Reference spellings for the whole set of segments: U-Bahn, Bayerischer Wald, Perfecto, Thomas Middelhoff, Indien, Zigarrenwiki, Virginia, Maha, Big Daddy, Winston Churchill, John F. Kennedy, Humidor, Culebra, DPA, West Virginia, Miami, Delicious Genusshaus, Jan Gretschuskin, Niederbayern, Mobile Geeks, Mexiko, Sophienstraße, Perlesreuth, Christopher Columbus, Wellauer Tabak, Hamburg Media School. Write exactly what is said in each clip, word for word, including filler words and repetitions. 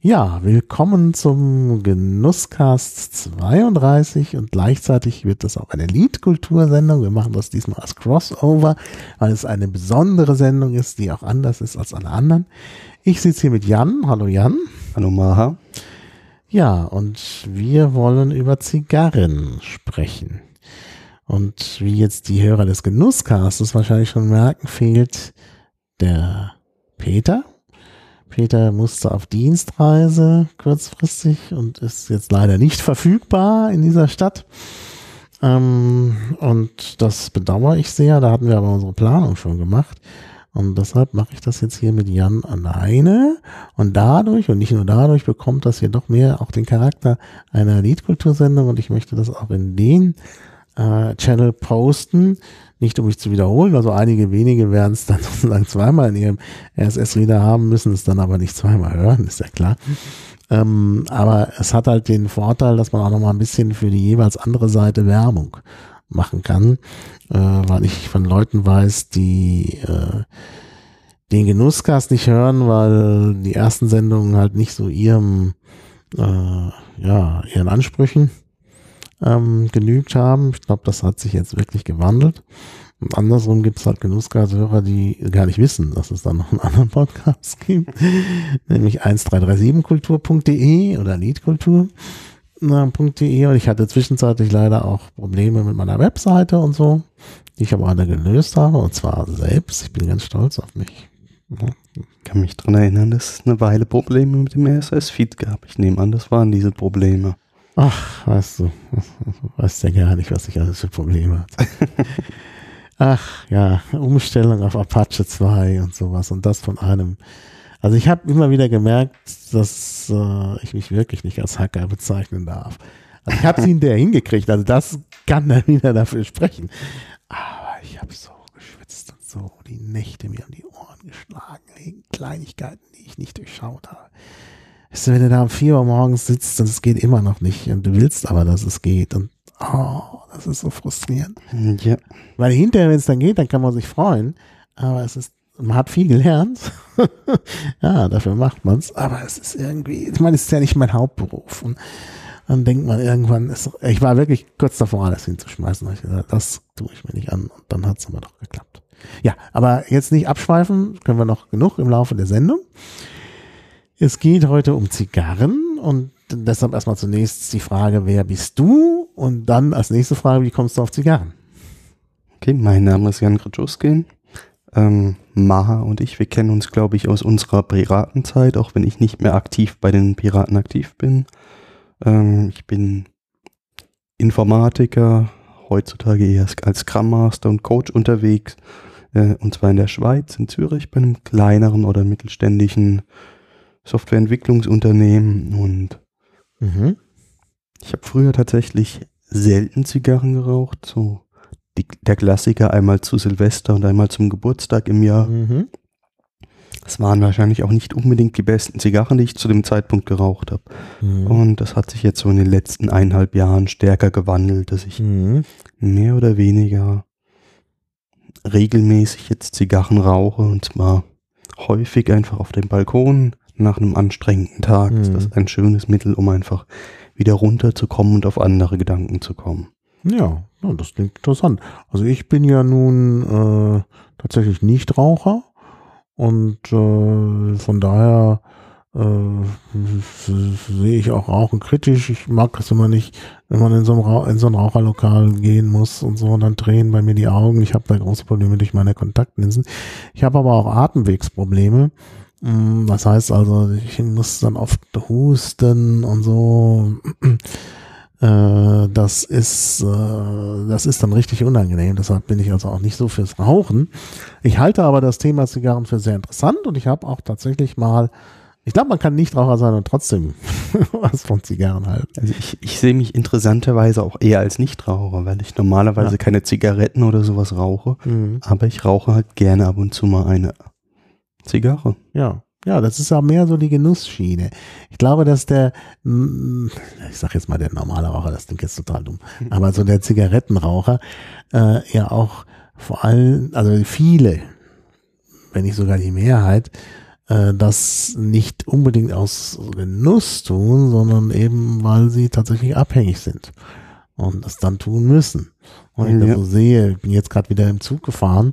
Ja, willkommen zum Genusscast zweiunddreißig und gleichzeitig wird das auch eine Liedkultursendung. Wir machen das diesmal als Crossover, weil es eine besondere Sendung ist, die auch anders ist als alle anderen. Ich sitze hier mit Jan. Hallo Jan. Hallo Maha. Ja, und wir wollen über Zigarren sprechen. Und wie jetzt die Hörer des Genusscastes wahrscheinlich schon merken, fehlt der Peter. Peter musste auf Dienstreise kurzfristig und ist jetzt leider nicht verfügbar in dieser Stadt. Ähm, und das bedauere ich sehr. Da hatten wir aber unsere Planung schon gemacht. Und deshalb mache ich das jetzt hier mit Jan alleine. Und dadurch, und nicht nur dadurch, bekommt das hier doch mehr auch den Charakter einer Liedkultursendung. Und ich möchte das auch in den äh, Channel posten. Nicht, um mich zu wiederholen, also einige wenige werden es dann sozusagen zweimal in ihrem R S S-Reader haben, müssen es dann aber nicht zweimal hören, ist ja klar. Ähm, aber es hat halt den Vorteil, dass man auch nochmal ein bisschen für die jeweils andere Seite Werbung machen kann, äh, weil ich von Leuten weiß, die äh, den Genusscast nicht hören, weil die ersten Sendungen halt nicht so ihrem, äh, ja, ihren Ansprüchen Ähm, genügt haben. Ich glaube, das hat sich jetzt wirklich gewandelt. Und andersrum gibt es halt Genusscast-Hörer, die gar nicht wissen, dass es dann noch einen anderen Podcast gibt, nämlich dreizehn drei sieben kultur punkt de oder Liedkultur punkt de, und ich hatte zwischenzeitlich leider auch Probleme mit meiner Webseite und so, die ich aber alle gelöst habe, und zwar selbst. Ich bin ganz stolz auf mich. Ja. Ich kann mich daran erinnern, dass es eine Weile Probleme mit dem R S S-Feed gab. Ich nehme an, das waren diese Probleme. Ach, weißt du, weißt ja gar nicht, was ich alles für Probleme hatte. Ach ja, Umstellung auf Apache zwei und sowas, und das von einem. Also ich habe immer wieder gemerkt, dass äh, ich mich wirklich nicht als Hacker bezeichnen darf. Also ich habe sie in der hingekriegt, also das kann dann wieder dafür sprechen. Aber ich habe so geschwitzt und so die Nächte mir um die Ohren geschlagen, wegen Kleinigkeiten, die ich nicht durchschaut habe. Weißt du, wenn du da um vier Uhr morgens sitzt und es geht immer noch nicht und du willst aber, dass es geht, und oh, das ist so frustrierend. Ja. Weil hinterher, wenn es dann geht, dann kann man sich freuen, aber es ist, man hat viel gelernt, ja, dafür macht man es, aber es ist irgendwie, ich meine, es ist ja nicht mein Hauptberuf, und dann denkt man irgendwann, ist, ich war wirklich kurz davor, alles hinzuschmeißen, und ich gesagt, das tue ich mir nicht an, und dann hat es aber doch geklappt. Ja, aber jetzt nicht abschweifen, können wir noch genug im Laufe der Sendung. Es geht heute um Zigarren, und deshalb erstmal zunächst die Frage, wer bist du? Und dann als nächste Frage, wie kommst du auf Zigarren? Okay, mein Name ist Jan Gretschuskin. Ähm, Maha und ich, wir kennen uns, glaube ich, aus unserer Piratenzeit, auch wenn ich nicht mehr aktiv bei den Piraten aktiv bin. Ähm, ich bin Informatiker, heutzutage eher als Scrum Master und Coach unterwegs, äh, und zwar in der Schweiz, in Zürich, bei einem kleineren oder mittelständischen Softwareentwicklungsunternehmen, und mhm. ich habe früher tatsächlich selten Zigarren geraucht, so die, der Klassiker einmal zu Silvester und einmal zum Geburtstag im Jahr. Mhm. Das waren wahrscheinlich auch nicht unbedingt die besten Zigarren, die ich zu dem Zeitpunkt geraucht habe. Mhm. Und das hat sich jetzt so in den letzten eineinhalb Jahren stärker gewandelt, dass ich mhm. mehr oder weniger regelmäßig jetzt Zigarren rauche, und zwar häufig einfach auf dem Balkon. Nach einem anstrengenden Tag hm. ist das ein schönes Mittel, um einfach wieder runterzukommen und auf andere Gedanken zu kommen. Ja, das klingt interessant. Also ich bin ja nun äh, tatsächlich Nichtraucher, und äh, von daher äh, sehe ich auch Rauchen kritisch. Ich mag das immer nicht, wenn man in so, einem in so ein Raucherlokal gehen muss und so, und dann drehen bei mir die Augen. Ich habe da große Probleme durch meine Kontaktlinsen. Ich habe aber auch Atemwegsprobleme. Das heißt also, ich muss dann oft husten und so. Äh, das ist, äh, das ist dann richtig unangenehm. Deshalb bin ich also auch nicht so fürs Rauchen. Ich halte aber das Thema Zigarren für sehr interessant und ich habe auch tatsächlich mal, ich glaube, man kann Nichtraucher sein und trotzdem was von Zigarren halten. Also ich, ich sehe mich interessanterweise auch eher als Nichtraucher, weil ich normalerweise ja. keine Zigaretten oder sowas rauche, mhm. aber ich rauche halt gerne ab und zu mal eine Zigarre. Ja. Ja, das ist ja mehr so die Genussschiene. Ich glaube, dass der, ich sag jetzt mal der normale Raucher, das klingt jetzt total dumm, aber so der Zigarettenraucher äh, ja auch vor allem, also viele, wenn nicht sogar die Mehrheit, äh, das nicht unbedingt aus Genuss tun, sondern eben, weil sie tatsächlich abhängig sind und das dann tun müssen. Und ja. ich das so sehe, ich bin jetzt gerade wieder im Zug gefahren,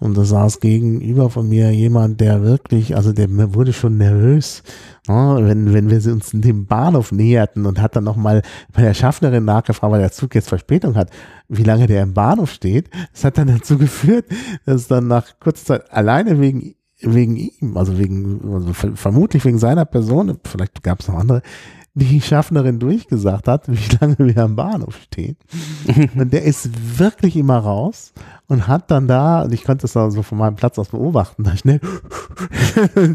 und da saß gegenüber von mir jemand, der wirklich, also der wurde schon nervös, ne, wenn wenn wir uns dem Bahnhof näherten, und hat dann nochmal bei der Schaffnerin nachgefragt, weil der Zug jetzt Verspätung hat, wie lange der im Bahnhof steht. Das hat dann dazu geführt, dass dann nach kurzer Zeit alleine wegen wegen ihm, also wegen also vermutlich wegen seiner Person, vielleicht gab es noch andere, die Schaffnerin durchgesagt hat, wie lange wir am Bahnhof stehen. Und der ist wirklich immer raus und hat dann da, und ich konnte es dann so von meinem Platz aus beobachten, da schnell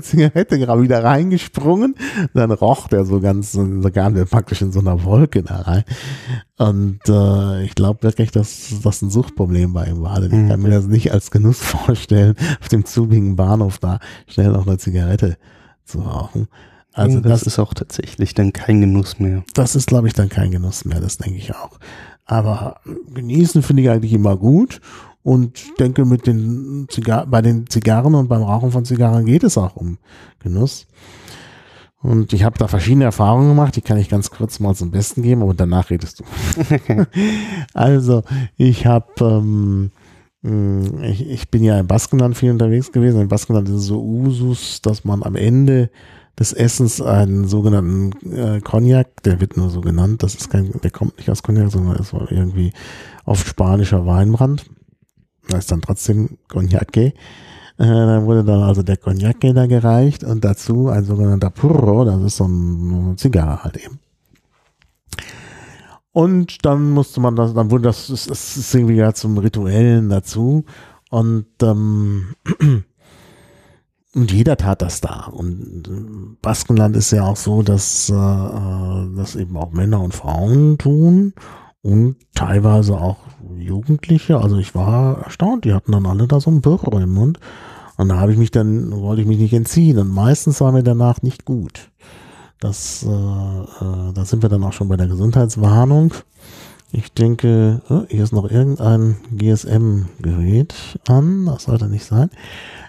Zigarette gerade wieder reingesprungen, dann roch der so ganz, so gar nicht, praktisch in so einer Wolke da rein. Und äh, ich glaube wirklich, dass das ein Suchtproblem bei ihm war, denn ich kann mir das nicht als Genuss vorstellen, auf dem zugigen Bahnhof da schnell noch eine Zigarette zu rauchen. Also das, das ist auch tatsächlich dann kein Genuss mehr. Das ist, glaube ich, dann kein Genuss mehr, das denke ich auch. Aber genießen finde ich eigentlich immer gut und denke, mit den Zigar- bei den Zigarren und beim Rauchen von Zigarren geht es auch um Genuss. Und ich habe da verschiedene Erfahrungen gemacht, die kann ich ganz kurz mal zum Besten geben, aber danach redest du. Also ich habe... Ähm, ich, ich bin ja im Baskenland viel unterwegs gewesen. Im Baskenland ist es so Usus, dass man am Ende des Essens einen sogenannten äh, Cognac, der wird nur so genannt, das ist kein, der kommt nicht aus Cognac, sondern ist irgendwie oft spanischer Weinbrand. Da ist dann trotzdem Cognac. Äh, dann wurde dann also der Cognac da gereicht und dazu ein sogenannter Purro, das ist so eine Zigarre halt eben. Und dann musste man das, dann wurde das, es ist irgendwie ja zum Rituellen dazu. Und, ähm, und jeder tat das da. Und Baskenland ist ja auch so, dass äh, das eben auch Männer und Frauen tun und teilweise auch Jugendliche. Also ich war erstaunt, die hatten dann alle da so ein Birre im Mund. Und da habe ich mich dann, wollte ich mich nicht entziehen. Und meistens war mir danach nicht gut. Das, äh, da sind wir dann auch schon bei der Gesundheitswarnung. Ich denke, hier ist noch irgendein G S M-Gerät an. Das sollte nicht sein.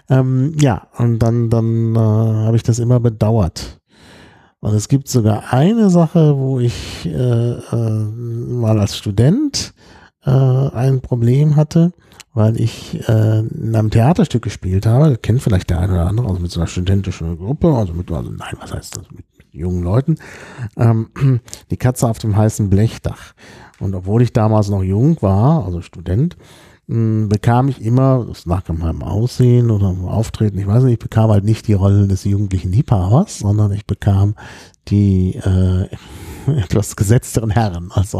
Ähm, ja, und dann, dann äh, habe ich das immer bedauert. Und es gibt sogar eine Sache, wo ich äh, äh, mal als Student äh, ein Problem hatte, weil ich äh, in einem Theaterstück gespielt habe. Kennt vielleicht der eine oder andere, also mit so einer studentischen Gruppe. Also mit, also nein, was heißt das? Mit jungen Leuten, ähm, die Katze auf dem heißen Blechdach. Und obwohl ich damals noch jung war, also Student, mh, bekam ich immer, das lag an meinem Aussehen oder meinem Auftreten, ich weiß nicht, ich bekam halt nicht die Rolle des jugendlichen Liebhabers, sondern ich bekam die äh, etwas gesetzteren Herren. Also,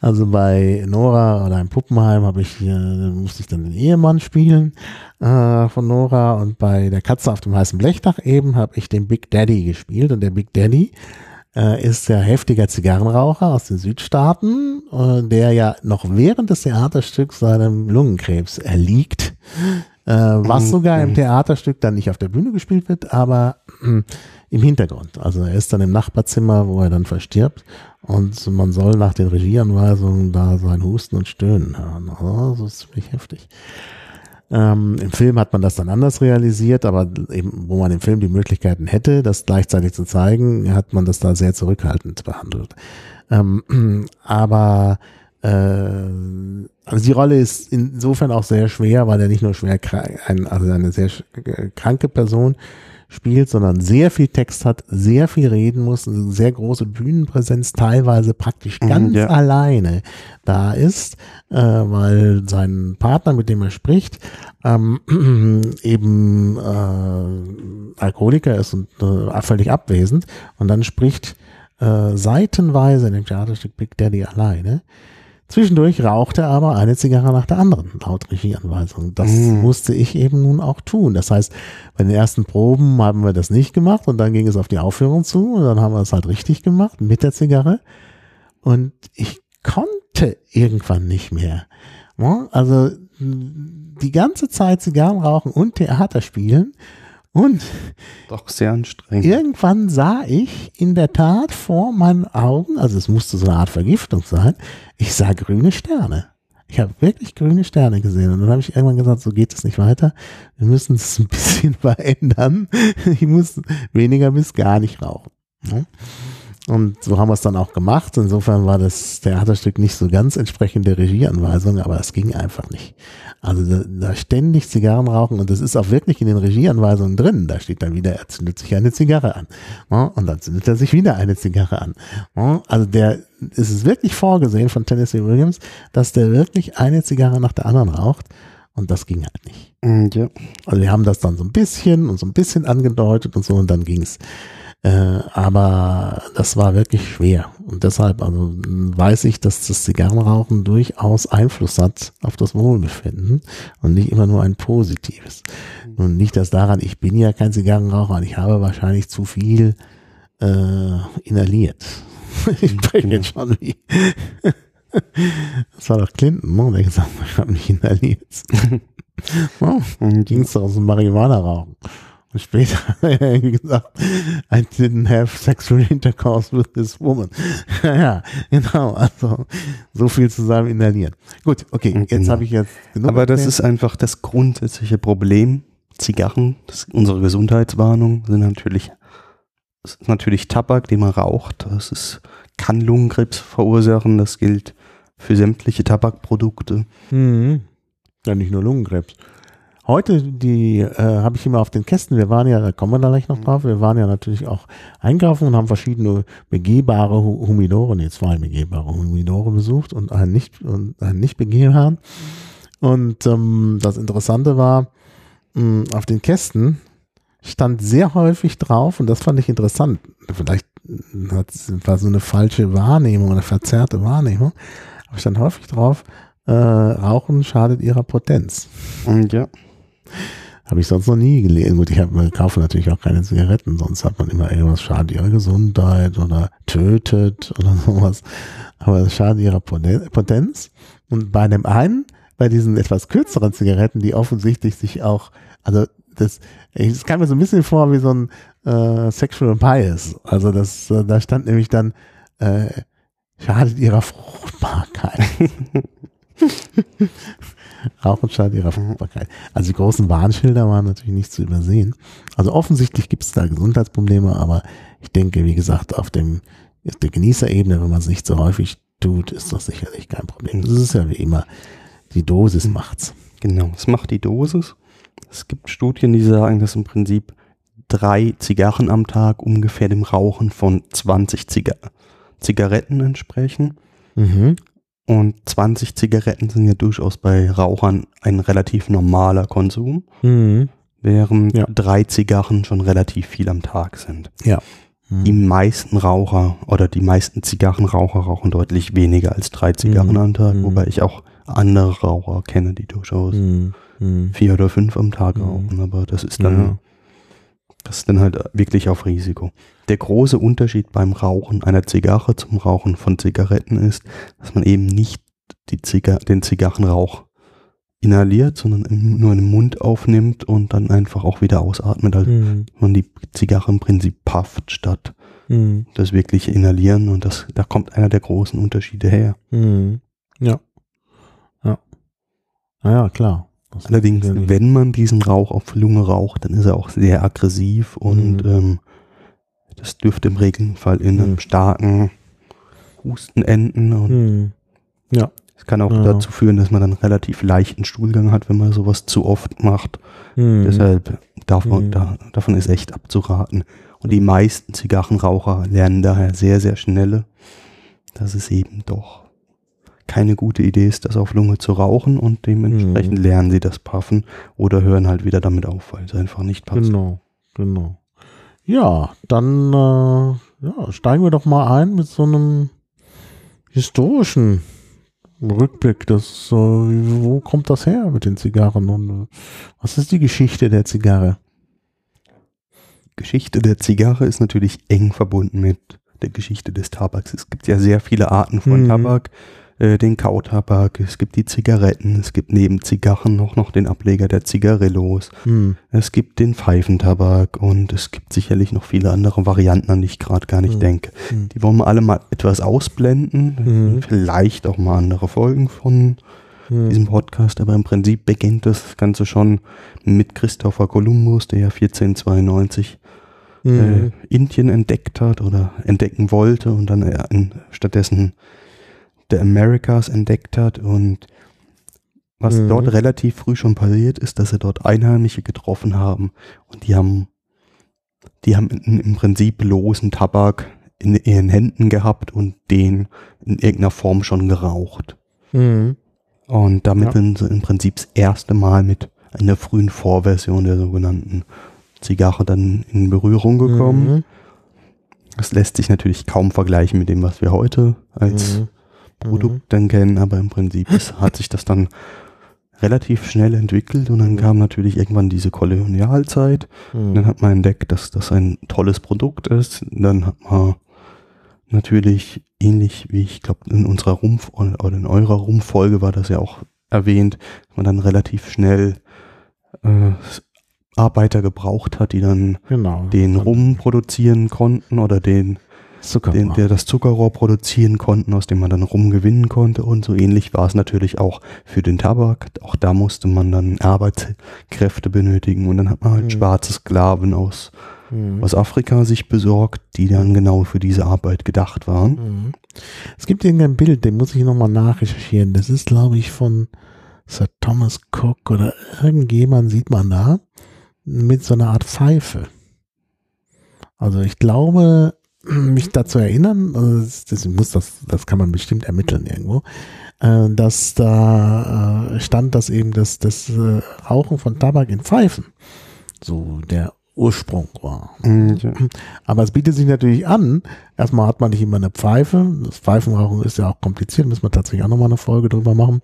also bei Nora oder im Puppenheim habe ich, äh, musste ich dann den Ehemann spielen äh, von Nora, und bei der Katze auf dem heißen Blechdach eben habe ich den Big Daddy gespielt, und der Big Daddy äh, ist der heftiger Zigarrenraucher aus den Südstaaten, äh, der ja noch während des Theaterstücks seinem Lungenkrebs erliegt, äh, was sogar im Theaterstück dann nicht auf der Bühne gespielt wird, aber äh, im Hintergrund. Also er ist dann im Nachbarzimmer, wo er dann verstirbt, und man soll nach den Regieanweisungen da sein Husten und Stöhnen hören. Oh, das ist ziemlich heftig. Ähm, im Film hat man das dann anders realisiert, aber eben, wo man im Film die Möglichkeiten hätte, das gleichzeitig zu zeigen, hat man das da sehr zurückhaltend behandelt. Ähm, aber äh, also die Rolle ist insofern auch sehr schwer, weil er nicht nur schwer krank, ein, also eine sehr kranke Person spielt, sondern sehr viel Text hat, sehr viel reden muss, eine sehr große Bühnenpräsenz, teilweise praktisch ganz ja. alleine da ist, äh, weil sein Partner, mit dem er spricht, ähm, eben äh, Alkoholiker ist und äh, völlig abwesend, und dann spricht äh, seitenweise in dem Theaterstück Big Daddy alleine. Zwischendurch rauchte er aber eine Zigarre nach der anderen, laut Regieanweisung. Das mm. musste ich eben nun auch tun. Das heißt, bei den ersten Proben haben wir das nicht gemacht und dann ging es auf die Aufführung zu und dann haben wir es halt richtig gemacht mit der Zigarre. Und ich konnte irgendwann nicht mehr. Also die ganze Zeit Zigarren rauchen und Theater spielen. Und doch sehr anstrengend. Irgendwann sah ich in der Tat vor meinen Augen, also es musste so eine Art Vergiftung sein, ich sah grüne Sterne. Ich habe wirklich grüne Sterne gesehen. Und dann habe ich irgendwann gesagt, so geht es nicht weiter. Wir müssen es ein bisschen verändern. Ich muss weniger bis gar nicht rauchen. Und so haben wir es dann auch gemacht. Insofern war das Theaterstück nicht so ganz entsprechend der Regieanweisung, aber es ging einfach nicht. Also da, da ständig Zigarren rauchen und das ist auch wirklich in den Regieanweisungen drin. Da steht dann wieder, er zündet sich eine Zigarre an. Und dann zündet er sich wieder eine Zigarre an. Also der, es ist wirklich vorgesehen von Tennessee Williams, dass der wirklich eine Zigarre nach der anderen raucht. Und das ging halt nicht. Ja. Also wir haben das dann so ein bisschen und so ein bisschen angedeutet und so und dann ging es. Äh, aber das war wirklich schwer und deshalb also weiß ich, dass das Zigarrenrauchen durchaus Einfluss hat auf das Wohlbefinden und nicht immer nur ein positives. Und nicht, dass daran, ich bin ja kein Zigarrenraucher und ich habe wahrscheinlich zu viel äh, inhaliert. Ich spreche jetzt schon wie... Das war doch Clinton, ne? Der gesagt hat, ich habe mich inhaliert. Oh, ging es doch aus dem Marihuana-Rauchen. Und später hat er gesagt, I didn't have sexual intercourse with this woman. Ja, genau, also so viel zusammen inhaliert. Gut, okay, jetzt genau. habe ich jetzt genug. Aber erklärt. Das ist einfach das grundsätzliche Problem. Zigarren, das ist unsere Gesundheitswarnung, sind natürlich, das ist natürlich Tabak, den man raucht. Das ist, kann Lungenkrebs verursachen, das gilt für sämtliche Tabakprodukte. Mhm. Ja, nicht nur Lungenkrebs. Heute, die äh, habe ich immer auf den Kästen, wir waren ja, da kommen wir da gleich noch drauf, wir waren ja natürlich auch einkaufen und haben verschiedene begehbare Humidore, nee, zwei begehbare Humidore besucht und einen nicht, und einen nicht begehbaren. Und ähm, das Interessante war, mh, auf den Kästen stand sehr häufig drauf, und das fand ich interessant, vielleicht war so eine falsche Wahrnehmung, eine verzerrte Wahrnehmung, aber stand häufig drauf, äh, Rauchen schadet ihrer Potenz. Und ja. Habe ich sonst noch nie gelesen. Gut, ich hab, kaufe natürlich auch keine Zigaretten, sonst hat man immer irgendwas, schadet ihrer Gesundheit oder tötet oder sowas. Aber es schadet ihrer Potenz. Und bei dem einen, bei diesen etwas kürzeren Zigaretten, die offensichtlich sich auch, also das, das kam mir so ein bisschen vor wie so ein äh, Sexual Bias. Also das, äh, da stand nämlich dann, äh, schadet ihrer Fruchtbarkeit. Rauchen schadet ihrer Fruchtbarkeit. Also die großen Warnschilder waren natürlich nicht zu übersehen. Also offensichtlich gibt es da Gesundheitsprobleme, aber ich denke, wie gesagt, auf dem auf der Genießerebene, wenn man es nicht so häufig tut, ist das sicherlich kein Problem. Das ist ja wie immer, die Dosis macht's. Genau, es macht die Dosis. Es gibt Studien, die sagen, dass im Prinzip drei Zigarren am Tag ungefähr dem Rauchen von zwanzig Ziga- Zigaretten entsprechen. Mhm. Und zwanzig Zigaretten sind ja durchaus bei Rauchern ein relativ normaler Konsum, mhm. während ja. drei Zigarren schon relativ viel am Tag sind. Ja. Mhm. Die meisten Raucher oder die meisten Zigarrenraucher rauchen deutlich weniger als drei Zigarren mhm. am Tag, wobei ich auch andere Raucher kenne, die durchaus mhm. vier oder fünf am Tag mhm. rauchen, aber das ist dann, mhm. das ist dann halt wirklich auf Risiko. Der große Unterschied beim Rauchen einer Zigarre zum Rauchen von Zigaretten ist, dass man eben nicht die Ziga- den Zigarrenrauch inhaliert, sondern nur in den Mund aufnimmt und dann einfach auch wieder ausatmet, als mhm. man die Zigarre im Prinzip pufft, statt mhm. das wirkliche Inhalieren. Und das, da kommt einer der großen Unterschiede her. Mhm. Ja. Ja. Naja, klar. Das Allerdings, wenn man diesen Rauch auf Lunge raucht, dann ist er auch sehr aggressiv und mhm. ähm, das dürfte im Regelfall in einem starken Husten enden. Und hm. ja. Es kann auch ja. dazu führen, dass man dann relativ leichten Stuhlgang hat, wenn man sowas zu oft macht. Hm. Deshalb davon, hm. da, davon ist echt abzuraten. Und die meisten Zigarrenraucher lernen daher sehr, sehr schnell, dass es eben doch keine gute Idee ist, das auf Lunge zu rauchen. Und dementsprechend hm. lernen sie das Puffen oder hören halt wieder damit auf, weil es einfach nicht passt. Genau, genau. Ja, dann äh, ja, steigen wir doch mal ein mit so einem historischen Rückblick. Das, äh, wo kommt das her mit den Zigarren und äh, was ist die Geschichte der Zigarre? Geschichte der Zigarre ist natürlich eng verbunden mit der Geschichte des Tabaks. Es gibt ja sehr viele Arten von mhm. Tabak, äh, den Kautabak, es gibt die Zigaretten, es gibt neben Zigarren auch noch den Ableger der Zigarillos, mhm. es gibt den Pfeifentabak und es gibt sicherlich noch viele andere Varianten, an die ich gerade gar nicht mhm. denke. Die wollen wir alle mal etwas ausblenden, mhm. vielleicht auch mal andere Folgen von mhm. diesem Podcast, aber im Prinzip beginnt das Ganze schon mit Christopher Columbus, der ja vierzehnhundertzweiundneunzig Mhm. Äh, Indien entdeckt hat oder entdecken wollte und dann äh, in, stattdessen der Americas entdeckt hat, und was mhm. dort relativ früh schon passiert ist, dass sie dort Einheimische getroffen haben und die haben die haben in, im Prinzip losen Tabak in ihren Händen gehabt und den in irgendeiner Form schon geraucht. Mhm. Und damit ja. sind sie im Prinzip das erste Mal mit einer frühen Vorversion der sogenannten Zigarre dann in Berührung gekommen. Mhm. Das lässt sich natürlich kaum vergleichen mit dem, was wir heute als mhm. Produkt dann kennen, aber im Prinzip ist, hat sich das dann relativ schnell entwickelt und dann mhm. kam natürlich irgendwann diese Kolonialzeit. Mhm. Dann hat man entdeckt, dass das ein tolles Produkt ist. Dann hat man natürlich, ähnlich wie ich glaube in unserer Rumpf- oder in eurer Rumpffolge war das ja auch erwähnt, dass man dann relativ schnell äh, Arbeiter gebraucht hat, die dann genau. den Rum produzieren konnten oder den, den, der das Zuckerrohr produzieren konnten, aus dem man dann Rum gewinnen konnte, und so ähnlich war es natürlich auch für den Tabak. Auch da musste man dann Arbeitskräfte benötigen und dann hat man halt mhm. schwarze Sklaven aus, mhm. aus Afrika sich besorgt, die dann genau für diese Arbeit gedacht waren. Mhm. Es gibt irgendein Bild, den muss ich nochmal nachrecherchieren. Das ist, glaube ich, von Sir Thomas Cook oder irgendjemand, sieht man da, mit so einer Art Pfeife. Also ich glaube, mich dazu erinnern, also das, das, muss das, das kann man bestimmt ermitteln irgendwo, äh, dass da äh, stand, dass eben das, das äh, Rauchen von Tabak in Pfeifen so der Ursprung war. Okay. Aber es bietet sich natürlich an, erstmal hat man nicht immer eine Pfeife, das Pfeifenrauchen ist ja auch kompliziert, müssen wir tatsächlich auch nochmal eine Folge drüber machen.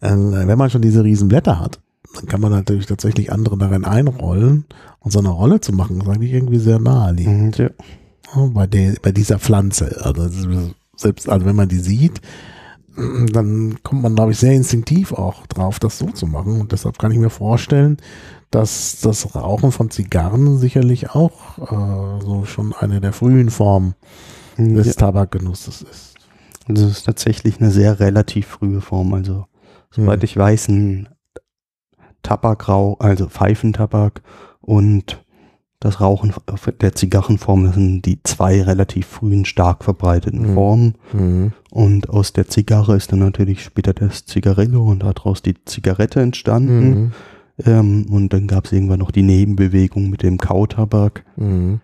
Äh, wenn man schon diese riesen Blätter hat, dann kann man natürlich tatsächlich andere darin einrollen, und so eine Rolle zu machen, ist eigentlich irgendwie sehr naheliegend. Ja. Bei, der, bei dieser Pflanze, also selbst also wenn man die sieht, dann kommt man, glaube ich, sehr instinktiv auch drauf, das so zu machen, und deshalb kann ich mir vorstellen, dass das Rauchen von Zigarren sicherlich auch äh, so schon eine der frühen Formen des ja. Tabakgenusses ist. Also es ist tatsächlich eine sehr relativ frühe Form, also soweit ja. ich weiß, ein Tabakrauch, also Pfeifentabak und das Rauchen der Zigarrenform, das sind die zwei relativ frühen, stark verbreiteten mhm. Formen. Mhm. Und aus der Zigarre ist dann natürlich später das Zigarillo und daraus die Zigarette entstanden. Mhm. Ähm, und dann gab es irgendwann noch die Nebenbewegung mit dem Kautabak. Mhm.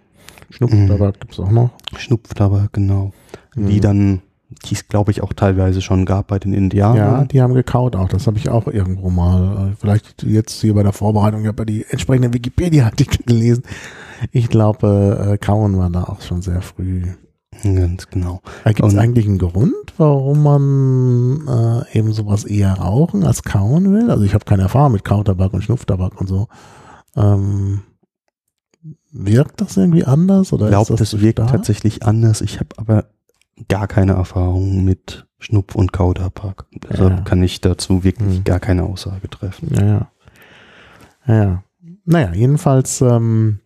Schnupftabak mhm. gibt es auch noch. Schnupftabak, genau. Mhm. Die dann, die es, glaube ich, auch teilweise schon gab bei den Indianern. Ja, die haben gekaut auch. Das habe ich auch irgendwo mal, vielleicht jetzt hier bei der Vorbereitung, ich habe ja die entsprechenden Wikipedia-Artikel gelesen. Ich glaube, äh, Kauen war da auch schon sehr früh. Ganz genau. Gibt es eigentlich einen Grund, warum man äh, eben sowas eher rauchen als kauen will? Also ich habe keine Erfahrung mit Kautabak und Schnupftabak und so. Ähm, wirkt das irgendwie anders? Oder ich glaube, das, das wirkt stark? tatsächlich anders. Ich habe aber gar keine Erfahrung mit Schnupf- und Kautabak. Deshalb ja. kann ich dazu wirklich mhm. gar keine Aussage treffen. Ja, ja. ja. Naja, jedenfalls ähm,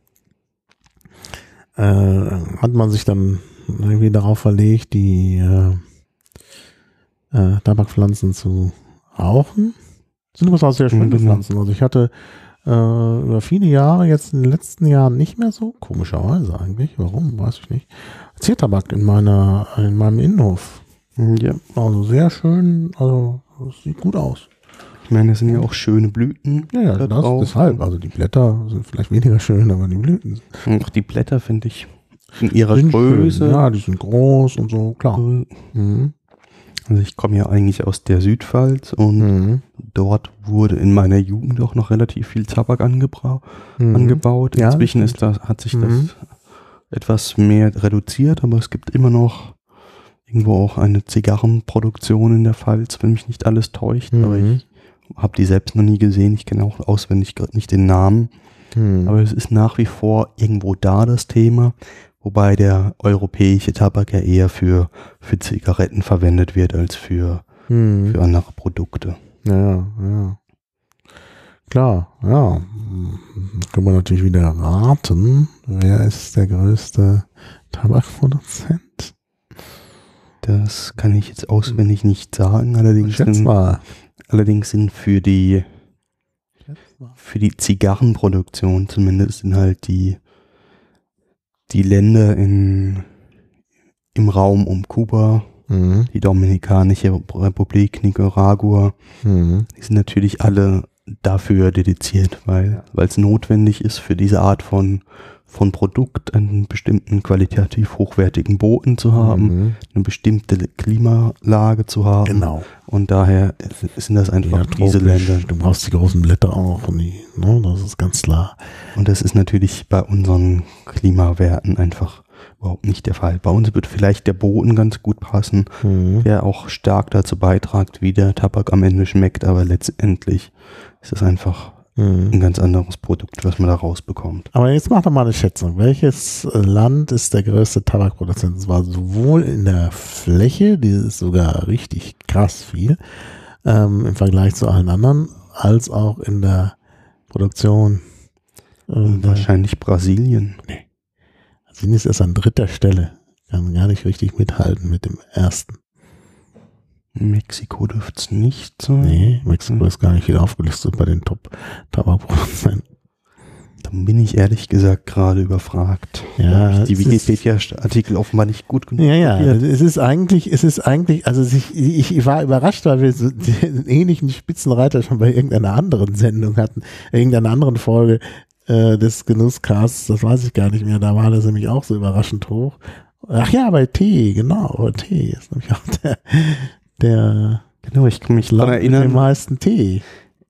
äh, hat man sich dann irgendwie darauf verlegt, die äh, äh, Tabakpflanzen zu rauchen. Das sind übrigens auch sehr schöne mhm. Pflanzen. Also ich hatte äh, über viele Jahre, jetzt in den letzten Jahren nicht mehr so, komischerweise eigentlich, warum, weiß ich nicht, Ziertabak in meiner, in meinem Innenhof. Ja. Also sehr schön, also sieht gut aus. Ich meine, das sind ja auch schöne Blüten. Ja, ja, das drauf. Deshalb. Also die Blätter sind vielleicht weniger schön, aber die Blüten. Auch die Blätter finde ich in ihrer Größe. Schön. Ja, die sind groß und so, klar. Mhm. Also ich komme ja eigentlich aus der Südpfalz und mhm. dort wurde in meiner Jugend auch noch relativ viel Tabak angebra- mhm. angebaut. Inzwischen ja, ist das, hat sich mhm. das etwas mehr reduziert, aber es gibt immer noch irgendwo auch eine Zigarrenproduktion in der Pfalz, wenn mich nicht alles täuscht, mhm. aber ich habe die selbst noch nie gesehen, ich kenne auch auswendig nicht den Namen, mhm. aber es ist nach wie vor irgendwo da das Thema, wobei der europäische Tabak ja eher für, für Zigaretten verwendet wird als für, mhm. für andere Produkte. Ja, ja. Klar, ja. Können wir natürlich wieder raten, wer ist der größte Tabakproduzent? Das kann ich jetzt auswendig nicht sagen. Allerdings sind, allerdings sind für die für die Zigarrenproduktion zumindest sind halt die die Länder in im Raum um Kuba, mhm. die Dominikanische Republik, Nicaragua, mhm. die sind natürlich alle dafür dediziert, weil weil es notwendig ist, für diese Art von von Produkt einen bestimmten qualitativ hochwertigen Boden zu haben, mhm. eine bestimmte Klimalage zu haben. Genau. Und daher sind das einfach ja, diese tropisch. Länder. Du brauchst die großen Blätter auch, und die, ne, das ist ganz klar. Und das ist natürlich bei unseren Klimawerten einfach überhaupt nicht der Fall. Bei uns wird vielleicht der Boden ganz gut passen, mhm. der auch stark dazu beiträgt, wie der Tabak am Ende schmeckt, aber letztendlich ist es einfach ein ganz anderes Produkt, was man da rausbekommt. Aber jetzt mach doch mal eine Schätzung. Welches Land ist der größte Tabakproduzent? Es war sowohl in der Fläche, die ist sogar richtig krass viel, ähm, im Vergleich zu allen anderen, als auch in der Produktion. Äh, Wahrscheinlich Brasilien. Nee. Brasilien ist erst an dritter Stelle. Kann gar nicht richtig mithalten mit dem ersten. Mexiko dürfte es nicht sein. Nee, Mexiko ist gar nicht wieder aufgelistet bei den Top-Tabakproduzenten. Dann bin ich ehrlich gesagt gerade überfragt. Ja, die Wikipedia-Artikel offenbar nicht gut genug. Ja, ja, es ist eigentlich, es ist eigentlich, also ich, ich war überrascht, weil wir so den ähnlichen Spitzenreiter schon bei irgendeiner anderen Sendung hatten, irgendeiner anderen Folge äh, des Genusscasts, das weiß ich gar nicht mehr, da war das nämlich auch so überraschend hoch. Ach ja, bei Tee, genau, bei Tee ist nämlich auch der Der genau, ich kann mich dran erinnern, mit dem meisten Tee.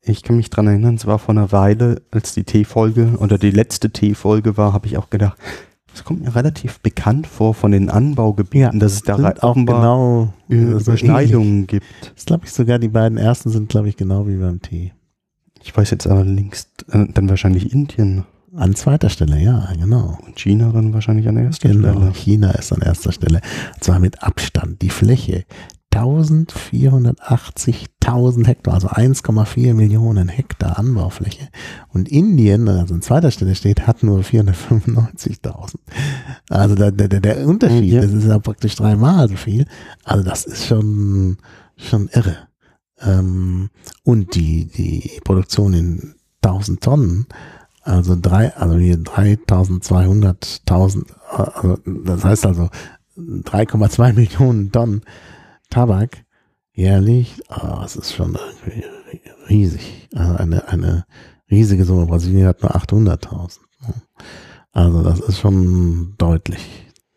Ich kann mich dran erinnern, es war vor einer Weile, als die Tee-Folge oder die letzte Tee-Folge war, habe ich auch gedacht, es kommt mir relativ bekannt vor von den Anbaugebieten, ja, dass es da offenbar genau Überschneidungen so gibt. Das glaube ich sogar, die beiden ersten sind, glaube ich, genau wie beim Tee. Ich weiß jetzt allerdings äh, dann wahrscheinlich Indien. An zweiter Stelle, ja, genau. Und China dann wahrscheinlich an erster genau, Stelle. China ist an erster Stelle. Und zwar mit Abstand, die Fläche. vierzehnhundertachtzigtausend Hektar, also eins Komma vier Millionen Hektar Anbaufläche. Und Indien, also an zweiter Stelle steht, hat nur vierhundertfünfundneunzigtausend. Also der, der, der Unterschied, ja, das ist ja praktisch dreimal so viel. Also das ist schon, schon irre. Und die, die Produktion in tausend Tonnen, also drei, also hier dreitausendzweihunderttausend, also das heißt also drei Komma zwei Millionen Tonnen Tabak jährlich, oh, das ist schon riesig. Also eine, eine riesige Summe. Brasilien hat nur achthunderttausend. Also das ist schon deutlich.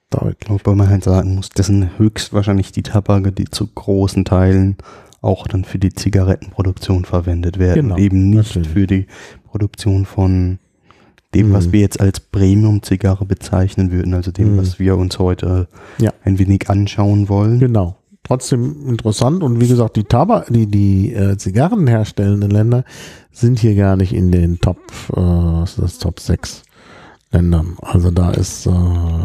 deutlich. Wobei man halt sagen muss, das sind höchstwahrscheinlich die Tabake, die zu großen Teilen auch dann für die Zigarettenproduktion verwendet werden. Genau, eben nicht natürlich für die Produktion von dem, was wir jetzt als Premium-Zigarre bezeichnen würden, also dem, mhm. was wir uns heute ja. ein wenig anschauen wollen. Genau. Trotzdem interessant, und wie gesagt, die Tabak, die, die äh, Zigarren herstellenden Länder sind hier gar nicht in den Top, äh, was ist das, Top sechs Ländern. Also da ist äh,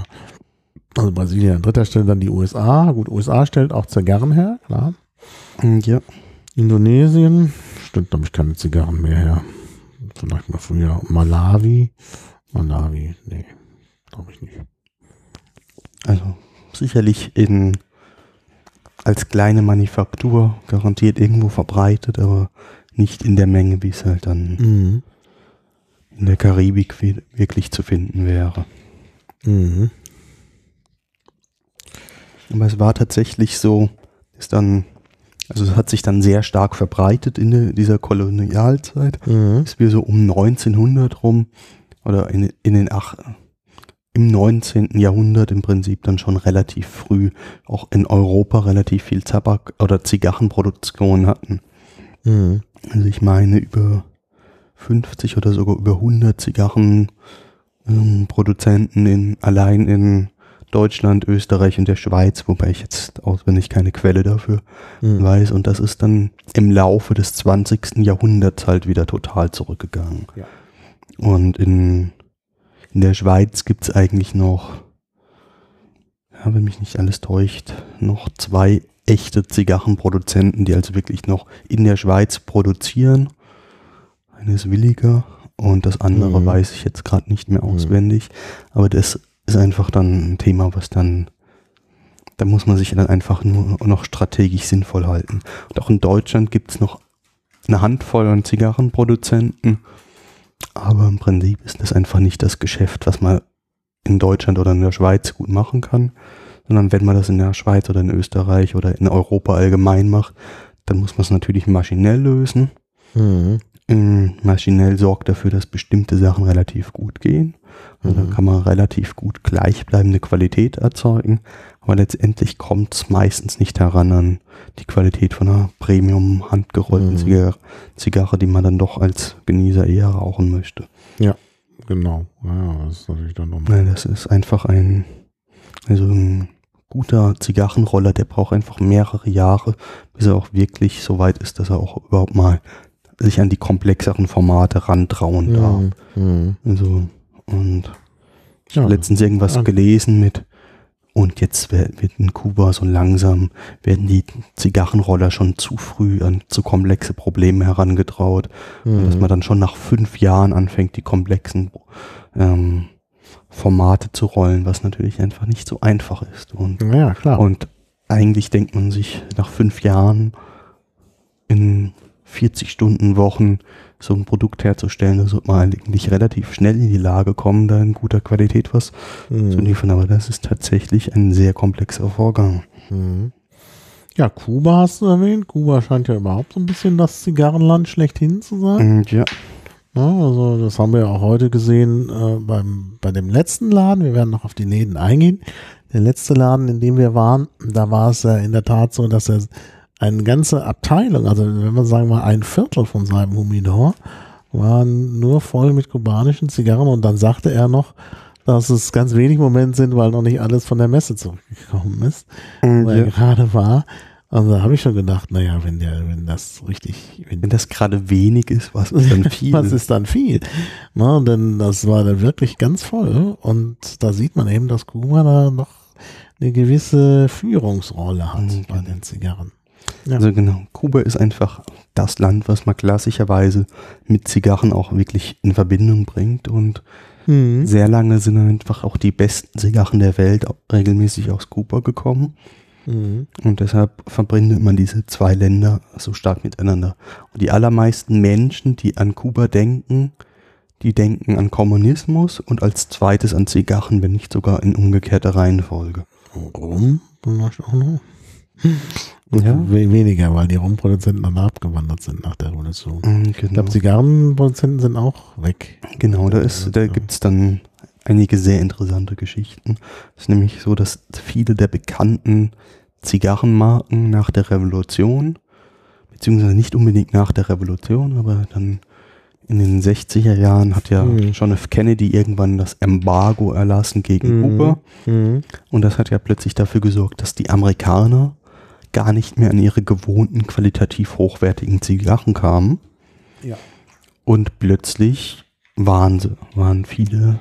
also Brasilien an dritter Stelle, dann die U S A. Gut, U S A stellt auch Zigarren her, klar. Ja. Indonesien stellt, glaube ich, keine Zigarren mehr her. Vielleicht mal früher. Malawi. Malawi, nee, glaube ich nicht. Also sicherlich in als kleine Manufaktur garantiert irgendwo verbreitet, aber nicht in der Menge, wie es halt dann mhm. in der Karibik wirklich zu finden wäre. Mhm. Aber es war tatsächlich so, ist dann, also es hat sich dann sehr stark verbreitet in de, dieser Kolonialzeit, mhm. bis wir so um neunzehnhundert rum oder in, in den acht im neunzehnten Jahrhundert im Prinzip dann schon relativ früh auch in Europa relativ viel Tabak- oder Zigarrenproduktion hatten. Mhm. Also ich meine über fünfzig oder sogar über hundert Zigarren ähm, Produzenten in, allein in Deutschland, Österreich und der Schweiz, wobei ich jetzt auswendig keine Quelle dafür mhm. weiß. Und das ist dann im Laufe des zwanzigsten Jahrhunderts halt wieder total zurückgegangen. Ja. Und in, in der Schweiz gibt es eigentlich noch, ja, wenn mich nicht alles täuscht, noch zwei echte Zigarrenproduzenten, die also wirklich noch in der Schweiz produzieren. Eines Williger und das andere mhm. weiß ich jetzt gerade nicht mehr auswendig. Aber das ist einfach dann ein Thema, was dann, da muss man sich dann einfach nur noch strategisch sinnvoll halten. Und auch in Deutschland gibt es noch eine Handvoll an Zigarrenproduzenten, aber im Prinzip ist das einfach nicht das Geschäft, was man in Deutschland oder in der Schweiz gut machen kann, sondern wenn man das in der Schweiz oder in Österreich oder in Europa allgemein macht, dann muss man es natürlich maschinell lösen. Mhm. Maschinell sorgt dafür, dass bestimmte Sachen relativ gut gehen. Also mhm. da kann man relativ gut gleichbleibende Qualität erzeugen, aber letztendlich kommt es meistens nicht heran an die Qualität von einer Premium-handgerollten mhm. Zigarre, Zigarre, die man dann doch als Genießer eher rauchen möchte. Ja, genau. Ja, das ist natürlich dann um. Nein, das ist einfach ein, also ein guter Zigarrenroller, der braucht einfach mehrere Jahre, bis er auch wirklich so weit ist, dass er auch überhaupt mal sich an die komplexeren Formate rantrauen darf. Mhm. Also, und ich ja. habe letztens irgendwas ja. gelesen mit, und jetzt wird in Kuba so langsam, werden die Zigarrenroller schon zu früh an zu komplexe Probleme herangetraut, mhm. dass man dann schon nach fünf Jahren anfängt, die komplexen ähm, Formate zu rollen, was natürlich einfach nicht so einfach ist. Und, ja, klar. Und eigentlich denkt man sich nach fünf Jahren in vierzig Stunden Wochen so ein Produkt herzustellen, da sollte man eigentlich relativ schnell in die Lage kommen, da in guter Qualität was mhm. zu liefern. Aber das ist tatsächlich ein sehr komplexer Vorgang. Mhm. Ja, Kuba hast du erwähnt. Kuba scheint ja überhaupt so ein bisschen das Zigarrenland schlechthin zu sein. Mhm, ja. Ja, also das haben wir ja auch heute gesehen äh, beim, bei dem letzten Laden. Wir werden noch auf die Läden eingehen. Der letzte Laden, in dem wir waren, da war es ja in der Tat so, dass er eine ganze Abteilung, also wenn man sagen mal ein Viertel von seinem Humidor, waren nur voll mit kubanischen Zigarren. Und dann sagte er noch, dass es ganz wenig Momente sind, weil noch nicht alles von der Messe zurückgekommen ist, mhm. wo er gerade war. Und da habe ich schon gedacht, naja, wenn der, wenn das richtig, wenn, wenn das gerade wenig ist, was ist dann viel? Was ist dann viel? Na, denn das war dann wirklich ganz voll. Und da sieht man eben, dass Kuba da noch eine gewisse Führungsrolle hat mhm. bei den Zigarren. Ja. Also genau, Kuba ist einfach das Land, was man klassischerweise mit Zigarren auch wirklich in Verbindung bringt und mhm. sehr lange sind einfach auch die besten Zigarren der Welt regelmäßig aus Kuba gekommen mhm. und deshalb verbindet man diese zwei Länder so stark miteinander. Und die allermeisten Menschen, die an Kuba denken, die denken an Kommunismus und als zweites an Zigarren, wenn nicht sogar in umgekehrter Reihenfolge. Warum? Ja. Weniger, weil die Rumproduzenten dann abgewandert sind nach der Revolution. Genau. Ich glaube, Zigarrenproduzenten sind auch weg. Genau, da, ist, da gibt es dann einige sehr interessante Geschichten. Es ist nämlich so, dass viele der bekannten Zigarrenmarken nach der Revolution, beziehungsweise nicht unbedingt nach der Revolution, aber dann in den sechziger Jahren hat ja mhm. John F. Kennedy irgendwann das Embargo erlassen gegen mhm. Kuba. Mhm. Und das hat ja plötzlich dafür gesorgt, dass die Amerikaner gar nicht mehr an ihre gewohnten qualitativ hochwertigen Zigarren kamen. Ja. Und plötzlich waren sie, waren viele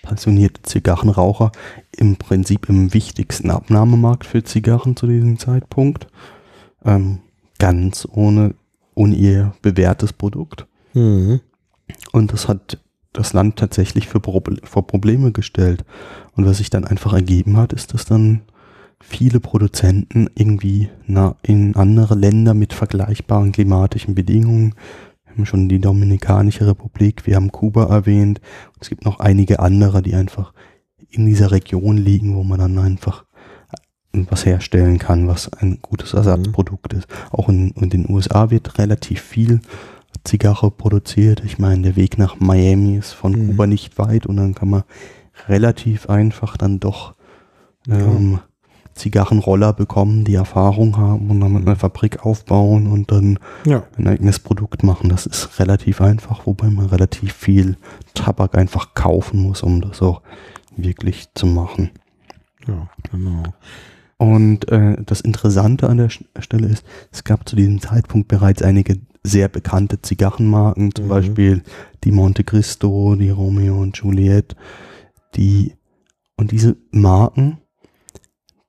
passionierte Zigarrenraucher im Prinzip im wichtigsten Abnahmemarkt für Zigarren zu diesem Zeitpunkt. Ähm, ganz ohne, ohne ihr bewährtes Produkt. Mhm. Und das hat das Land tatsächlich für Proble- vor Probleme gestellt. Und was sich dann einfach ergeben hat, ist, dass dann viele Produzenten irgendwie na, in andere Länder mit vergleichbaren klimatischen Bedingungen, wir haben schon die Dominikanische Republik, wir haben Kuba erwähnt, es gibt noch einige andere, die einfach in dieser Region liegen, wo man dann einfach was herstellen kann, was ein gutes Ersatzprodukt mhm. ist. Auch in, in den U S A wird relativ viel Zigarre produziert. Ich meine, der Weg nach Miami ist von mhm. Kuba nicht weit und dann kann man relativ einfach dann doch ähm, ja. Zigarrenroller bekommen, die Erfahrung haben und dann mit einer Fabrik aufbauen und dann ja. ein eigenes Produkt machen. Das ist relativ einfach, wobei man relativ viel Tabak einfach kaufen muss, um das auch wirklich zu machen. Ja, genau. Und äh, das Interessante an der Stelle ist, es gab zu diesem Zeitpunkt bereits einige sehr bekannte Zigarrenmarken, zum mhm. Beispiel die Monte Cristo, die Romeo und Juliet, die und diese Marken,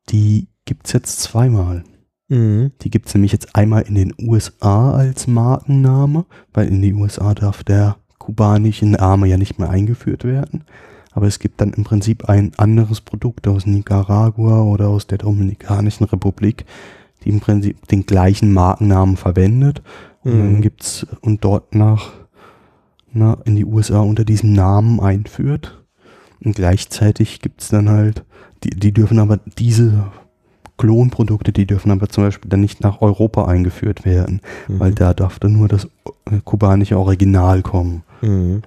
die gibt es jetzt zweimal. Mhm. Die gibt es nämlich jetzt einmal in den U S A als Markenname, weil in die U S A darf der kubanische Name ja nicht mehr eingeführt werden. Aber es gibt dann im Prinzip ein anderes Produkt aus Nicaragua oder aus der Dominikanischen Republik, die im Prinzip den gleichen Markennamen verwendet. Und mhm. dann gibt's und dort nach na, in die U S A unter diesem Namen einführt. Und gleichzeitig gibt es dann halt, die, die dürfen aber diese Klonprodukte, die dürfen aber zum Beispiel dann nicht nach Europa eingeführt werden, mhm. weil da darf dann nur das kubanische Original kommen. Mhm.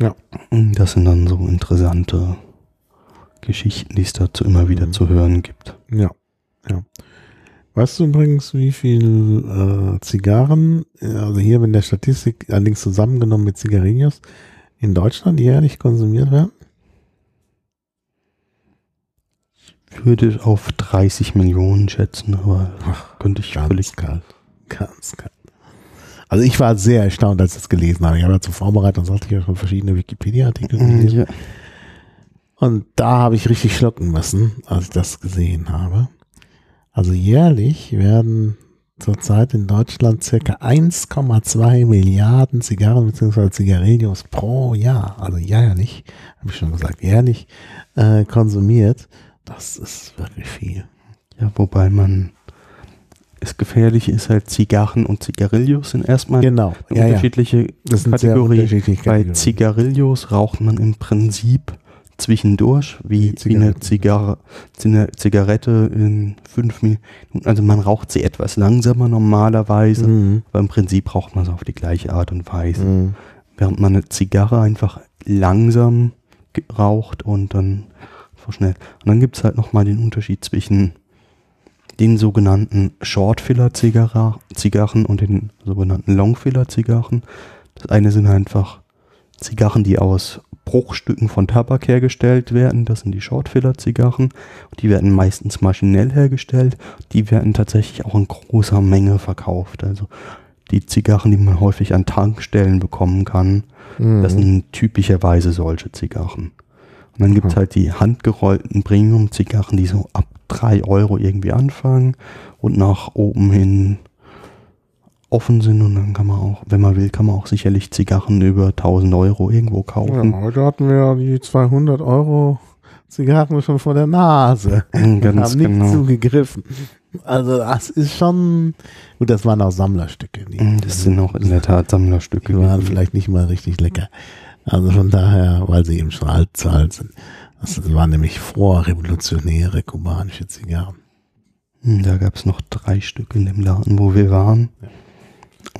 Ja. Das sind dann so interessante Geschichten, die es dazu immer wieder mhm. zu hören gibt. Ja, ja. Weißt du übrigens, wie viel äh, Zigarren, also hier in der Statistik, allerdings zusammengenommen mit Zigarillos, in Deutschland jährlich konsumiert werden? Ich würde auf dreißig Millionen schätzen, aber Ach, könnte ich ganz völlig kalt. Ganz kalt. Also ich war sehr erstaunt, als ich das gelesen habe. Ich habe ja zur Vorbereitung, sagte ich ja schon, verschiedene Wikipedia-Artikel gelesen. Ja. Und da habe ich richtig schlucken müssen, als ich das gesehen habe. Also jährlich werden zurzeit in Deutschland circa eins Komma zwei Milliarden Zigarren bzw. Zigarillos pro Jahr, also jährlich, habe ich schon gesagt, jährlich äh, konsumiert. Das ist wirklich viel. Ja, wobei man das Gefährliche ist halt, Zigarren und Zigarillos sind erstmal genau. eine ja, unterschiedliche ja. Das sind Kategorie. Sehr unterschiedliche Kategorien. Bei Zigarillos raucht man im Prinzip zwischendurch, wie, wie eine, Zigarre, eine Zigarette in fünf Minuten. Also man raucht sie etwas langsamer normalerweise, mhm. aber im Prinzip raucht man es auf die gleiche Art und Weise. Mhm. Während man eine Zigarre einfach langsam raucht und dann verschnellt. Und dann gibt es halt nochmal den Unterschied zwischen den sogenannten Short-Filler-Zigarren und den sogenannten Long-Filler-Zigarren. Das eine sind einfach Zigarren, die aus Bruchstücken von Tabak hergestellt werden. Das sind die Short-Filler-Zigarren. Die werden meistens maschinell hergestellt. Die werden tatsächlich auch in großer Menge verkauft. Also die Zigarren, die man häufig an Tankstellen bekommen kann, mhm. das sind typischerweise solche Zigarren. Und dann gibt es halt die handgerollten Premium-Zigarren, die so ab drei Euro irgendwie anfangen und nach oben hin offen sind. Und dann kann man auch, wenn man will, kann man auch sicherlich Zigarren über tausend Euro irgendwo kaufen. Ja, heute hatten wir ja die zweihundert Euro Zigarren schon vor der Nase. Ganz wir haben genau. nicht zugegriffen. Also das ist schon, gut, das waren auch Sammlerstücke. Die das sind auch in der Tat Sammlerstücke. Die waren vielleicht nicht mal richtig lecker. Also von daher, weil sie eben schon alt sind. Das waren nämlich vorrevolutionäre kubanische Zigarren. Da gab es noch drei Stück in dem Laden, wo wir waren. Ja.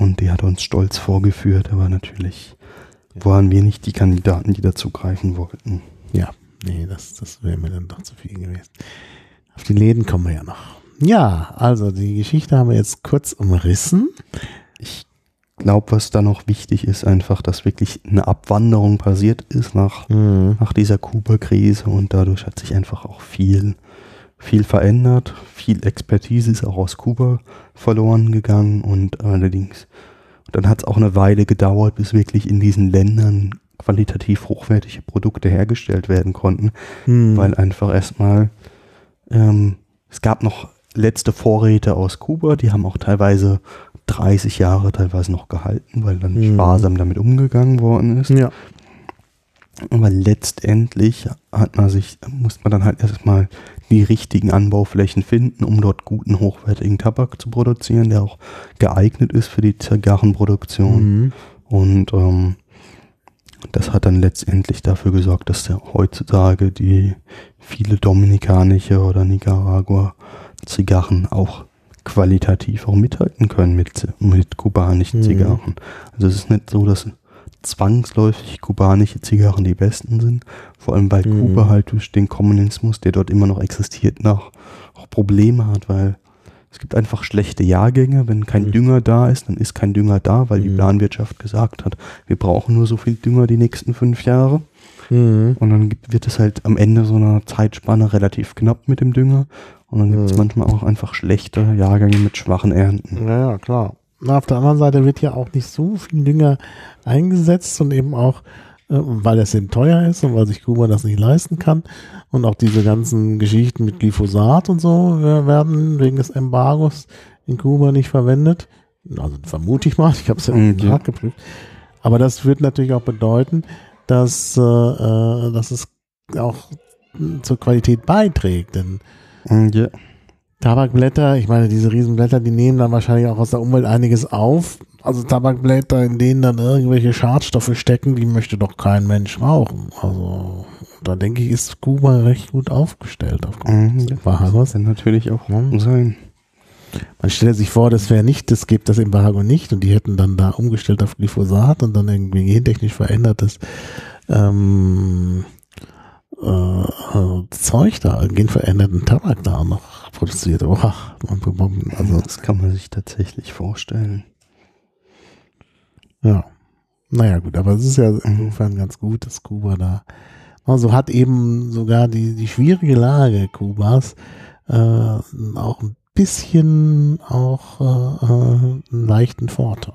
Und die hat uns stolz vorgeführt, aber natürlich ja. waren wir nicht die Kandidaten, die dazu greifen wollten. Ja, nee, das, das wäre mir dann doch zu viel gewesen. Auf die Läden kommen wir ja noch. Ja, also die Geschichte haben wir jetzt kurz umrissen. Ich Ich glaube, was da noch wichtig ist, einfach, dass wirklich eine Abwanderung passiert ist nach, mhm. nach dieser Kuba-Krise und dadurch hat sich einfach auch viel, viel verändert. Viel Expertise ist auch aus Kuba verloren gegangen und allerdings, und dann hat es auch eine Weile gedauert, bis wirklich in diesen Ländern qualitativ hochwertige Produkte hergestellt werden konnten, mhm. weil einfach erstmal, ähm, es gab noch letzte Vorräte aus Kuba, die haben auch teilweise dreißig Jahre teilweise noch gehalten, weil dann mhm. sparsam damit umgegangen worden ist. Ja. Aber letztendlich hat man sich, muss man dann halt erstmal die richtigen Anbauflächen finden, um dort guten, hochwertigen Tabak zu produzieren, der auch geeignet ist für die Zigarrenproduktion. Mhm. Und ähm, das hat dann letztendlich dafür gesorgt, dass der heutzutage die viele dominikanische oder Nicaragua Zigarren auch qualitativ auch mithalten können mit, mit kubanischen Zigarren. Mhm. Also es ist nicht so, dass zwangsläufig kubanische Zigarren die besten sind, vor allem weil mhm. Kuba halt durch den Kommunismus, der dort immer noch existiert, noch auch Probleme hat, weil es gibt einfach schlechte Jahrgänge. Wenn kein mhm. Dünger da ist, dann ist kein Dünger da, weil mhm. die Planwirtschaft gesagt hat, wir brauchen nur so viel Dünger die nächsten fünf Jahre. Mhm. Und dann gibt, wird es halt am Ende so einer Zeitspanne relativ knapp mit dem Dünger. Und dann gibt es mhm. manchmal auch einfach schlechte Jahrgänge mit schwachen Ernten. Ja, ja, klar. Auf der anderen Seite wird ja auch nicht so viel Dünger eingesetzt und eben auch, äh, weil es eben teuer ist und weil sich Kuba das nicht leisten kann. Und auch diese ganzen Geschichten mit Glyphosat und so werden wegen des Embargos in Kuba nicht verwendet. Also vermute ich mal, ich habe es ja nicht mhm. nachgeprüft. Aber das wird natürlich auch bedeuten, dass, äh, dass es auch zur Qualität beiträgt. Denn ja. Tabakblätter, ich meine, diese Riesenblätter, die nehmen dann wahrscheinlich auch aus der Umwelt einiges auf. Also Tabakblätter, in denen dann irgendwelche Schadstoffe stecken, die möchte doch kein Mensch rauchen. Also da denke ich, ist Kuba recht gut aufgestellt. Mhm, ja, das muss dann natürlich auch morgen sein. Man stellt sich vor, das wäre nicht, das gibt das Embargo nicht und die hätten dann da umgestellt auf Glyphosat und dann irgendwie gentechnisch verändertes ähm, äh, Zeug da, genveränderten Tabak da noch produziert. Oha, also das kann man sich tatsächlich vorstellen. Ja, naja gut, aber es ist ja insofern ganz gut, dass Kuba da, also hat eben sogar die, die schwierige Lage Kubas äh, auch ein bisschen auch äh, einen leichten Vorteil.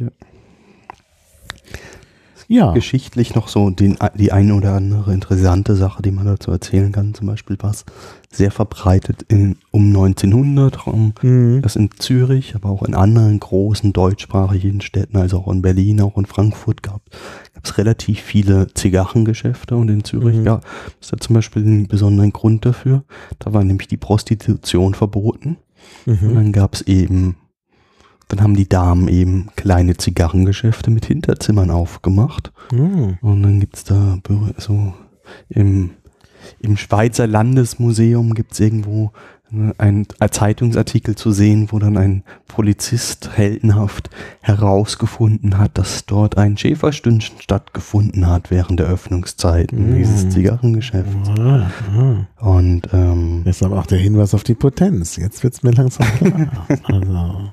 Ja. Ja. Geschichtlich noch so den, die eine oder andere interessante Sache, die man dazu erzählen kann. Zum Beispiel war es sehr verbreitet in, um neunzehnhundert, um, mhm. das in Zürich, aber auch in anderen großen deutschsprachigen Städten, also auch in Berlin, auch in Frankfurt gab es relativ viele Zigarrengeschäfte und in Zürich mhm. gab es da zum Beispiel einen besonderen Grund dafür. Da war nämlich die Prostitution verboten mhm. und dann gab es eben Dann haben die Damen eben kleine Zigarrengeschäfte mit Hinterzimmern aufgemacht. Mhm. Und dann gibt es da so im, im Schweizer Landesmuseum gibt es irgendwo einen Zeitungsartikel zu sehen, wo dann ein Polizist heldenhaft herausgefunden hat, dass dort ein Schäferstündchen stattgefunden hat während der Öffnungszeiten mhm. dieses Zigarrengeschäfts. Mhm. Mhm. Und ähm, deshalb auch der Hinweis auf die Potenz. Jetzt wird es mir langsam klar. Also.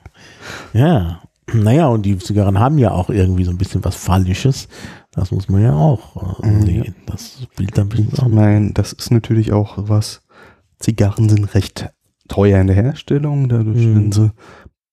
Ja, naja, und die Zigarren haben ja auch irgendwie so ein bisschen was Phallisches. Das muss man ja auch äh, sehen. Ja. Das spielt da ein bisschen auch. Nein, das ist natürlich auch was. Zigarren sind recht teuer in der Herstellung, dadurch mhm. sind sie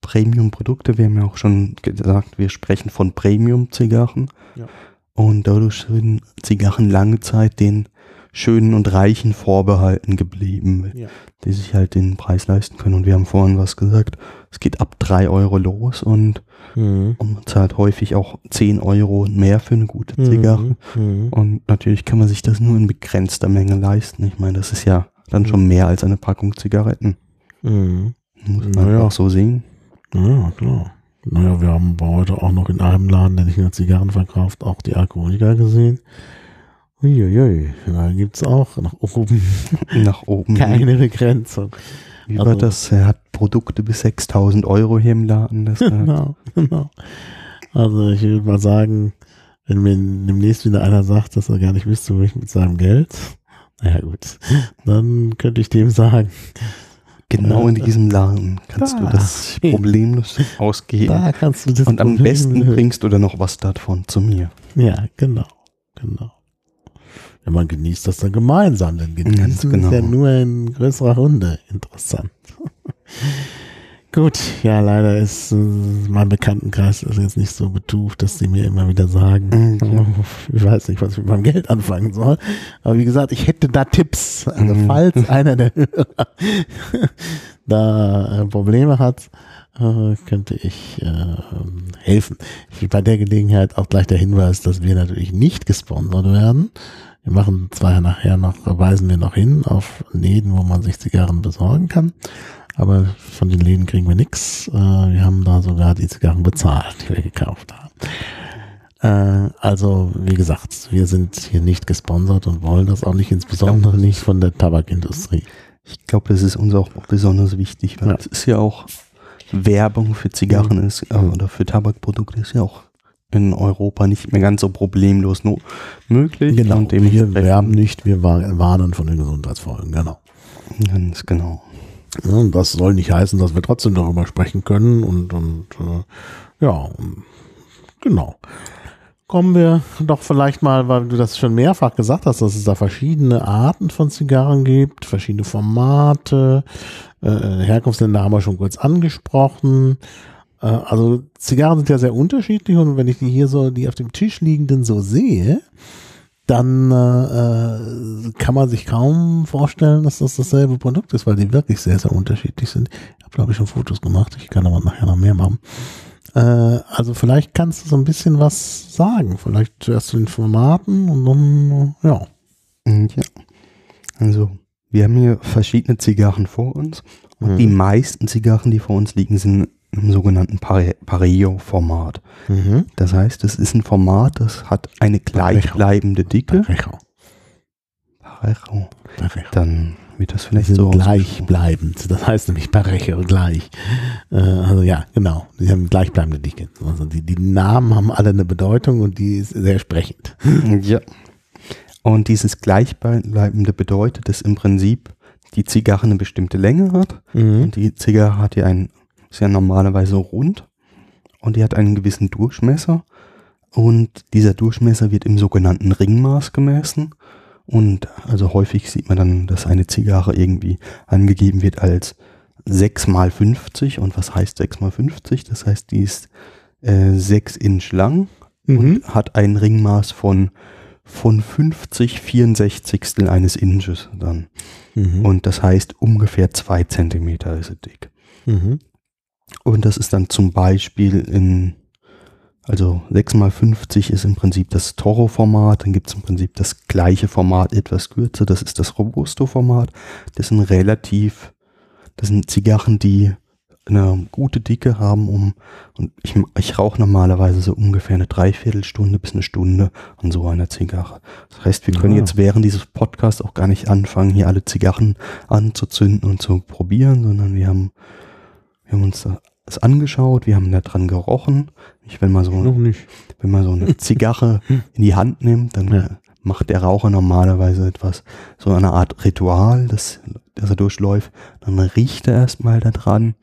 Premium-Produkte. Wir haben ja auch schon gesagt, wir sprechen von Premium-Zigarren. Ja. Und dadurch sind Zigarren lange Zeit den Schönen und Reichen vorbehalten geblieben, ja. die sich halt den Preis leisten können. Und wir haben vorhin was gesagt, es geht ab drei Euro los und, mhm. und man zahlt häufig auch zehn Euro mehr für eine gute Zigarre. Mhm. Und natürlich kann man sich das nur in begrenzter Menge leisten. Ich meine, das ist ja dann schon mehr als eine Packung Zigaretten. Mhm. Muss man naja. auch so sehen. Ja, klar. Naja, wir haben heute auch noch in einem Laden, der nicht nur Zigarren verkauft, auch die Alkoholiker gesehen. Uiuiui, da gibt es auch nach oben, nach oben keine Begrenzung. Wie also, war das? Er hat Produkte bis sechstausend Euro hier im Laden. Das genau, genau. Also ich würde mal sagen, wenn mir demnächst wieder einer sagt, dass er gar nicht wüsste, wo ich mit seinem Geld, naja gut, dann könnte ich dem sagen. Genau in diesem Laden kannst da, du das problemlos ausgeben. Da kannst du das Und am besten bringst du dann noch was davon zu mir. Ja, genau, genau. Ja, man genießt das dann gemeinsam, denn genießen genau. ist ja nur in größerer Runde interessant. Gut, ja, leider ist äh, mein Bekanntenkreis ist jetzt nicht so betucht, dass sie mir immer wieder sagen, okay. oh, ich weiß nicht, was ich mit meinem Geld anfangen soll. Aber wie gesagt, ich hätte da Tipps. Also mhm. falls einer der Hörer da äh, Probleme hat, könnte ich äh, helfen. Bei der Gelegenheit auch gleich der Hinweis, dass wir natürlich nicht gesponsert werden. Wir machen zwar nachher noch, weisen wir noch hin auf Läden, wo man sich Zigarren besorgen kann, aber von den Läden kriegen wir nichts. Äh, wir haben da sogar die Zigarren bezahlt, die wir gekauft haben. Äh, also wie gesagt, wir sind hier nicht gesponsert und wollen das auch nicht, insbesondere nicht von der Tabakindustrie. Ich glaube, das ist uns auch besonders wichtig, weil es ja. ist ja auch Werbung für Zigarren ist, oder für Tabakprodukte ist ja auch in Europa nicht mehr ganz so problemlos no- möglich. Genau, und dem wir werben nicht, wir warnen von den Gesundheitsfolgen, genau. Ganz genau. Ja, das soll nicht heißen, dass wir trotzdem darüber sprechen können und, und äh, ja, und, genau. Kommen wir doch vielleicht mal, weil du das schon mehrfach gesagt hast, dass es da verschiedene Arten von Zigarren gibt, verschiedene Formate, äh, Herkunftsländer haben wir schon kurz angesprochen. Äh, also Zigarren sind ja sehr unterschiedlich und wenn ich die hier so, die auf dem Tisch liegenden so sehe, dann äh, kann man sich kaum vorstellen, dass das dasselbe Produkt ist, weil die wirklich sehr, sehr unterschiedlich sind. Ich habe, glaube ich, schon Fotos gemacht, ich kann aber nachher noch mehr machen. Also vielleicht kannst du so ein bisschen was sagen, vielleicht zuerst zu den Formaten und dann, ja. Ja, also wir haben hier verschiedene Zigarren vor uns und mhm. die meisten Zigarren, die vor uns liegen, sind im sogenannten Pareo-Format. Mhm. Das heißt, es ist ein Format, das hat eine gleichbleibende Dicke. Parejo. Parejo. Parejo. Dann wird das vielleicht so gleichbleibend. Das heißt nämlich Parejo gleich. Äh, also ja, genau. Die haben gleichbleibende Dicke. Also die, die Namen haben alle eine Bedeutung und die ist sehr sprechend. Ja. Und dieses gleichbleibende bedeutet, dass im Prinzip die Zigarre eine bestimmte Länge hat. Mhm. Und die Zigarre hat ja einen, ist ja normalerweise rund und die hat einen gewissen Durchmesser. Und dieser Durchmesser wird im sogenannten Ringmaß gemessen. Und also häufig sieht man dann, dass eine Zigarre irgendwie angegeben wird als sechs mal fünfzig. Und was heißt sechs mal fünfzig? Das heißt, die ist äh, sechs Inch lang mhm. und hat ein Ringmaß von, von fünfzig vierundsechzigstel eines Inches dann. Mhm. Und das heißt, ungefähr zwei Zentimeter ist sie dick. Mhm. Und das ist dann zum Beispiel in... Also sechs mal fünfzig ist im Prinzip das Toro-Format, dann gibt es im Prinzip das gleiche Format, etwas kürzer, das ist das Robusto-Format. Das sind relativ, das sind Zigarren, die eine gute Dicke haben, um, und ich, ich rauche normalerweise so ungefähr eine Dreiviertelstunde bis eine Stunde an so einer Zigarre. Das heißt, wir können ja. jetzt während dieses Podcasts auch gar nicht anfangen, hier alle Zigarren anzuzünden und zu probieren, sondern wir haben, wir haben uns da das angeschaut, wir haben da dran gerochen. Ich, wenn, man so, noch nicht. wenn man so eine Zigarre in die Hand nimmt, dann ja. macht der Raucher normalerweise etwas, so eine Art Ritual, das, das er durchläuft. Dann riecht er erstmal da dran.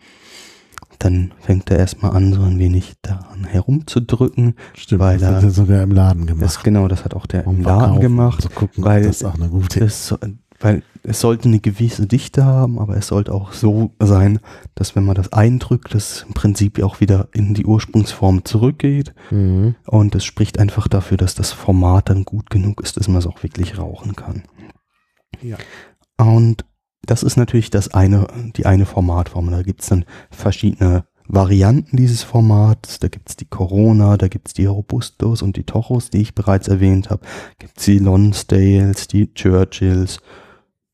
Dann fängt er erstmal an, so ein wenig daran herumzudrücken. Stimmt, weil das hat er sogar im Laden gemacht. Das, genau, das hat auch der um im Laden gemacht. Zu gucken, weil das ist auch eine gute das, Weil es sollte eine gewisse Dichte haben, aber es sollte auch so sein, dass wenn man das eindrückt, das im Prinzip auch wieder in die Ursprungsform zurückgeht. Mhm. Und es spricht einfach dafür, dass das Format dann gut genug ist, dass man es auch wirklich rauchen kann. Ja. Und das ist natürlich das eine, die eine Formatform. Da gibt es dann verschiedene Varianten dieses Formats. Da gibt es die Corona, da gibt es die Robustos und die Toros, die ich bereits erwähnt habe. Da gibt es die Lonsdales, die Churchills.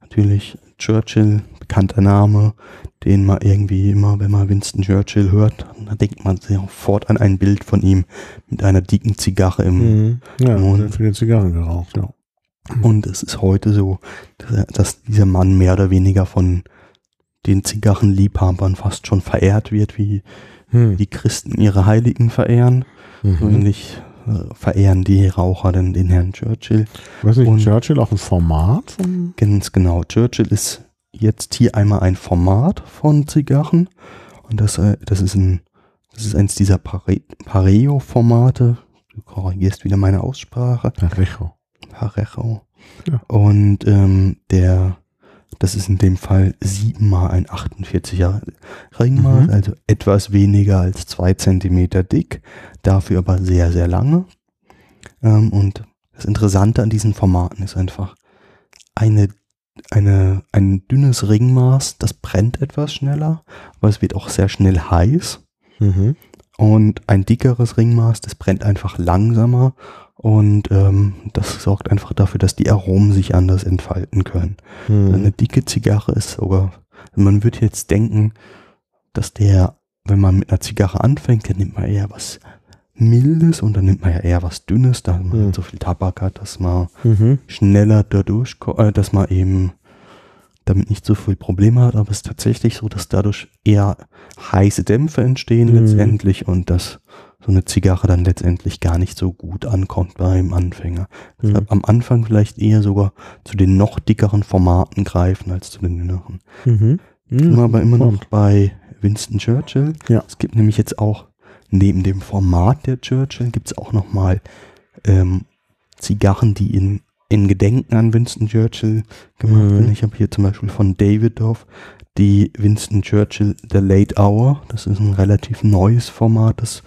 Natürlich Churchill, bekannter Name, den man irgendwie immer, wenn man Winston Churchill hört, dann denkt man sofort an ein Bild von ihm mit einer dicken Zigarre im Mund. Ja, er hat viele Zigarren geraucht, ja. Und es ist heute so, dass dieser Mann mehr oder weniger von den Zigarrenliebhabern fast schon verehrt wird, wie hm. die Christen ihre Heiligen verehren. Mhm. So ähnlich verehren die Raucher denn den Herrn Churchill. Weiß nicht, und Churchill auch ein Format? Ganz genau. Churchill ist jetzt hier einmal ein Format von Zigarren und das, das ist ein, das ist eins dieser Pare- Pareo-Formate. Du korrigierst wieder meine Aussprache. Parejo. Parejo. Ja. Und ähm, der, das ist in dem Fall sieben mal ein achtundvierziger Ringmaß, mhm. also etwas weniger als zwei Zentimeter dick, dafür aber sehr, sehr lange. Ähm, und das Interessante an diesen Formaten ist einfach, eine, eine, ein dünnes Ringmaß, das brennt etwas schneller, aber es wird auch sehr schnell heiß. Mhm. Und ein dickeres Ringmaß, das brennt einfach langsamer. Und ähm, das sorgt einfach dafür, dass die Aromen sich anders entfalten können. Hm. Eine dicke Zigarre ist sogar, man würde jetzt denken, dass der, wenn man mit einer Zigarre anfängt, dann nimmt man eher was Mildes und dann nimmt man ja eher was Dünnes, da man hm. so viel Tabak hat, dass man mhm. schneller dadurch, äh, dass man eben damit nicht so viel Probleme hat. Aber es ist tatsächlich so, dass dadurch eher heiße Dämpfe entstehen mhm. letztendlich und das so eine Zigarre dann letztendlich gar nicht so gut ankommt beim Anfänger. Mhm. Deshalb am Anfang vielleicht eher sogar zu den noch dickeren Formaten greifen als zu den dünneren. Mhm. Mhm. Ich bin aber immer noch bei Winston Churchill. Ja. Es gibt nämlich jetzt auch, neben dem Format der Churchill, gibt es auch nochmal ähm, Zigarren, die in, in Gedenken an Winston Churchill gemacht mhm. werden. Ich habe hier zum Beispiel von Davidoff die Winston Churchill The Late Hour. Das ist ein relativ neues Format, das,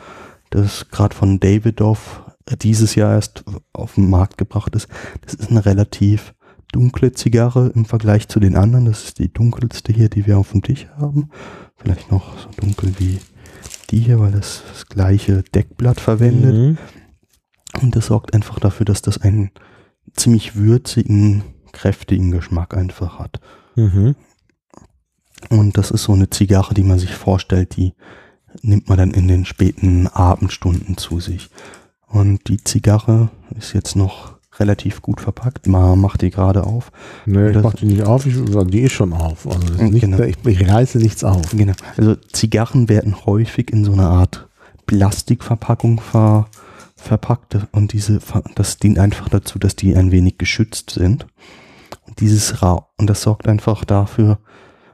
das gerade von Davidoff dieses Jahr erst auf den Markt gebracht ist. Das ist eine relativ dunkle Zigarre im Vergleich zu den anderen. Das ist die dunkelste hier, die wir auf dem Tisch haben. Vielleicht noch so dunkel wie die hier, weil das das gleiche Deckblatt verwendet. Mhm. Und das sorgt einfach dafür, dass das einen ziemlich würzigen, kräftigen Geschmack einfach hat. Mhm. Und das ist so eine Zigarre, die man sich vorstellt, die nimmt man dann in den späten Abendstunden zu sich. Und die Zigarre ist jetzt noch relativ gut verpackt. Maha macht die gerade auf. Nee, ich mach die nicht auf, ich, die ist schon auf. Also das ist nicht, genau. ich, ich reiße nichts auf. Genau. Also Zigarren werden häufig in so einer Art Plastikverpackung ver, verpackt und diese, das dient einfach dazu, dass die ein wenig geschützt sind. Und dieses Rauch, und das sorgt einfach dafür,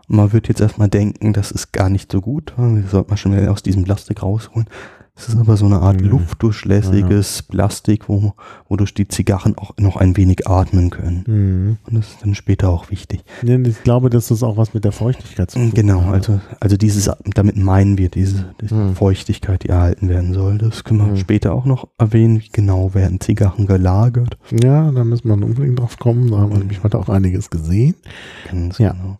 man wird jetzt erstmal denken, das ist gar nicht so gut, das sollte man schnell aus diesem Plastik rausholen. Es ist aber so eine Art luftdurchlässiges Plastik, wo, wodurch die Zigarren auch noch ein wenig atmen können. Mhm. Und das ist dann später auch wichtig. Ich glaube, dass das auch was mit der Feuchtigkeit zu tun hat. Genau, also, also dieses, damit meinen wir diese, diese mhm. Feuchtigkeit, die erhalten werden soll. Das können wir mhm. später auch noch erwähnen. Wie genau werden Zigarren gelagert? Ja, da müssen wir unbedingt drauf kommen. Da haben wir mhm. nämlich heute auch einiges gesehen. Ganz ja. genau.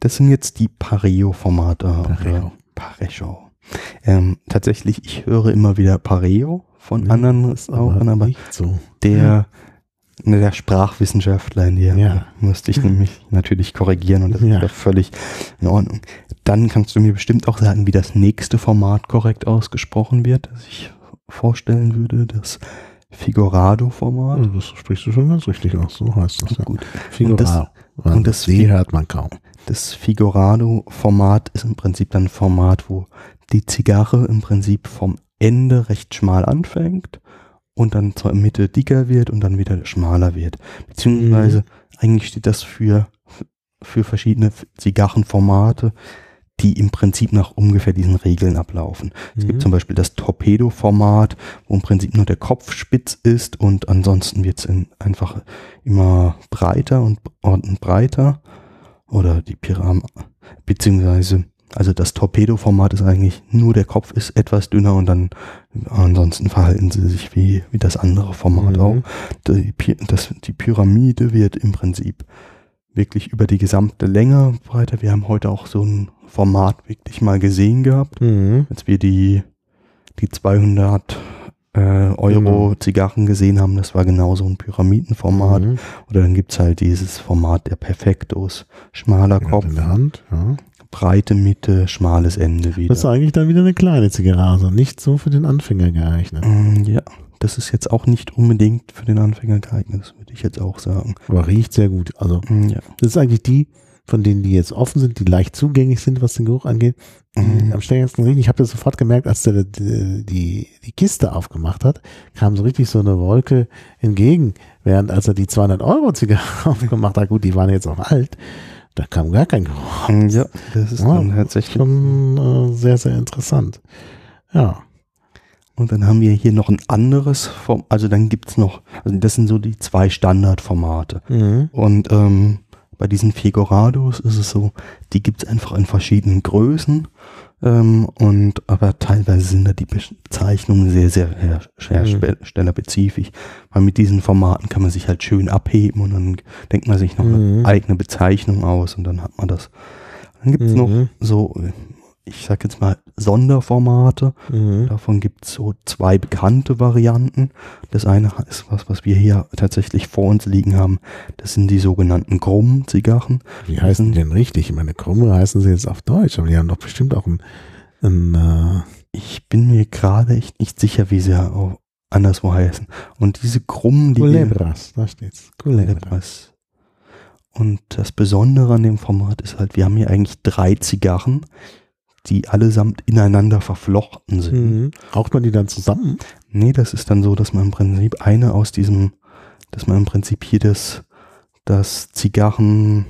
Das sind jetzt die Pareo-Formate. Pareo. Parejo. Ähm, tatsächlich, ich höre immer wieder Pareo von nee, anderen ist auch, aber so. der, ne, der Sprachwissenschaftler in dir ja. musste ich nämlich natürlich korrigieren und das ja. ist doch völlig in Ordnung. Dann kannst du mir bestimmt auch sagen, wie das nächste Format korrekt ausgesprochen wird, das ich vorstellen würde, das Figurado-Format. Ja, das sprichst du schon ganz richtig aus, so heißt das ja. Gut. Figurado. Und das, und das Fi- hört man kaum. Das Figurado-Format ist im Prinzip dann ein Format, wo die Zigarre im Prinzip vom Ende recht schmal anfängt und dann zur Mitte dicker wird und dann wieder schmaler wird. Beziehungsweise mhm. eigentlich steht das für, für verschiedene Zigarrenformate, die im Prinzip nach ungefähr diesen Regeln ablaufen. Mhm. Es gibt zum Beispiel das Torpedo-Format, wo im Prinzip nur der Kopf spitz ist und ansonsten wird es einfach immer breiter und, und breiter. Oder die Pyram, beziehungsweise also das Torpedo-Format ist eigentlich nur der Kopf ist etwas dünner und dann ansonsten verhalten sie sich wie, wie das andere Format mhm. auch. Die, das, die Pyramide wird im Prinzip wirklich über die gesamte Länge breiter. Wir haben heute auch so ein Format wirklich mal gesehen gehabt, mhm. als wir die, die zweihundert äh, Euro mhm. Zigarren gesehen haben. Das war genau so ein Pyramidenformat. Mhm. Oder dann gibt es halt dieses Format der Perfektos, schmaler ja, Kopf. Hand, ja. breite Mitte, schmales Ende wieder. Das ist eigentlich dann wieder eine kleine Zigarre, also nicht so für den Anfänger geeignet. Mm, ja, das ist jetzt auch nicht unbedingt für den Anfänger geeignet, das würde ich jetzt auch sagen. Aber riecht sehr gut. Also mm, ja. das ist eigentlich die, von denen die jetzt offen sind, die leicht zugänglich sind, was den Geruch angeht, mm. am stärksten riechen. Ich habe das sofort gemerkt, als der die, die, die Kiste aufgemacht hat, kam so richtig so eine Wolke entgegen, während als er die zweihundert-Euro-Zigarre aufgemacht hat, gut, die waren jetzt auch alt, da kam gar kein Geruch. Ja, das ist ja, dann tatsächlich schon äh, sehr, sehr interessant. Ja. Und dann haben wir hier noch ein anderes Form, also dann gibt es noch, also das sind so die zwei Standardformate. Mhm. Und ähm, bei diesen Figurados ist es so, die gibt es einfach in verschiedenen Größen. Ähm, und aber teilweise sind da die Bezeichnungen sehr, sehr herstellerspezifisch. Mhm. Weil mit diesen Formaten kann man sich halt schön abheben und dann denkt man sich noch mhm. eine eigene Bezeichnung aus und dann hat man das. Dann gibt es mhm. noch so, ich sag jetzt mal, Sonderformate. Mhm. Davon gibt es so zwei bekannte Varianten. Das eine ist was, was wir hier tatsächlich vor uns liegen haben. Das sind die sogenannten krummen Zigarren. Wie heißen die denn richtig? Ich meine, krumme heißen sie jetzt auf Deutsch, aber die haben doch bestimmt auch ein... ein äh ich bin mir gerade echt nicht sicher, wie sie auch anderswo heißen. Und diese krummen... Die Culebras, da steht's. Culebras. Und das Besondere an dem Format ist halt, wir haben hier eigentlich drei Zigarren, die allesamt ineinander verflochten sind. Mhm. Raucht man die dann zusammen? Nee, das ist dann so, dass man im Prinzip eine aus diesem, dass man im Prinzip hier das, das Zigarrenband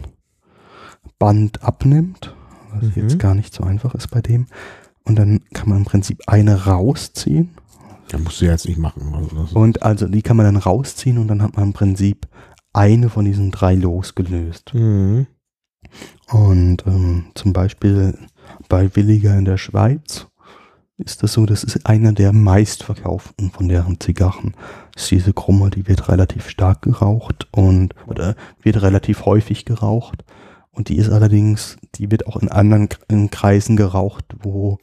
abnimmt, was mhm. jetzt gar nicht so einfach ist bei dem. Und dann kann man im Prinzip eine rausziehen. Ja, musst du ja jetzt nicht machen. Also und also die kann man dann rausziehen und dann hat man im Prinzip eine von diesen drei losgelöst. Mhm. Und ähm, zum Beispiel bei Williger in der Schweiz ist das so, das ist einer der meistverkauften von deren Zigarren. Das ist diese Krumme, die wird relativ stark geraucht und oder wird relativ häufig geraucht. Und die ist allerdings, die wird auch in anderen in Kreisen geraucht, wo,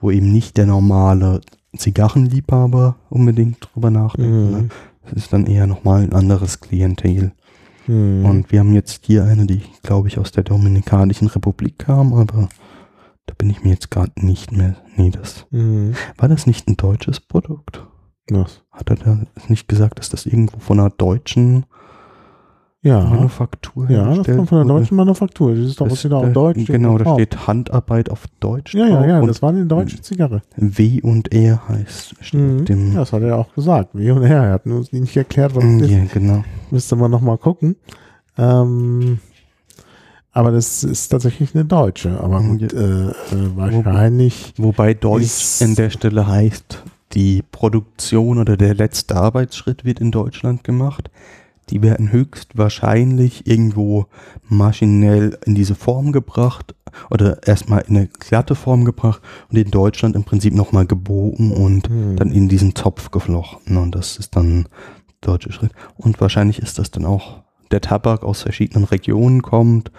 wo eben nicht der normale Zigarrenliebhaber unbedingt drüber nachdenkt. Mhm. Ne? Das ist dann eher nochmal ein anderes Klientel. Mhm. Und wir haben jetzt hier eine, die, glaube ich, aus der Dominikanischen Republik kam, aber da bin ich mir jetzt gerade nicht mehr. Nee, das. Mhm. War das nicht ein deutsches Produkt? Was? Hat er da nicht gesagt, dass das irgendwo von einer deutschen ja. Manufaktur ja, hergestellt wurde? Ja, das kommt von einer wurde? deutschen Manufaktur. Das ist doch was da auf Deutsch. Genau, da steht Handarbeit auf Deutsch. Ja, ja, ja, das war eine deutsche Zigarre. W und R heißt. Mhm. Dem ja, das hat er auch gesagt. W und R. Er hat uns nicht erklärt, was das ja, ist. Genau. Müsste man nochmal gucken. Ähm. Aber das ist tatsächlich eine deutsche, aber gut, äh, äh, wahrscheinlich. Wobei Deutsch an der Stelle heißt, die Produktion oder der letzte Arbeitsschritt wird in Deutschland gemacht. Die werden höchstwahrscheinlich irgendwo maschinell in diese Form gebracht oder erstmal in eine glatte Form gebracht und in Deutschland im Prinzip nochmal gebogen und hm. dann in diesen Zopf geflochten. Und das ist dann ein deutscher Schritt. Und wahrscheinlich ist das dann auch der Tabak aus verschiedenen Regionen kommt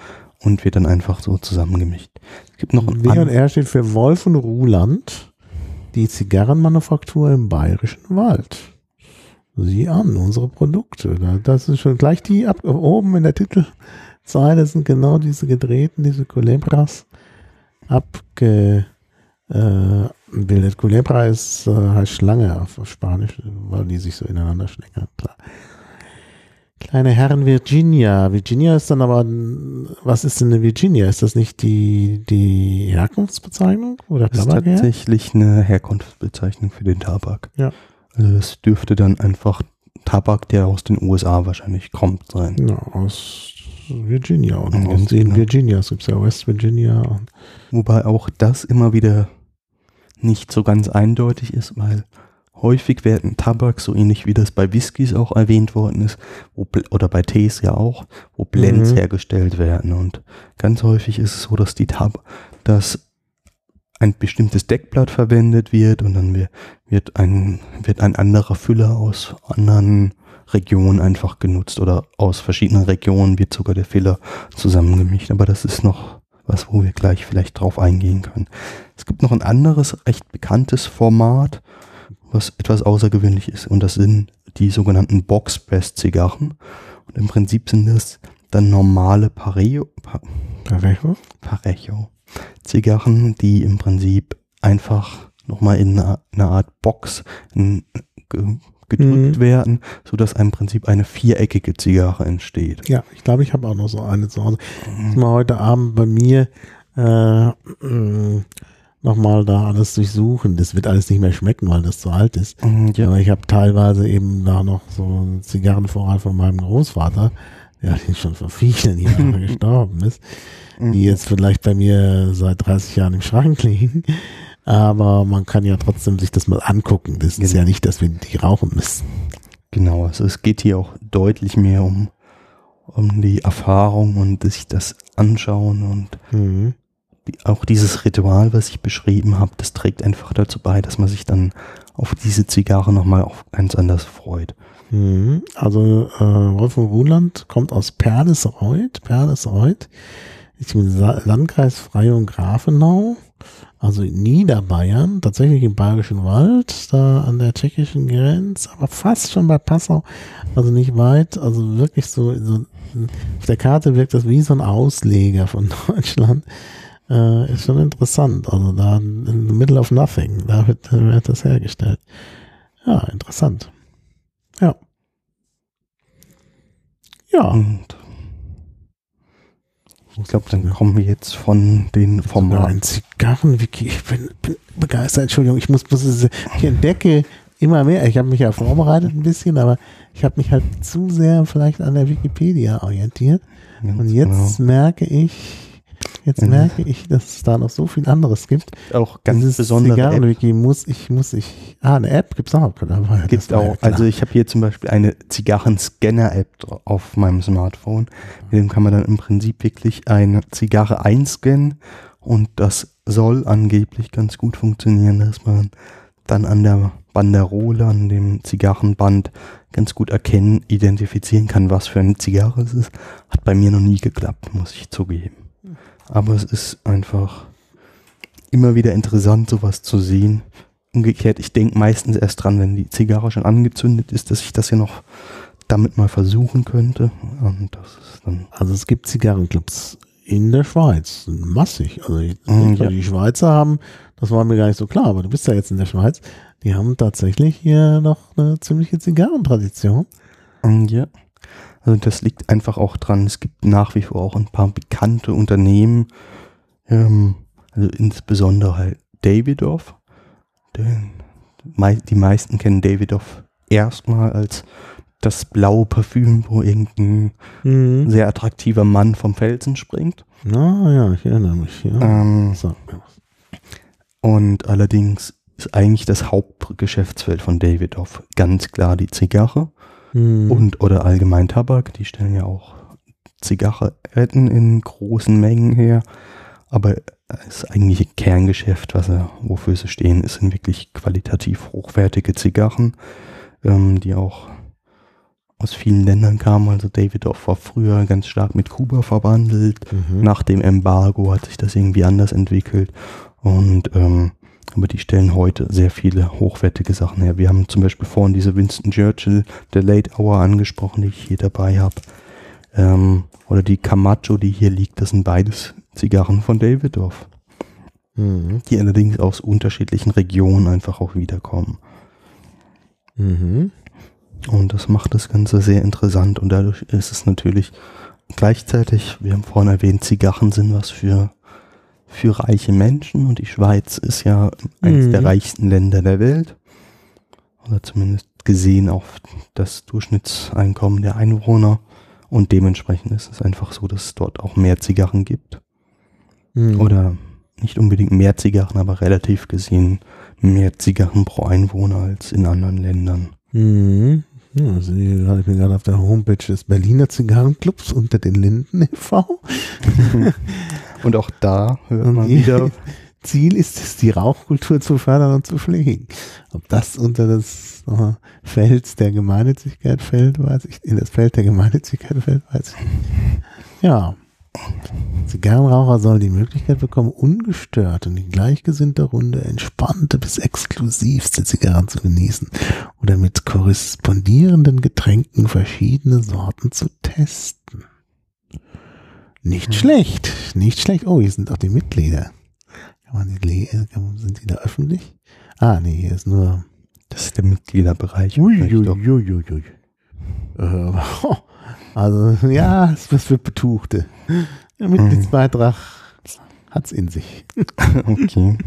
und wird dann einfach so zusammengemischt. Es gibt noch ein W und R steht für Wolf und Ruhland, die Zigarrenmanufaktur im Bayerischen Wald. Sieh an, unsere Produkte. Das ist schon gleich die, ab, oben in der Titelzeile sind genau diese gedrehten, diese Culebras abgebildet. Äh, Culebra ist, äh, heißt Schlange auf Spanisch, weil die sich so ineinander schlängern, klar. Kleine Herren Virginia. Virginia ist dann aber, was ist denn eine Virginia? Ist das nicht die, die Herkunftsbezeichnung? Oder das ist tatsächlich eine Herkunftsbezeichnung für den Tabak. Ja. Also das dürfte dann einfach Tabak, der aus den U S A wahrscheinlich kommt, sein. Ja, aus Virginia. Oder ja, aus den genau. Virginia. Es gibt ja West Virginia. Und wobei auch das immer wieder nicht so ganz eindeutig ist, weil häufig werden Tabak, so ähnlich wie das bei Whiskys auch erwähnt worden ist, wo, oder bei Tees ja auch, wo Blends mhm. hergestellt werden. Und ganz häufig ist es so, dass, die Tab- dass ein bestimmtes Deckblatt verwendet wird und dann wird ein, wird ein anderer Füller aus anderen Regionen einfach genutzt oder aus verschiedenen Regionen wird sogar der Füller zusammengemischt. Aber das ist noch was, wo wir gleich vielleicht drauf eingehen können. Es gibt noch ein anderes, recht bekanntes Format, was etwas außergewöhnlich ist. Und das sind die sogenannten Box-Press-Zigarren. Und im Prinzip sind das dann normale Parejo, pa- Parejo? Parejo-Zigarren, die im Prinzip einfach nochmal in einer eine Art Box in, ge, gedrückt mhm. werden, sodass im Prinzip eine viereckige Zigarre entsteht. Ja, ich glaube, ich habe auch noch so eine zu Hause. Mhm. Ich war heute Abend bei mir äh, äh, nochmal da alles durchsuchen. Das wird alles nicht mehr schmecken, weil das zu alt ist. Ja. Aber ich habe teilweise eben da noch so einen Zigarrenvorrat von meinem Großvater, der schon vor vielen Jahren gestorben ist, die jetzt vielleicht bei mir seit dreißig Jahren im Schrank liegen. Aber man kann ja trotzdem sich das mal angucken. Das genau. ist ja nicht, dass wir die rauchen müssen. Genau, also es geht hier auch deutlich mehr um, um die Erfahrung und sich das Anschauen und mhm. auch dieses Ritual, was ich beschrieben habe, das trägt einfach dazu bei, dass man sich dann auf diese Zigarre nochmal ganz anders freut. Also äh, Wolf und Ruhland kommt aus Perlesreuth, Perlesreuth, ist im Landkreis Frei und Grafenau, also in Niederbayern, tatsächlich im Bayerischen Wald, da an der tschechischen Grenze, aber fast schon bei Passau, also nicht weit, also wirklich so, so auf der Karte wirkt das wie so ein Ausleger von Deutschland. Äh, ist schon interessant, also da in the middle of nothing, da wird, da wird das hergestellt. Ja, interessant. Ja. Ja. Und Ich glaube, dann kommen wir jetzt von den Formaten. Ein Zigarrenwiki. Ich bin, bin begeistert. Entschuldigung, ich muss, muss ich entdecke immer mehr. Ich habe mich ja vorbereitet ein bisschen, aber ich habe mich halt zu sehr vielleicht an der Wikipedia orientiert. Ganz Und jetzt genau. merke ich, jetzt ja. merke ich, dass es da noch so viel anderes gibt. Auch ganz Dieses besondere Zigarrenwiki muss ich, muss ich. Ah, eine App gibt es auch. Gibt's auch. Ja, also ich habe hier zum Beispiel eine Zigarren-Scanner-App auf meinem Smartphone. Mit dem kann man dann im Prinzip wirklich eine Zigarre einscannen und das soll angeblich ganz gut funktionieren, dass man dann an der Banderole, an dem Zigarrenband ganz gut erkennen, identifizieren kann, was für eine Zigarre es ist. Hat bei mir noch nie geklappt, muss ich zugeben. Aber es ist einfach immer wieder interessant, sowas zu sehen. Umgekehrt, ich denke meistens erst dran, wenn die Zigarre schon angezündet ist, dass ich das ja noch damit mal versuchen könnte. Und das ist dann also es gibt Zigarrenclubs in der Schweiz, massig. Also ich denke, ja. die Schweizer haben, das war mir gar nicht so klar, aber du bist ja jetzt in der Schweiz, die haben tatsächlich hier noch eine ziemliche Zigarrentradition. Ja. Also das liegt einfach auch dran, es gibt nach wie vor auch ein paar bekannte Unternehmen, ähm, also insbesondere halt Davidoff, denn die meisten kennen Davidoff erstmal als das blaue Parfüm, wo irgendein mhm. sehr attraktiver Mann vom Felsen springt. Ah ja, ich erinnere mich. Ja. Ähm, so. Und allerdings ist eigentlich das Hauptgeschäftsfeld von Davidoff ganz klar die Zigarre. Und oder allgemein Tabak, die stellen ja auch Zigaretten in großen Mengen her, aber das eigentliche Kerngeschäft, was er, wofür sie stehen, ist, sind wirklich qualitativ hochwertige Zigarren, ähm, die auch aus vielen Ländern kamen. Also Davidoff war früher ganz stark mit Kuba verbandelt, mhm. nach dem Embargo hat sich das irgendwie anders entwickelt und ähm, aber die stellen heute sehr viele hochwertige Sachen her. Wir haben zum Beispiel vorhin diese Winston Churchill, der Late Hour angesprochen, die ich hier dabei habe. Ähm, oder die Camacho, die hier liegt, das sind beides Zigarren von Davidoff. Mhm. Die allerdings aus unterschiedlichen Regionen einfach auch wiederkommen. Mhm. Und das macht das Ganze sehr interessant und dadurch ist es natürlich gleichzeitig, wir haben vorhin erwähnt, Zigarren sind was für für reiche Menschen und die Schweiz ist ja eines mhm. der reichsten Länder der Welt oder zumindest gesehen auf das Durchschnittseinkommen der Einwohner und dementsprechend ist es einfach so, dass es dort auch mehr Zigarren gibt mhm. oder nicht unbedingt mehr Zigarren, aber relativ gesehen mehr Zigarren pro Einwohner als in anderen Ländern. Mhm. Ja, also hier hatte ich mir gerade auf der Homepage des Berliner Zigarrenclubs unter den Linden e V Und auch da hören wir wieder. Ziel ist es, die Rauchkultur zu fördern und zu pflegen. Ob das unter das Feld der Gemeinnützigkeit fällt, weiß ich, in das Feld der Gemeinnützigkeit fällt, weiß ich nicht. Ja. Zigarrenraucher sollen die Möglichkeit bekommen, ungestört und in gleichgesinnter Runde entspannte bis exklusivste Zigarren zu genießen oder mit korrespondierenden Getränken verschiedene Sorten zu testen. Nicht hm. schlecht, nicht schlecht. Oh, hier sind auch die Mitglieder. Kann man die sind die da öffentlich? Ah, nee, hier ist nur... Das ist der Mitgliederbereich. Uiuiuiui. Ui, äh, oh, also, ja, es wird Betuchte. Der Mitgliedsbeitrag hm. hat's in sich. Okay.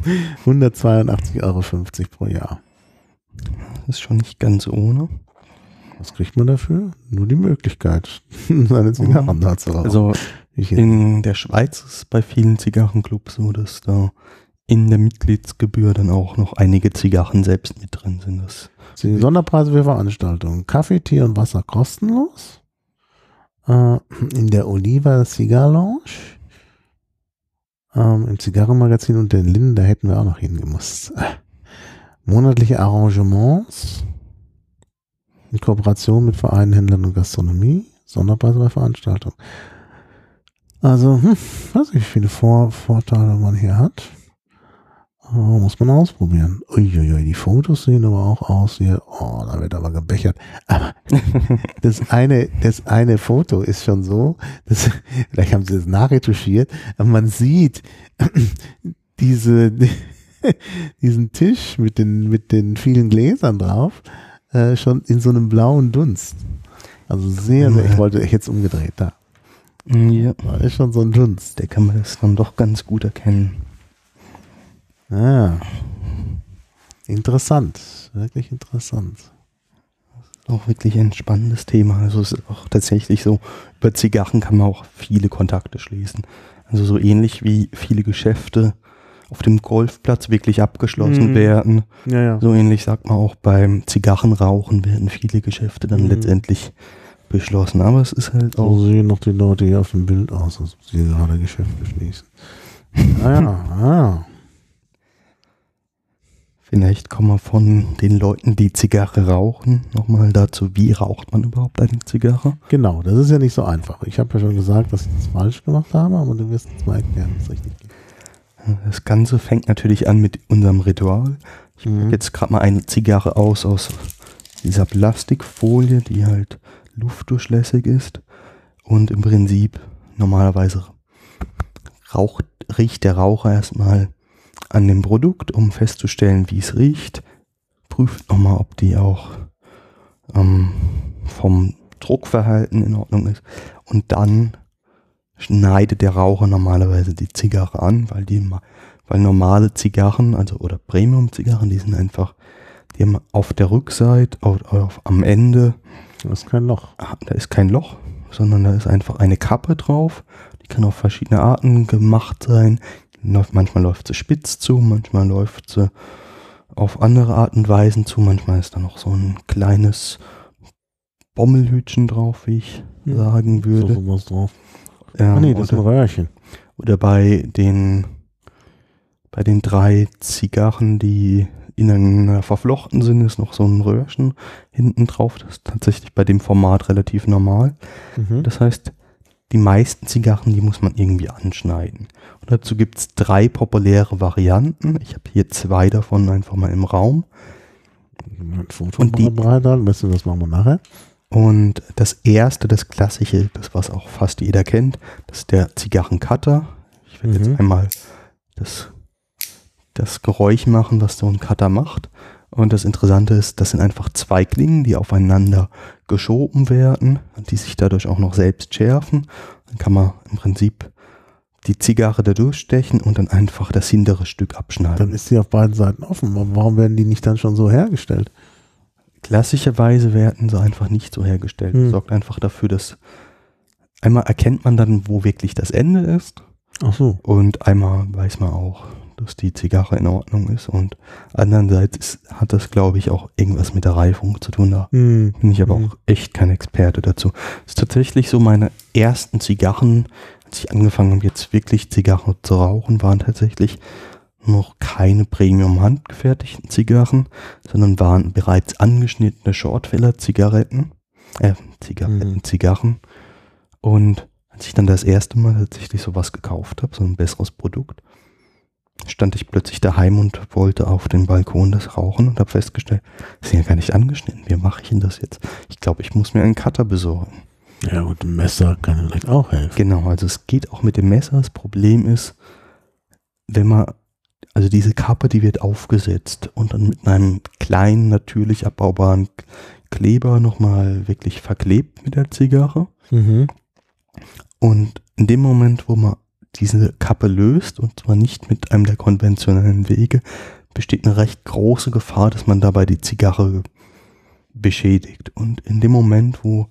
hundertzweiundachtzig Euro fünfzig pro Jahr. Das ist schon nicht ganz ohne. Was kriegt man dafür? Nur die Möglichkeit, seine Zigarren da zu rauchen. Also in der Schweiz ist es bei vielen Zigarrenclubs so, dass da in der Mitgliedsgebühr dann auch noch einige Zigarren selbst mit drin sind. Das sind Sonderpreise für Veranstaltungen. Kaffee, Tee und Wasser kostenlos. Äh, in der Oliva Cigar Lounge. Ähm, Im Zigarrenmagazin und den Linden, da hätten wir auch noch hingemusst. Äh, monatliche Arrangements. In Kooperation mit Vereinen, Händlern und Gastronomie, Sonderpreise bei Veranstaltungen. Also, hm, weiß ich, wie viele Vor- Vorteile man hier hat. Äh, muss man ausprobieren. Uiuiui, die Fotos sehen aber auch aus hier. Oh, da wird aber gebechert. Aber das eine, das eine Foto ist schon so, dass, vielleicht haben sie das nachretuschiert, aber man sieht diese, diesen Tisch mit den, mit den vielen Gläsern drauf. Schon in so einem blauen Dunst. Also sehr, sehr, ich wollte jetzt umgedreht da. Ja. Da ist schon so ein Dunst. Der kann man das dann doch ganz gut erkennen. Ah. Interessant. Wirklich interessant. Auch wirklich ein spannendes Thema. Also es ist auch tatsächlich so, über Zigarren kann man auch viele Kontakte schließen. Also so ähnlich wie viele Geschäfte auf dem Golfplatz wirklich abgeschlossen mhm. werden. Ja, ja. So ähnlich sagt man auch beim Zigarrenrauchen werden viele Geschäfte dann mhm. letztendlich beschlossen. Aber es ist halt auch... So sehen noch die Leute hier auf dem Bild aus, als ob sie gerade Geschäfte schließen. Ah ja, ah ja. Vielleicht kommen wir von den Leuten, die Zigarre rauchen, nochmal dazu, wie raucht man überhaupt eine Zigarre? Genau, das ist ja nicht so einfach. Ich habe ja schon gesagt, dass ich das falsch gemacht habe, aber du wirst es mal erklären, was richtig geht. Das Ganze fängt natürlich an mit unserem Ritual. Ich mhm. packe jetzt gerade mal eine Zigarre aus, aus dieser Plastikfolie, die halt luftdurchlässig ist und im Prinzip normalerweise raucht, riecht der Raucher erstmal an dem Produkt, um festzustellen, wie es riecht. Prüft nochmal, ob die auch ähm, vom Druckverhalten in Ordnung ist. Und dann schneidet der Raucher normalerweise die Zigarre an, weil die, weil normale Zigarren, also oder Premium-Zigarren, die sind einfach, die haben auf der Rückseite, auf, auf, am Ende. Da ist kein Loch. Da ist kein Loch, sondern da ist einfach eine Kappe drauf. Die kann auf verschiedene Arten gemacht sein. Manchmal läuft sie spitz zu, manchmal läuft sie auf andere Art und Weisen zu, manchmal ist da noch so ein kleines Bommelhütchen drauf, wie ich hm. sagen würde. So was drauf. Ja, ah, nee, das oder, ist ein Röhrchen. Oder bei den, bei den drei Zigarren, die ineinander verflochten sind, ist noch so ein Röhrchen hinten drauf. Das ist tatsächlich bei dem Format relativ normal. Mhm. Das heißt, die meisten Zigarren, die muss man irgendwie anschneiden. Und dazu gibt es drei populäre Varianten. Ich habe hier zwei davon einfach mal im Raum. Ein Foto und die, weißt du, das machen wir nachher. Und das erste, das klassische, das was auch fast jeder kennt, das ist der Zigarrencutter. Ich werde mhm. jetzt einmal das, das Geräusch machen, was so ein Cutter macht. Und das Interessante ist, das sind einfach zwei Klingen, die aufeinander geschoben werden und die sich dadurch auch noch selbst schärfen. Dann kann man im Prinzip die Zigarre da durchstechen und dann einfach das hintere Stück abschneiden. Dann ist sie auf beiden Seiten offen. Warum werden die nicht dann schon so hergestellt? Klassischerweise werden sie einfach nicht so hergestellt. Hm. Das sorgt einfach dafür, dass einmal erkennt man dann, wo wirklich das Ende ist. Ach so. Und einmal weiß man auch, dass die Zigarre in Ordnung ist, und andererseits ist, hat das, glaube ich, auch irgendwas mit der Reifung zu tun. Da mm. bin ich aber mm. auch echt kein Experte dazu. Das ist tatsächlich so, meine ersten Zigarren, als ich angefangen habe, jetzt wirklich Zigarren zu rauchen, waren tatsächlich noch keine Premium handgefertigten Zigarren, sondern waren bereits angeschnittene Shortfiller-Zigaretten, äh, Zigaretten, mm. Zigarren. Und als ich dann das erste Mal tatsächlich sowas gekauft habe, so ein besseres Produkt, stand ich plötzlich daheim und wollte auf dem Balkon das rauchen und habe festgestellt, das ist ja gar nicht angeschnitten. Wie mache ich denn das jetzt? Ich glaube, ich muss mir einen Cutter besorgen. Ja, und ein Messer kann vielleicht auch helfen. Genau, also es geht auch mit dem Messer. Das Problem ist, wenn man, also diese Kappe, die wird aufgesetzt und dann mit einem kleinen, natürlich abbaubaren Kleber nochmal wirklich verklebt mit der Zigarre. Mhm. Und in dem Moment, wo man diese Kappe löst, und zwar nicht mit einem der konventionellen Wege, besteht eine recht große Gefahr, dass man dabei die Zigarre beschädigt. Und in dem Moment, wo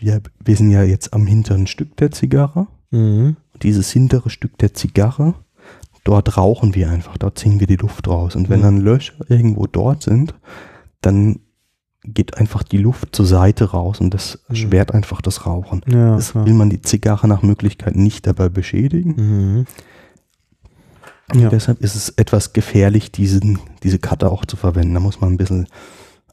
wir, wir sind ja jetzt am hinteren Stück der Zigarre, mhm. dieses hintere Stück der Zigarre, dort rauchen wir einfach, dort ziehen wir die Luft raus. Und wenn mhm. dann Löcher irgendwo dort sind, dann geht einfach die Luft zur Seite raus und das erschwert mhm. einfach das Rauchen. Ja, das will man die Zigarre nach Möglichkeit nicht dabei beschädigen. Mhm. Ja. Deshalb ist es etwas gefährlich, diesen, diese Cutter auch zu verwenden. Da muss man ein bisschen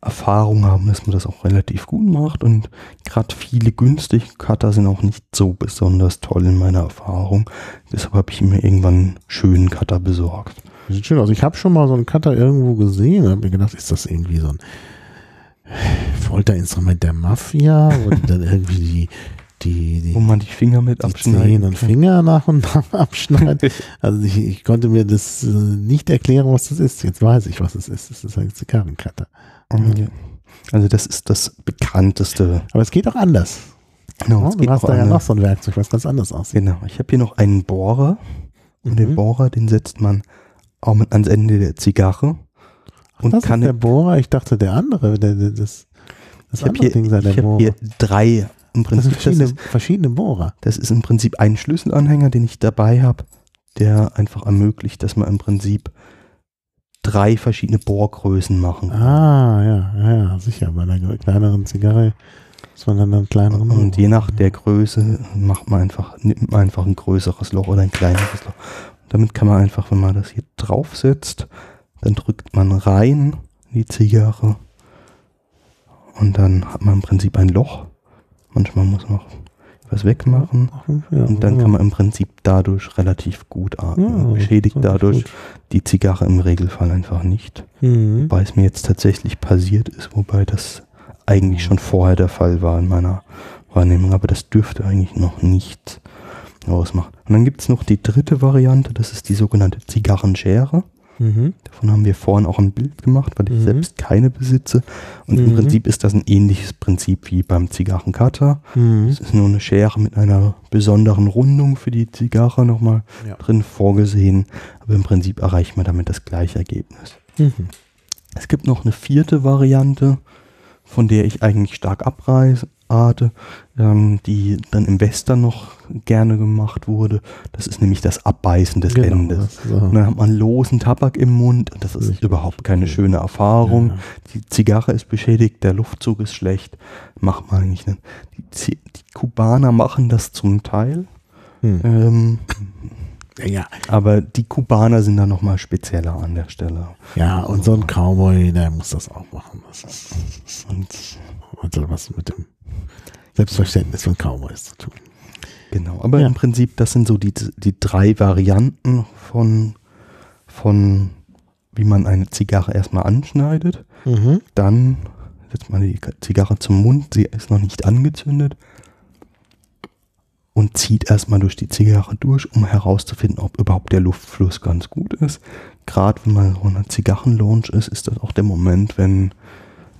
Erfahrung haben, dass man das auch relativ gut macht, und gerade viele günstige Cutter sind auch nicht so besonders toll in meiner Erfahrung. Deshalb habe ich mir irgendwann einen schönen Cutter besorgt. Das sieht schön aus. Ich habe schon mal so einen Cutter irgendwo gesehen und habe mir gedacht, ist das irgendwie so ein Folterinstrument der Mafia, wo die dann irgendwie die, die, die, wo man die Finger mit abschneiden und Finger nach und nach abschneidet. Also ich, ich konnte mir das nicht erklären, was das ist. Jetzt weiß ich, was es ist. Das ist ein Zigarrencutter. Ja. Also das ist das bekannteste. Aber es geht auch anders. Genau, oh, du hast da eine, ja noch so ein Werkzeug, was ganz anders aussieht. Genau, ich habe hier noch einen Bohrer. Und mhm. den Bohrer, den setzt man auch mit ans Ende der Zigarre. Ach, und das kann ist der Bohrer? Ich dachte, der andere. Der, der, das das andere hier, Ding sei der ich Bohrer. Ich habe hier drei. Im Prinzip, das sind verschiedene, das ist, verschiedene Bohrer. Das ist im Prinzip ein Schlüsselanhänger, den ich dabei habe, der einfach ermöglicht, dass man im Prinzip drei verschiedene Bohrgrößen machen kann. Ah, ja, ja, sicher. Bei einer kleineren Zigarre ist man dann einen kleineren. Und je nach der Größe macht man einfach, nimmt man einfach ein größeres Loch oder ein kleineres Loch. Damit kann man einfach, wenn man das hier draufsetzt, dann drückt man rein die Zigarre und dann hat man im Prinzip ein Loch. Manchmal muss man auch was wegmachen, ja, und dann ja. kann man im Prinzip dadurch relativ gut atmen. Ja, beschädigt dadurch gut. die Zigarre im Regelfall einfach nicht. Mhm. Wobei es mir jetzt tatsächlich passiert ist, wobei das eigentlich schon vorher der Fall war in meiner Wahrnehmung, aber das dürfte eigentlich noch nicht ausmachen. Und dann gibt es noch die dritte Variante, das ist die sogenannte Zigarrenschere. Mhm. Davon haben wir vorhin auch ein Bild gemacht, weil ich mhm. selbst keine besitze. Und mhm. im Prinzip ist das ein ähnliches Prinzip wie beim Zigarrencutter. Mhm. Es ist nur eine Schere mit einer besonderen Rundung für die Zigarre nochmal ja. drin vorgesehen. Aber im Prinzip erreicht man damit das gleiche Ergebnis. Mhm. Es gibt noch eine vierte Variante, von der ich eigentlich stark abrate, ähm, die dann im Western noch gerne gemacht wurde. Das ist nämlich das Abbeißen des genau, Endes. Das, ja. Und dann hat man losen Tabak im Mund. Das ist Richtig. überhaupt keine schöne Erfahrung. Ja. Die Zigarre ist beschädigt, der Luftzug ist schlecht. Macht man eigentlich nicht. Die, Z- die Kubaner machen das zum Teil. Hm. Ähm, Ja. Aber die Kubaner sind da nochmal spezieller an der Stelle. Ja, und so ein Cowboy, der muss das auch machen. Das ist, und hat was mit dem Selbstverständnis von Cowboys zu tun. Genau, aber ja. im Prinzip, das sind so die, die drei Varianten von, von, wie man eine Zigarre erstmal anschneidet. Mhm. Dann setzt man die Zigarre zum Mund, sie ist noch nicht angezündet. Und zieht erstmal durch die Zigarre durch, um herauszufinden, ob überhaupt der Luftfluss ganz gut ist. Gerade wenn man so in einer Zigarrenlounge ist, ist das auch der Moment, wenn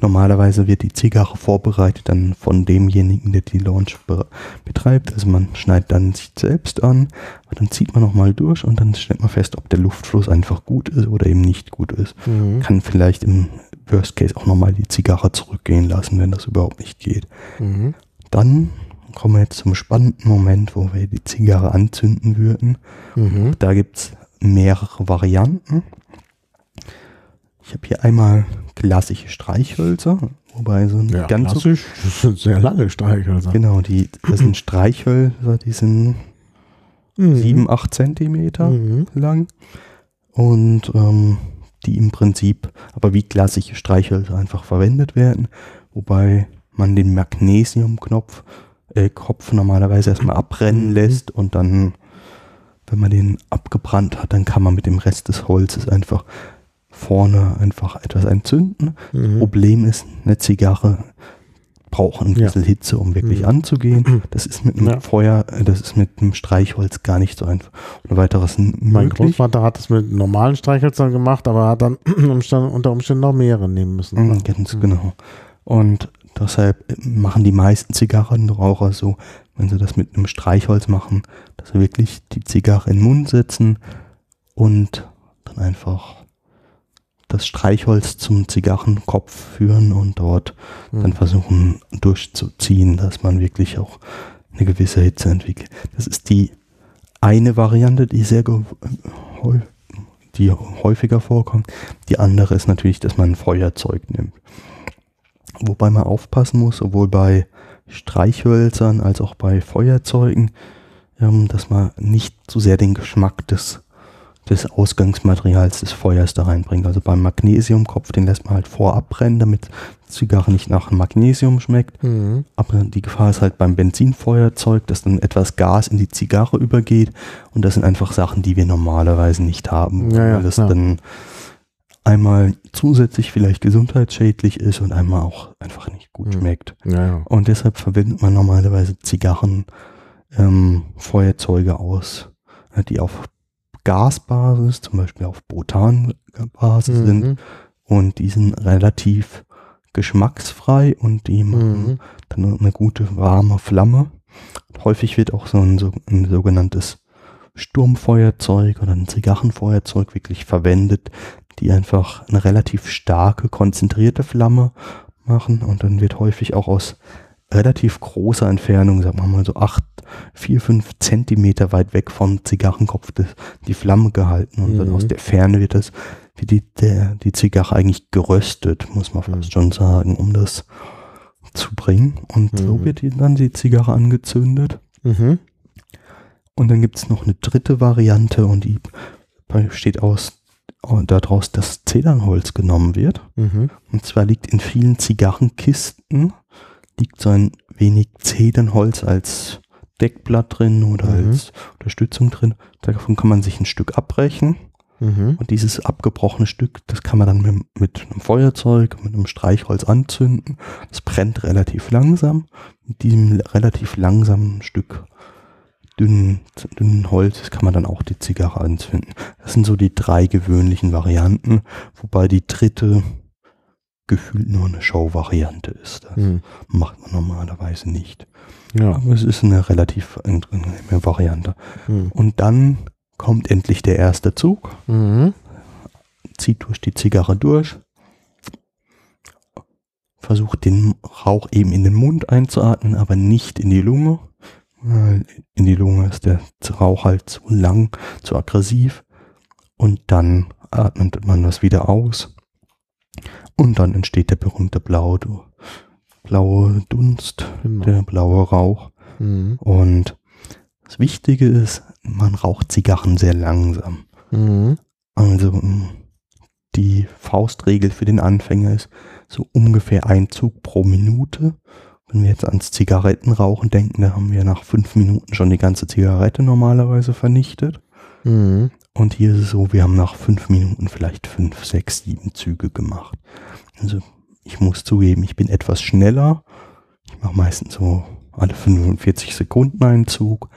normalerweise wird die Zigarre vorbereitet dann von demjenigen, der die Lounge be- betreibt. Also man schneidet dann sich selbst an, aber dann zieht man nochmal durch und dann stellt man fest, ob der Luftfluss einfach gut ist oder eben nicht gut ist. Mhm. Kann vielleicht im Worst Case auch nochmal die Zigarre zurückgehen lassen, wenn das überhaupt nicht geht. Mhm. Dann kommen wir jetzt zum spannenden Moment, wo wir die Zigarre anzünden würden. Mhm. Da gibt es mehrere Varianten. Ich habe hier einmal klassische Streichhölzer, wobei so ein ja, ganz klassisch, so, das sind sehr lange Streichhölzer. Genau, die, das sind Streichhölzer, die sind mhm. sieben, acht Zentimeter mhm. lang und ähm, die im Prinzip aber wie klassische Streichhölzer einfach verwendet werden, wobei man den Magnesiumknopf Kopf normalerweise erstmal abbrennen lässt und dann, wenn man den abgebrannt hat, dann kann man mit dem Rest des Holzes einfach vorne einfach etwas entzünden. Mhm. Das Problem ist, eine Zigarre braucht ein bisschen ja. Hitze, um wirklich mhm. anzugehen. Das ist mit einem ja. Feuer, das ist mit einem Streichholz gar nicht so einfach. Und weiteres mein möglich. Großvater hat es mit normalen Streichhölzern gemacht, aber hat dann unter Umständen noch mehrere nehmen müssen. Mhm, ganz mhm. genau. Und deshalb machen die meisten Zigarrenraucher so, wenn sie das mit einem Streichholz machen, dass sie wirklich die Zigarre in den Mund setzen und dann einfach das Streichholz zum Zigarrenkopf führen und dort mhm. dann versuchen durchzuziehen, dass man wirklich auch eine gewisse Hitze entwickelt. Das ist die eine Variante, die sehr ge- die häufiger vorkommt. Die andere ist natürlich, dass man ein Feuerzeug nimmt. Wobei man aufpassen muss, sowohl bei Streichhölzern als auch bei Feuerzeugen, ähm, dass man nicht zu sehr den Geschmack des, des Ausgangsmaterials des Feuers da reinbringt. Also beim Magnesiumkopf, den lässt man halt vorab brennen, damit Zigarre nicht nach Magnesium schmeckt. Mhm. Aber die Gefahr ist halt beim Benzinfeuerzeug, dass dann etwas Gas in die Zigarre übergeht. Und das sind einfach Sachen, die wir normalerweise nicht haben. Ja, ja, weil das ja. dann einmal zusätzlich vielleicht gesundheitsschädlich ist und einmal auch einfach nicht gut schmeckt. Ja, ja. Und deshalb verwendet man normalerweise Zigarren, ähm, Feuerzeuge aus, die auf Gasbasis, zum Beispiel auf Butanbasis mhm. sind und die sind relativ geschmacksfrei und die machen mhm. dann eine gute warme Flamme. Und häufig wird auch so ein, so ein sogenanntes Sturmfeuerzeug oder ein Zigarrenfeuerzeug wirklich verwendet, die einfach eine relativ starke, konzentrierte Flamme machen, und dann wird häufig auch aus relativ großer Entfernung, sagen wir mal so acht, vier, fünf Zentimeter weit weg vom Zigarrenkopf das, die Flamme gehalten, und mhm. dann aus der Ferne wird das, wie die, der, die Zigarre eigentlich geröstet, muss man fast schon sagen, um das zu bringen, und mhm. so wird dann die Zigarre angezündet. Mhm. Und dann gibt es noch eine dritte Variante, und die besteht aus daraus, dass Zedernholz genommen wird. Mhm. Und zwar liegt in vielen Zigarrenkisten liegt so ein wenig Zedernholz als Deckblatt drin oder mhm. als Unterstützung drin. Davon kann man sich ein Stück abbrechen. Mhm. Und dieses abgebrochene Stück, das kann man dann mit, mit einem Feuerzeug, mit einem Streichholz anzünden. Das brennt relativ langsam. Mit diesem relativ langsamen Stück dünnen, dünnen Holz kann man dann auch die Zigarre anzünden. Das sind so die drei gewöhnlichen Varianten, wobei die dritte gefühlt nur eine Show-Variante ist. Das mhm. macht man normalerweise nicht. Ja. Aber es ist eine relativ angenehme Variante. Mhm. Und dann kommt endlich der erste Zug, mhm. zieht durch die Zigarre durch, versucht den Rauch eben in den Mund einzuatmen, aber nicht in die Lunge. In die Lunge ist der Rauch halt zu lang, zu aggressiv, und dann atmet man das wieder aus und dann entsteht der berühmte blaue, blaue Dunst, genau. der blaue Rauch. Mhm. Und das Wichtige ist, man raucht Zigarren sehr langsam. Mhm. Also die Faustregel für den Anfänger ist so ungefähr ein Zug pro Minute. Wenn wir jetzt ans Zigarettenrauchen denken, da haben wir nach fünf Minuten schon die ganze Zigarette normalerweise vernichtet. Mhm. Und hier ist es so, wir haben nach fünf Minuten vielleicht fünf, sechs, sieben Züge gemacht. Also ich muss zugeben, ich bin etwas schneller. Ich mache meistens so alle fünfundvierzig Sekunden einen Zug.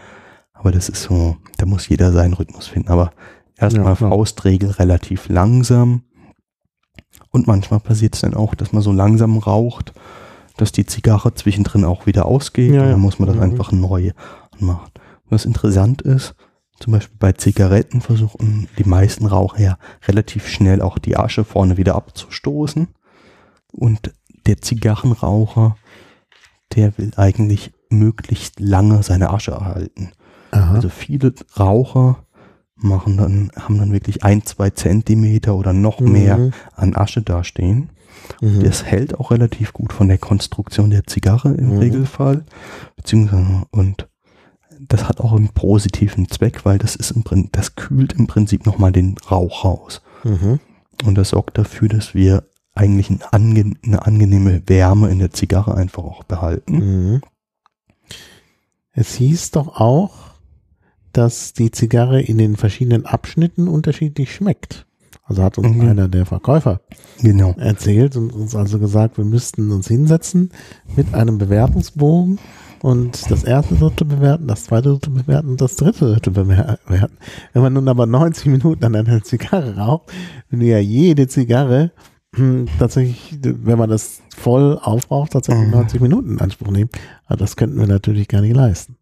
Aber das ist so, da muss jeder seinen Rhythmus finden. Aber erstmal ja, Faustregel relativ langsam. Und manchmal passiert es dann auch, dass man so langsam raucht, dass die Zigarre zwischendrin auch wieder ausgeht, ja, und dann muss man das ja, einfach ja. neu machen. Was interessant ist, zum Beispiel bei Zigaretten versuchen die meisten Raucher ja relativ schnell auch die Asche vorne wieder abzustoßen, und der Zigarrenraucher, der will eigentlich möglichst lange seine Asche erhalten. Aha. Also viele Raucher machen dann, haben dann wirklich ein, zwei Zentimeter oder noch mhm. mehr an Asche dastehen. Mhm. Das hält auch relativ gut von der Konstruktion der Zigarre im mhm. Regelfall, beziehungsweise, und das hat auch einen positiven Zweck, weil das ist im Prinzip, das kühlt im Prinzip nochmal den Rauch raus. Mhm. Und das sorgt dafür, dass wir eigentlich ein ange- eine angenehme Wärme in der Zigarre einfach auch behalten. Mhm. Es hieß doch auch, dass die Zigarre in den verschiedenen Abschnitten unterschiedlich schmeckt. Also hat uns mhm. einer der Verkäufer genau. erzählt und uns also gesagt, wir müssten uns hinsetzen mit einem Bewertungsbogen und das erste Drittel bewerten, das zweite Drittel bewerten und das dritte Drittel bewerten. Wenn man nun aber neunzig Minuten an einer Zigarre raucht, wenn du ja jede Zigarre hm, tatsächlich, wenn man das voll aufraucht, tatsächlich mhm. neunzig Minuten in Anspruch nehmen, aber das könnten wir natürlich gar nicht leisten.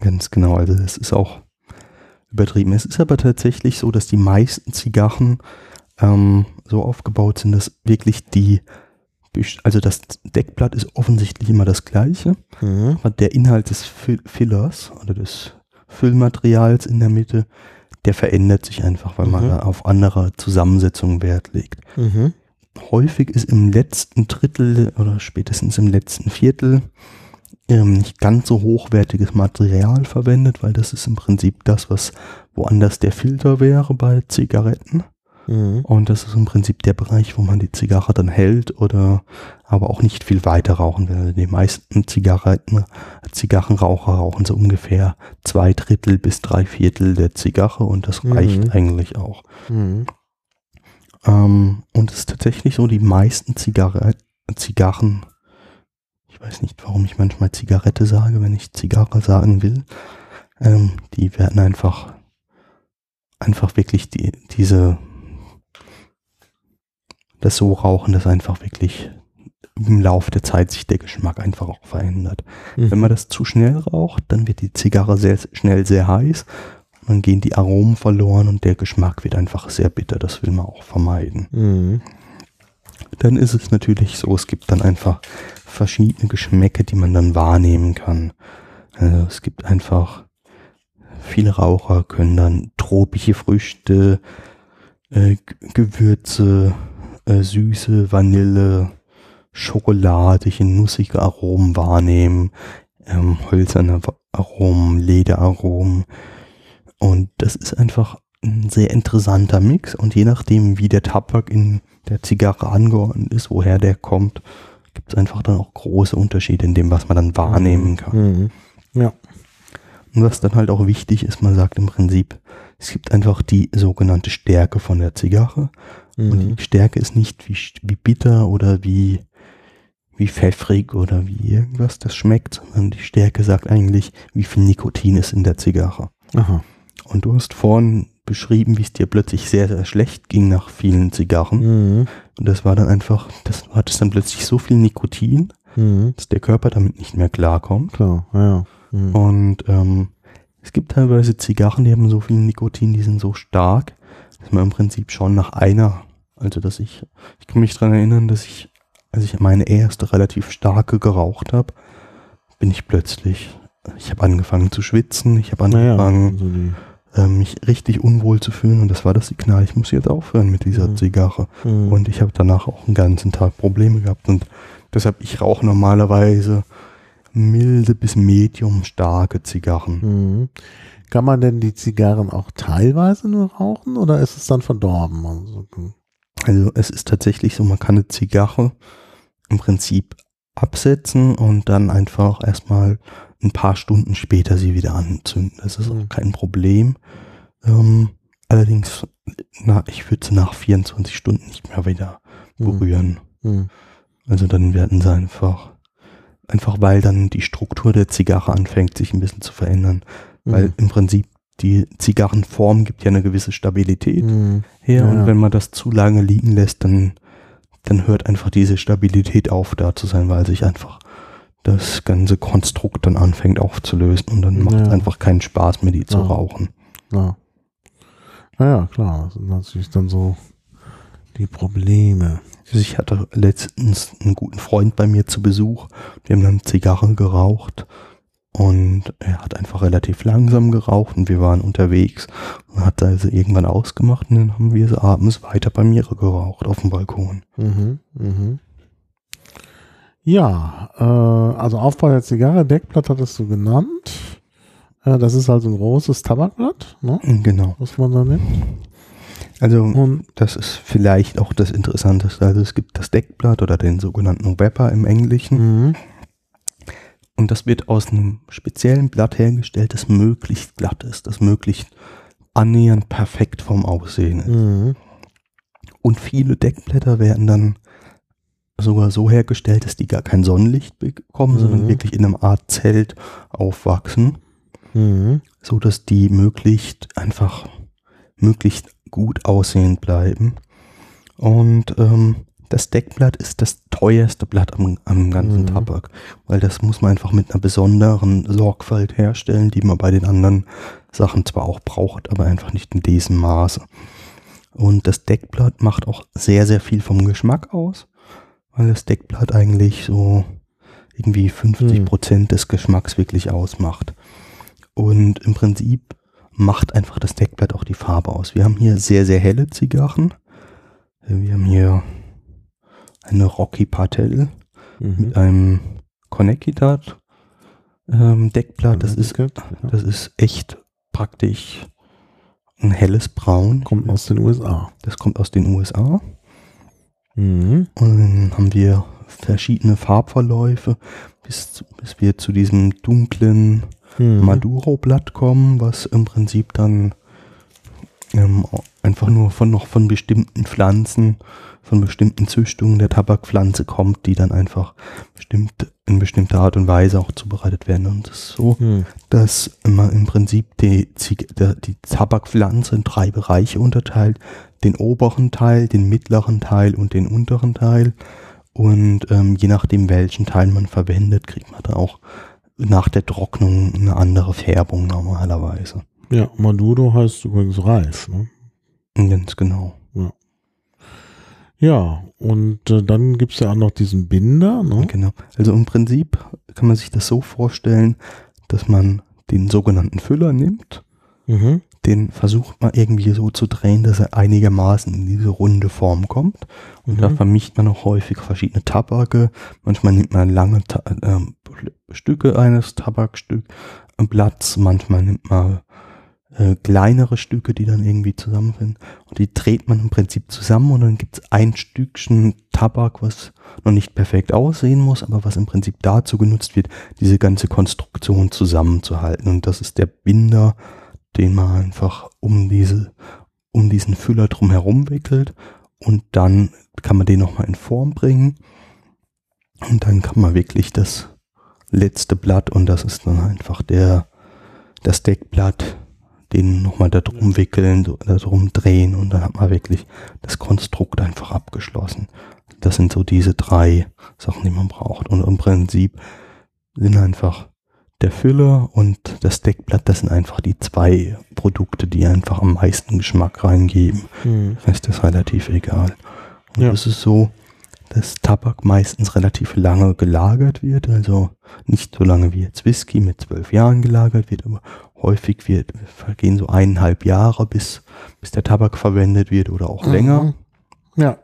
Ganz genau, also das ist auch übertrieben. Es ist aber tatsächlich so, dass die meisten Zigarren ähm, so aufgebaut sind, dass wirklich die, also das Deckblatt ist offensichtlich immer das gleiche, mhm. aber der Inhalt des Fillers oder des Füllmaterials in der Mitte, der verändert sich einfach, weil mhm. man auf andere Zusammensetzungen Wert legt. Mhm. Häufig ist im letzten Drittel oder spätestens im letzten Viertel nicht ganz so hochwertiges Material verwendet, weil das ist im Prinzip das, was woanders der Filter wäre bei Zigaretten. Mhm. Und das ist im Prinzip der Bereich, wo man die Zigarre dann hält oder aber auch nicht viel weiter rauchen will. Die meisten Zigaretten, Zigarrenraucher rauchen so ungefähr zwei Drittel bis drei Viertel der Zigarre, und das mhm. reicht eigentlich auch. Mhm. Ähm, und es ist tatsächlich so, die meisten Zigarre, Zigarren ich weiß nicht, warum ich manchmal Zigarette sage, wenn ich Zigarre sagen will. Ähm, die werden einfach, einfach wirklich die, diese, das so rauchen, dass einfach wirklich im Laufe der Zeit sich der Geschmack einfach auch verändert. Mhm. Wenn man das zu schnell raucht, dann wird die Zigarre sehr schnell sehr heiß, dann gehen die Aromen verloren und der Geschmack wird einfach sehr bitter. Das will man auch vermeiden. Mhm. Dann ist es natürlich so, es gibt dann einfach verschiedene Geschmäcke, die man dann wahrnehmen kann. Also es gibt einfach, viele Raucher können dann tropische Früchte, äh, Gewürze, äh, Süße, Vanille, schokoladige, nussige Aromen wahrnehmen, ähm, hölzerne Aromen, Lederaromen. Und das ist einfach ein sehr interessanter Mix. Und je nachdem, wie der Tabak in der Zigarre angeordnet ist, woher der kommt, gibt es einfach dann auch große Unterschiede in dem, was man dann wahrnehmen kann. Mhm. Ja. Und was dann halt auch wichtig ist, man sagt im Prinzip, es gibt einfach die sogenannte Stärke von der Zigarre. Mhm. Und die Stärke ist nicht wie, wie bitter oder wie, wie pfeffrig oder wie irgendwas, das schmeckt, sondern die Stärke sagt eigentlich, wie viel Nikotin ist in der Zigarre. Aha. Und du hast vorhin beschrieben, wie es dir plötzlich sehr, sehr schlecht ging nach vielen Zigarren. Mhm. Und das war dann einfach, das hat es dann plötzlich so viel Nikotin, mhm. dass der Körper damit nicht mehr klarkommt. Klar, ja. Mhm. Und ähm, es gibt teilweise Zigarren, die haben so viel Nikotin, die sind so stark, dass man im Prinzip schon nach einer, also dass ich, ich kann mich daran erinnern, dass ich, als ich meine erste relativ starke geraucht habe, bin ich plötzlich, ich habe angefangen zu schwitzen, ich habe angefangen... Naja, also die mich richtig unwohl zu fühlen und das war das Signal, ich muss jetzt aufhören mit dieser mhm. Zigarre. Mhm. Und ich habe danach auch einen ganzen Tag Probleme gehabt und deshalb, ich rauche normalerweise milde bis medium starke Zigarren. Mhm. Kann man denn die Zigarren auch teilweise nur rauchen oder ist es dann verdorben? Also, mhm. also es ist tatsächlich so, man kann eine Zigarre im Prinzip absetzen und dann einfach erstmal ein paar Stunden später sie wieder anzünden. Das ist auch kein Problem. Ähm, allerdings, na, ich würde sie nach vierundzwanzig Stunden nicht mehr wieder berühren. Mhm. Also dann werden sie einfach, einfach weil dann die Struktur der Zigarre anfängt, sich ein bisschen zu verändern. Mhm. Weil im Prinzip die Zigarrenform gibt ja eine gewisse Stabilität mhm. her. Ja. Und wenn man das zu lange liegen lässt, dann, dann hört einfach diese Stabilität auf, da zu sein, weil sich einfach das ganze Konstrukt dann anfängt aufzulösen und dann macht es ja. einfach keinen Spaß mehr, die zu ja. rauchen. Ja. Naja, klar, das sind natürlich dann so die Probleme. Ich hatte letztens einen guten Freund bei mir zu Besuch, wir haben dann Zigarren geraucht und er hat einfach relativ langsam geraucht und wir waren unterwegs und hat also irgendwann ausgemacht und dann haben wir so abends weiter bei mir geraucht auf dem Balkon. Mhm, mhm. Ja, äh, also Aufbau der Zigarre, Deckblatt hattest du genannt. Äh, das ist also ein großes Tabakblatt, ne? Genau. Was man da nimmt. Also und das ist vielleicht auch das Interessanteste. Also es gibt das Deckblatt oder den sogenannten Wrapper im Englischen. Mhm. Und das wird aus einem speziellen Blatt hergestellt, das möglichst glatt ist, das möglichst annähernd perfekt vom Aussehen ist. Mhm. Und viele Deckblätter werden dann sogar so hergestellt, dass die gar kein Sonnenlicht bekommen, mhm. sondern wirklich in einem Art Zelt aufwachsen, mhm. so dass die möglichst einfach möglichst gut aussehend bleiben. Und ähm, das Deckblatt ist das teuerste Blatt am, am ganzen mhm. Tabak, weil das muss man einfach mit einer besonderen Sorgfalt herstellen, die man bei den anderen Sachen zwar auch braucht, aber einfach nicht in diesem Maße. Und das Deckblatt macht auch sehr, sehr viel vom Geschmack aus, weil das Deckblatt eigentlich so irgendwie fünfzig Prozent mhm. des Geschmacks wirklich ausmacht. Und im Prinzip macht einfach das Deckblatt auch die Farbe aus. Wir haben hier sehr, sehr helle Zigarren. Wir haben hier eine Rocky Patel mhm. mit einem Connecticut ähm, Deckblatt. Das ist, das ist echt praktisch ein helles Braun. Kommt aus den U S A. Das kommt aus den U S A. Mhm. Und dann haben wir verschiedene Farbverläufe, bis, zu, bis wir zu diesem dunklen mhm. Maduro-Blatt kommen, was im Prinzip dann ähm, einfach nur von noch von bestimmten Pflanzen, von bestimmten Züchtungen der Tabakpflanze kommt, die dann einfach bestimmt, in bestimmter Art und Weise auch zubereitet werden. Und es ist so, mhm. dass man im Prinzip die, die Tabakpflanze in drei Bereiche unterteilt. Den oberen Teil, den mittleren Teil und den unteren Teil. Und ähm, je nachdem, welchen Teil man verwendet, kriegt man da auch nach der Trocknung eine andere Färbung normalerweise. Ja, Maduro heißt übrigens reif, ne? Ganz genau. Ja, ja und äh, dann gibt es ja auch noch diesen Binder, ne? Genau. Also im Prinzip kann man sich das so vorstellen, dass man den sogenannten Füller nimmt, mhm. den versucht man irgendwie so zu drehen, dass er einigermaßen in diese runde Form kommt. Und mhm. da vermischt man auch häufig verschiedene Tabake. Manchmal nimmt man lange Ta- äh, Stücke eines Tabakstückblatts, manchmal nimmt man äh, kleinere Stücke, die dann irgendwie zusammenfinden. Und die dreht man im Prinzip zusammen und dann gibt es ein Stückchen Tabak, was noch nicht perfekt aussehen muss, aber was im Prinzip dazu genutzt wird, diese ganze Konstruktion zusammenzuhalten. Und das ist der Binder, den man einfach um diese, um diesen Füller drum herum wickelt und dann kann man den nochmal in Form bringen und dann kann man wirklich das letzte Blatt und das ist dann einfach der, das Deckblatt, den nochmal da drum wickeln, da drum drehen und dann hat man wirklich das Konstrukt einfach abgeschlossen. Das sind so diese drei Sachen, die man braucht und im Prinzip sind einfach der Füller und das Deckblatt, das sind einfach die zwei Produkte, die einfach am meisten Geschmack reingeben. Hm. Das ist das relativ egal. Und es ist so, dass Tabak meistens relativ lange gelagert wird, also nicht so lange wie jetzt Whisky mit zwölf Jahren gelagert wird, aber häufig wird, vergehen so eineinhalb Jahre, bis, bis der Tabak verwendet wird oder auch mhm. länger. Ja.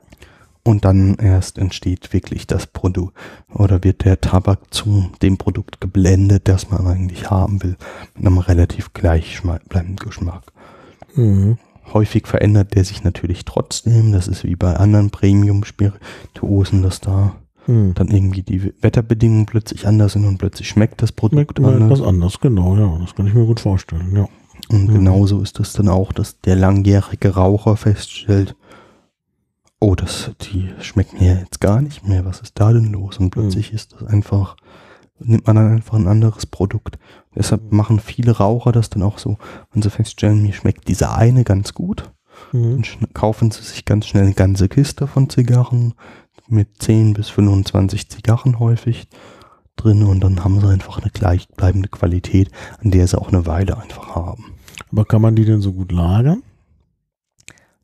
Und dann erst entsteht wirklich das Produkt oder wird der Tabak zu dem Produkt geblendet, das man eigentlich haben will, mit einem relativ gleichbleibenden Geschmack. Mhm. Häufig verändert der sich natürlich trotzdem, das ist wie bei anderen Premium-Spirituosen, dass da mhm. dann irgendwie die Wetterbedingungen plötzlich anders sind und plötzlich schmeckt das Produkt schmeckt anders. Etwas anders, genau, ja, das kann ich mir gut vorstellen, ja. Und mhm. genauso ist das dann auch, dass der langjährige Raucher feststellt, oh, das, die schmeckt mir jetzt gar nicht mehr, was ist da denn los? Und plötzlich ist das einfach, nimmt man dann einfach ein anderes Produkt. Deshalb machen viele Raucher das dann auch so, wenn sie feststellen, mir schmeckt dieser eine ganz gut, mhm. dann schn- kaufen sie sich ganz schnell eine ganze Kiste von Zigarren mit zehn bis fünfundzwanzig Zigarren häufig drin und dann haben sie einfach eine gleichbleibende Qualität, an der sie auch eine Weile einfach haben. Aber kann man die denn so gut lagern?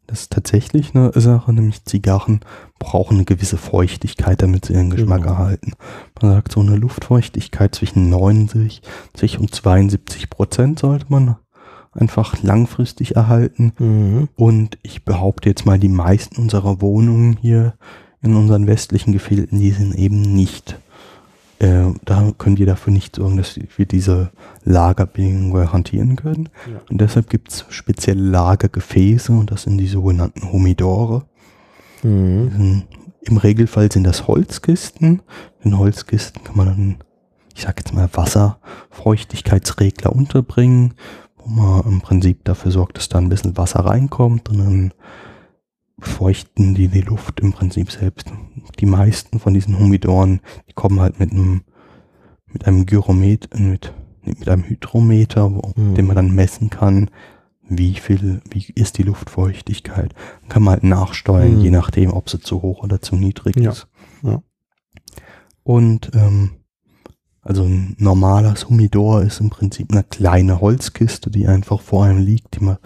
Das ist tatsächlich eine Sache, nämlich Zigarren brauchen eine gewisse Feuchtigkeit, damit sie ihren Geschmack genau. erhalten. Man sagt, so eine Luftfeuchtigkeit zwischen neunzig und zweiundsiebzig Prozent sollte man einfach langfristig erhalten. Mhm. Und ich behaupte jetzt mal, die meisten unserer Wohnungen hier in unseren westlichen Gefilden, die sind eben nicht, äh, da können wir dafür nicht sorgen, dass wir diese Lagerbedingungen garantieren können. Ja. Und deshalb gibt es spezielle Lagergefäße und das sind die sogenannten Humidore. Mhm. Sind, im Regelfall sind das Holzkisten. In Holzkisten kann man dann, ich sag jetzt mal, Wasserfeuchtigkeitsregler unterbringen, wo man im Prinzip dafür sorgt, dass da ein bisschen Wasser reinkommt und dann feuchten die die Luft im Prinzip selbst. Die meisten von diesen Humidoren, die kommen halt mit einem mit einem Gyrometer, mit mit einem Hydrometer, wo, mhm. den man dann messen kann, wie viel, wie ist die Luftfeuchtigkeit. Dann kann man halt nachsteuern, mhm. je nachdem, ob sie zu hoch oder zu niedrig ja. ist. Ja. Und ähm, also ein normales Humidor ist im Prinzip eine kleine Holzkiste, die einfach vor einem liegt, die man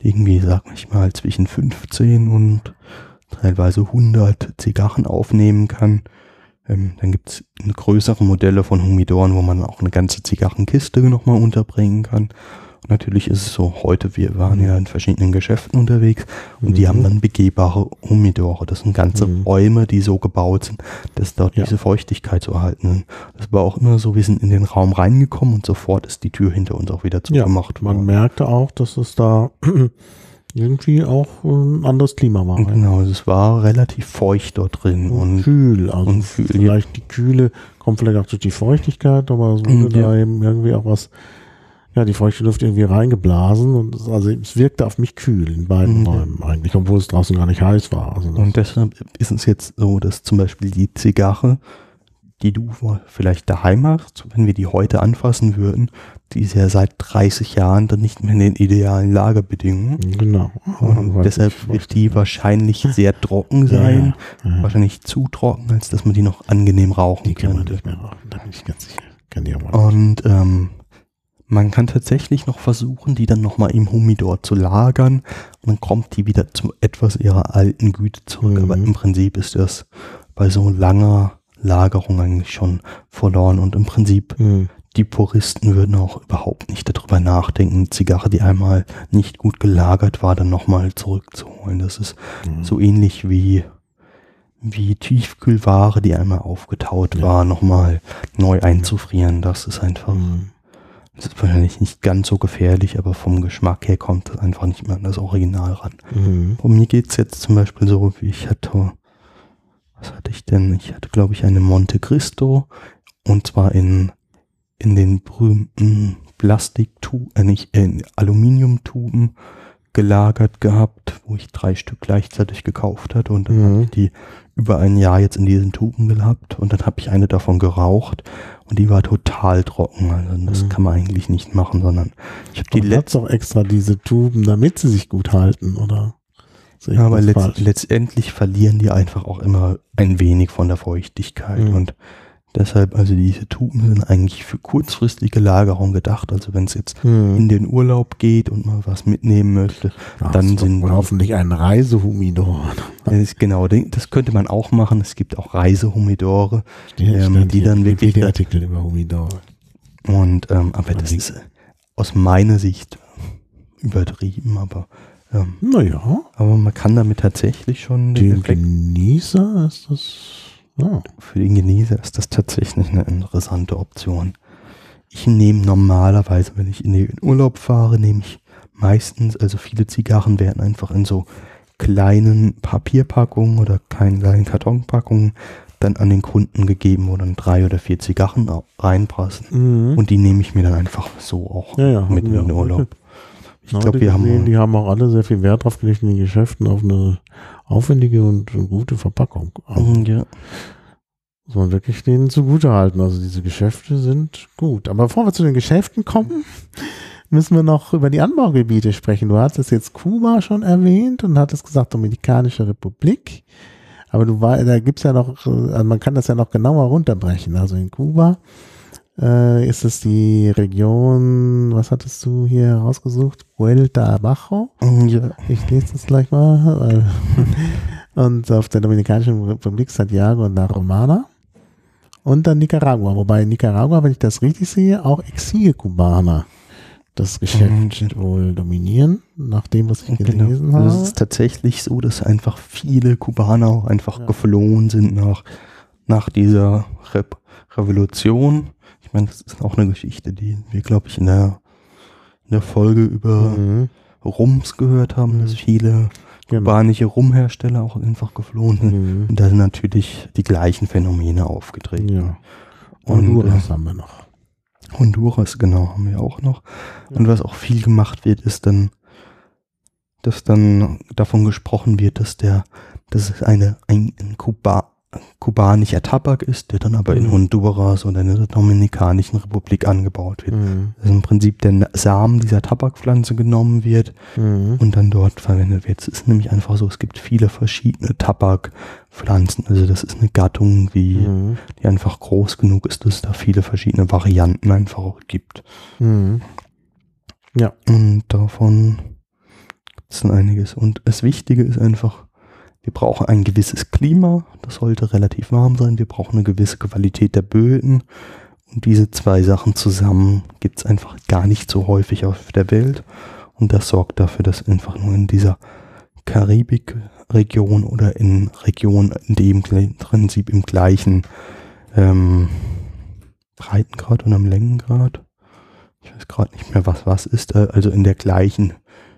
irgendwie, sag ich mal, zwischen fünfzehn und teilweise hundert Zigarren aufnehmen kann. Ähm, dann gibt es größere Modelle von Humidoren, wo man auch eine ganze Zigarrenkiste nochmal unterbringen kann. Und natürlich ist es so, heute, wir waren ja in verschiedenen Geschäften unterwegs und mhm. die haben dann begehbare Humidore. Das sind ganze mhm. Räume, die so gebaut sind, dass dort ja. diese Feuchtigkeit zu erhalten ist. Das war auch immer so, wir sind in den Raum reingekommen und sofort ist die Tür hinter uns auch wieder zugemacht ja, man worden. Merkte auch, dass es da irgendwie auch ein anderes Klima war. Genau, es war relativ feucht dort drin. Und, und kühl. Also und kühl, vielleicht ja. die Kühle kommt vielleicht auch durch die Feuchtigkeit, aber es wurde ja. da eben irgendwie auch was, ja, die feuchte Luft irgendwie reingeblasen. Und es, also es wirkte auf mich kühl in beiden ja. Räumen eigentlich, obwohl es draußen gar nicht heiß war. Also und deshalb ist es jetzt so, dass zum Beispiel die Zigarre, die du vielleicht daheim hast, wenn wir die heute anfassen würden, die ist ja seit dreißig Jahren dann nicht mehr in den idealen Lagerbedingungen. Genau. Und ja, deshalb wird die wahrscheinlich sehr trocken sein, ja, ja. wahrscheinlich zu trocken, als dass man die noch angenehm rauchen die kann. Die kann man nicht mehr rauchen, da bin ich ganz sicher. Kann die auch mal Und ähm, man kann tatsächlich noch versuchen, die dann nochmal im Humidor zu lagern und dann kommt die wieder zu etwas ihrer alten Güte zurück. Mhm. Aber im Prinzip ist das bei so langer Lagerung eigentlich schon verloren und im Prinzip mhm. die Puristen würden auch überhaupt nicht darüber nachdenken, eine Zigarre, die einmal nicht gut gelagert war, dann nochmal zurückzuholen. Das ist mhm. so ähnlich wie, wie Tiefkühlware, die einmal aufgetaut ja. war, nochmal neu einzufrieren. Das ist einfach, mhm. das ist wahrscheinlich nicht ganz so gefährlich, aber vom Geschmack her kommt das einfach nicht mehr an das Original ran. Mhm. Bei mir geht es jetzt zum Beispiel so, wie ich hatte Was hatte ich denn? Ich hatte, glaube ich, eine Monte Cristo und zwar in, in den berühmten Plastiktuben, äh nicht, äh, in Aluminiumtuben gelagert gehabt, wo ich drei Stück gleichzeitig gekauft hatte und dann mhm. habe ich die über ein Jahr jetzt in diesen Tuben gehabt und dann habe ich eine davon geraucht und die war total trocken. Also das mhm. kann man eigentlich nicht machen, sondern ich habe die letzte auch extra diese Tuben, damit sie sich gut halten, oder? Ja, aber letzt, letztendlich verlieren die einfach auch immer ein wenig von der Feuchtigkeit mhm. und deshalb, also diese Tuben sind eigentlich für kurzfristige Lagerung gedacht, also wenn es jetzt mhm. in den Urlaub geht und mal was mitnehmen möchte, Ach, dann sind wohl hoffentlich ein Reisehumidor. Das, genau, das könnte man auch machen, es gibt auch Reisehumidore, ähm, die dann wirklich die Artikel über Humidore. Und, ähm, aber das ist aus meiner Sicht übertrieben, aber Ähm, naja. Aber man kann damit tatsächlich schon den, den Effekt, Genießer ist das. Ja. Für den Genießer ist das tatsächlich eine interessante Option. Ich nehme normalerweise, wenn ich in den Urlaub fahre, nehme ich meistens, also viele Zigarren werden einfach in so kleinen Papierpackungen oder kleinen Kartonpackungen dann an den Kunden gegeben, wo dann drei oder vier Zigarren reinpassen. Mhm. Und die nehme ich mir dann einfach so auch ja, ja, mit in den Urlaub. Ich glaube, wir haben, die haben auch alle sehr viel Wert drauf gelegt in den Geschäften auf eine aufwendige und gute Verpackung. Aber ja. Muss man wirklich denen zugutehalten. Also diese Geschäfte sind gut. Aber bevor wir zu den Geschäften kommen, müssen wir noch über die Anbaugebiete sprechen. Du hattest jetzt Kuba schon erwähnt und hattest gesagt Dominikanische Republik. Aber du war, da gibt's ja noch, also man kann das ja noch genauer runterbrechen. Also in Kuba ist es die Region, was hattest du hier rausgesucht? Puelta Abajo? Ja. Ich lese das gleich mal. Und auf der Dominikanischen Republik Santiago und La Romana. Und dann Nicaragua. Wobei in Nicaragua, wenn ich das richtig sehe, auch Exil-Kubaner das Geschäft mhm. wohl dominieren, nach dem, was ich gelesen genau. habe. Also es ist tatsächlich so, dass einfach viele Kubaner auch einfach ja. geflohen sind nach, nach dieser Re- Revolution. Ich meine, das ist auch eine Geschichte, die wir, glaube ich, in der, in der Folge über mhm. Rums gehört haben, dass viele genau. kubanische Rumhersteller auch einfach geflohen sind. Mhm. Und da sind natürlich die gleichen Phänomene aufgetreten. Ja. Und, Honduras äh, haben wir noch. Honduras, genau, haben wir auch noch. Ja. Und was auch viel gemacht wird, ist dann, dass dann davon gesprochen wird, dass der, dass es eine, ein, ein Kuba kubanischer Tabak ist, der dann aber mhm. in Honduras oder in der Dominikanischen Republik angebaut wird. Mhm. Also im Prinzip der Samen dieser Tabakpflanze genommen wird mhm. und dann dort verwendet wird. Es ist nämlich einfach so, es gibt viele verschiedene Tabakpflanzen. Also das ist eine Gattung, die, mhm. die einfach groß genug ist, dass es da viele verschiedene Varianten einfach auch gibt. Mhm. Ja. Und davon gibt es dann einiges. Und das Wichtige ist einfach, wir brauchen ein gewisses Klima, das sollte relativ warm sein. Wir brauchen eine gewisse Qualität der Böden. Und diese zwei Sachen zusammen gibt es einfach gar nicht so häufig auf der Welt. Und das sorgt dafür, dass einfach nur in dieser Karibikregion oder in Regionen, in dem im Prinzip im gleichen ähm, Breitengrad und am Längengrad, ich weiß gerade nicht mehr, was was ist, also in der gleichen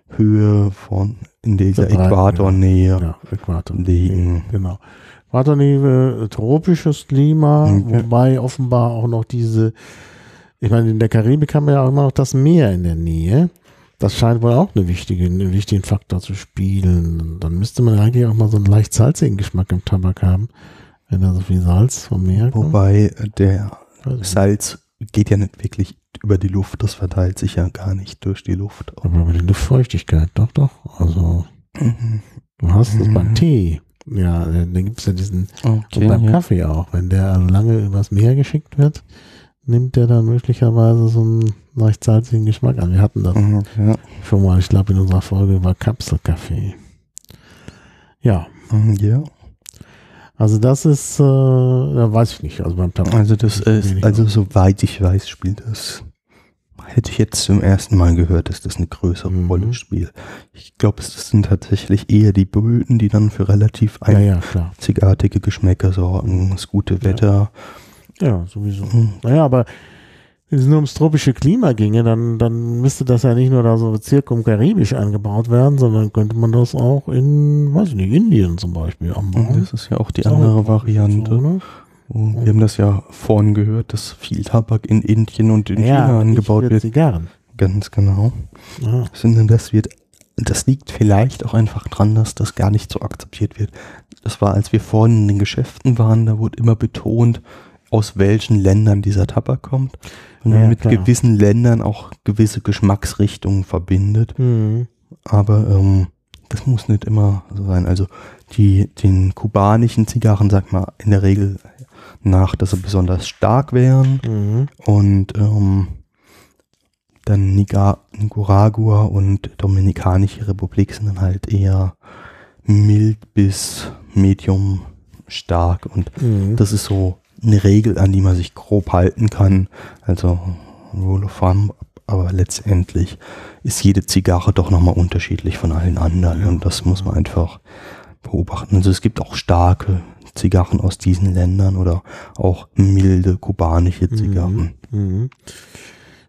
Höhe von in dieser Breiten, Äquatornähe ja, Äquator, liegen. Genau. Äquatornähe, tropisches Klima, okay. wobei offenbar auch noch diese, ich meine, in der Karibik haben wir ja auch immer noch das Meer in der Nähe. Das scheint wohl auch eine wichtige, einen wichtigen Faktor zu spielen. Dann müsste man eigentlich auch mal so einen leicht salzigen Geschmack im Tabak haben. Wenn da so viel Salz vom Meer kommt. Wobei der Salz geht ja nicht wirklich über die Luft, das verteilt sich ja gar nicht durch die Luft. Aber über die Luftfeuchtigkeit, doch, doch. Also mhm. du hast das mhm. beim Tee. Ja, dann gibt es ja diesen okay, und beim ja. Kaffee auch. Wenn der lange übers Meer geschickt wird, nimmt der dann möglicherweise so einen leicht salzigen Geschmack an. Wir hatten das mhm, ja. schon mal, ich glaube, in unserer Folge über Kapselkaffee. Ja. Mhm, ja. Also das ist, äh, weiß ich nicht. Also, beim Tabak also das ist, also soweit ich weiß, spielt das, hätte ich jetzt zum ersten Mal gehört, dass das eine größere mhm. Rolle spielt. Ich glaube, es sind tatsächlich eher die Böden, die dann für relativ ja, ja, einzigartige Geschmäcker sorgen, das gute Wetter. Ja, ja sowieso. Mhm. Naja, aber wenn es nur ums tropische Klima ginge, dann, dann müsste das ja nicht nur da so zirkumkaribisch angebaut werden, sondern könnte man das auch in, weiß ich nicht, Indien zum Beispiel anbauen. Das ist ja auch die das andere auch Variante. So, ne? Wir haben das ja vorhin gehört, dass viel Tabak in Indien und in ja, China angebaut wird. Zigarren. Ganz genau. Ja. Das, wird, das liegt vielleicht auch einfach dran, dass das gar nicht so akzeptiert wird. Das war, als wir vorhin in den Geschäften waren, da wurde immer betont, aus welchen Ländern dieser Tabak kommt. Und ja, mit klar. gewissen Ländern auch gewisse Geschmacksrichtungen verbindet. Mhm. Aber ähm, das muss nicht immer so sein. Also die, den kubanischen Zigarren sagt man in der Regel nach, dass sie besonders stark wären. Mhm. Und ähm, dann Nicar- Nicaragua und Dominikanische Republik sind dann halt eher mild bis medium stark. Und mhm. das ist so eine Regel, an die man sich grob halten kann, also Rule of Thumb, aber letztendlich ist jede Zigarre doch nochmal unterschiedlich von allen anderen ja. und das muss man einfach beobachten. Also es gibt auch starke Zigarren aus diesen Ländern oder auch milde kubanische Zigarren. Mhm. Mhm.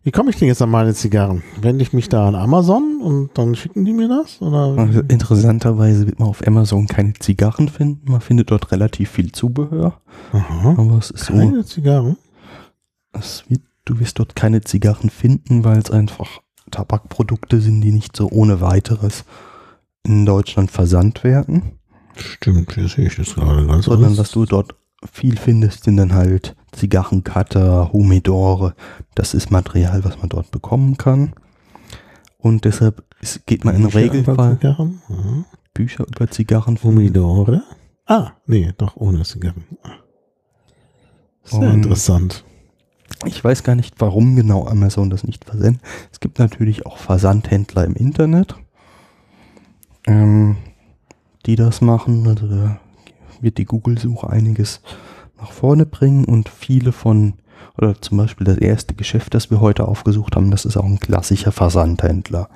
Wie komme ich denn jetzt an meine Zigarren? Wende ich mich da an Amazon und dann schicken die mir das? Oder? Also interessanterweise wird man auf Amazon keine Zigarren finden. Man findet dort relativ viel Zubehör. Aha. Aber es ist keine so, Zigarren? Es wird, du wirst dort keine Zigarren finden, weil es einfach Tabakprodukte sind, die nicht so ohne weiteres in Deutschland versandt werden. Stimmt, hier sehe ich das gerade ganz Sondern, alles. Was du dort viel findest, sind dann halt Zigarrencutter, Humidore, das ist Material, was man dort bekommen kann. Und deshalb ist, geht man in Bücher Regelfall. Über mhm. Bücher über Zigarren. Humidore? Ah, nee, doch ohne Zigarren. Sehr Und interessant. Ich weiß gar nicht, warum genau Amazon das nicht versendet. Es gibt natürlich auch Versandhändler im Internet, ähm, die das machen. Also da wird die Google-Suche einiges nach vorne bringen und viele von, oder zum Beispiel das erste Geschäft, das wir heute aufgesucht haben, das ist auch ein klassischer Versandhändler.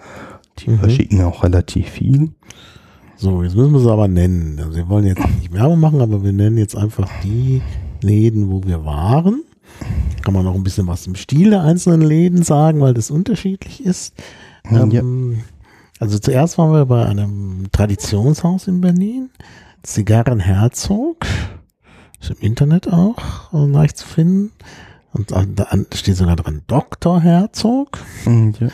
Die mhm. verschicken auch relativ viel. So, jetzt müssen wir es aber nennen. Also wir wollen jetzt nicht Werbung machen, aber wir nennen jetzt einfach die Läden, wo wir waren. Kann man noch ein bisschen was im Stil der einzelnen Läden sagen, weil das unterschiedlich ist. Ähm, ja. Also zuerst waren wir bei einem Traditionshaus in Berlin. Zigarrenherzog. Ist im Internet auch leicht zu finden. Und da steht sogar dran Doktor Herzog. Ja.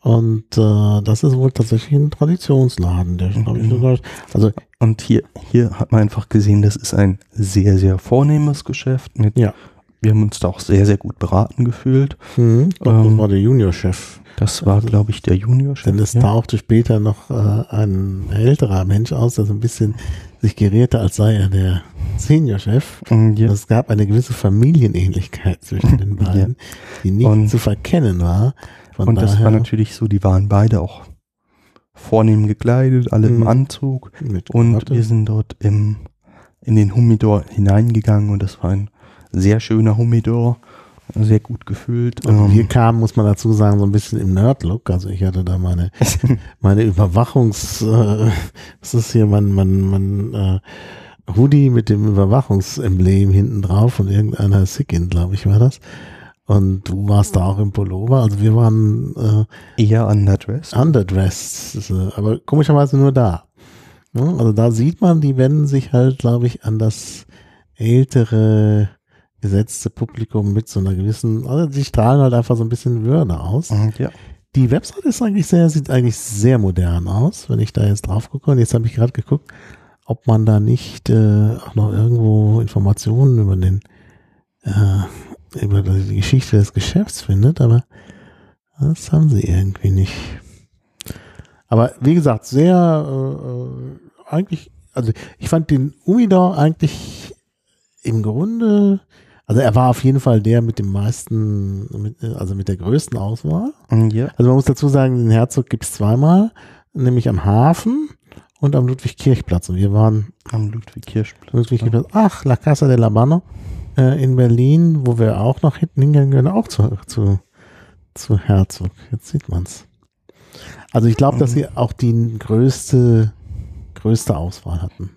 Und äh, das ist wohl tatsächlich ein Traditionsladen. Der mhm. ich also Und hier, hier hat man einfach gesehen, das ist ein sehr, sehr vornehmes Geschäft. Mit, ja. Wir haben uns da auch sehr, sehr gut beraten gefühlt. Mhm. Und ähm, das war der Juniorchef. Das war, glaube ich, der Juniorchef. Denn es ja. tauchte später noch äh, ein älterer Mensch aus, der so ein bisschen sich gerierte, als sei er der Seniorchef. Ja. Es gab eine gewisse Familienähnlichkeit zwischen den beiden, ja. die nicht und, zu verkennen war. Von und daher, das war natürlich so, die waren beide auch vornehm gekleidet, alle im Anzug. Und Kratte. Wir sind dort im, in den Humidor hineingegangen und das war ein sehr schöner Humidor. Sehr gut gefüllt. Also hier kam, muss man dazu sagen, so ein bisschen im Nerd-Look. Also ich hatte da meine meine Überwachungs, äh, was ist hier, mein, mein, mein äh, Hoodie mit dem Überwachungsemblem hinten drauf und irgendeiner Sickin, glaube ich, war das. Und du warst da auch im Pullover. Also wir waren äh, eher underdressed. Underdressed, aber komischerweise nur da. Also da sieht man, die wenden sich halt, glaube ich, an das ältere gesetzte Publikum mit so einer gewissen, also die strahlen halt einfach so ein bisschen Würde aus. Und ja. Die Website ist eigentlich sehr, sieht eigentlich sehr modern aus, wenn ich da jetzt drauf gucke. Und jetzt habe ich gerade geguckt, ob man da nicht äh, auch noch irgendwo Informationen über den äh, über die Geschichte des Geschäfts findet, aber das haben sie irgendwie nicht. Aber wie gesagt, sehr äh, eigentlich, also ich fand den Humidor eigentlich im Grunde, also er war auf jeden Fall der mit dem meisten, mit, also mit der größten Auswahl. Ja. Also man muss dazu sagen, den Herzog gibt es zweimal, nämlich am Hafen und am Ludwigkirchplatz. Und wir waren am Ludwigkirchplatz. Ludwigkirchplatz. Ach, La Casa de la Habana äh, in Berlin, wo wir auch noch hinten hingehen können, auch zu, zu, zu Herzog. Jetzt sieht man's. Also ich glaube, dass sie auch die größte, größte Auswahl hatten.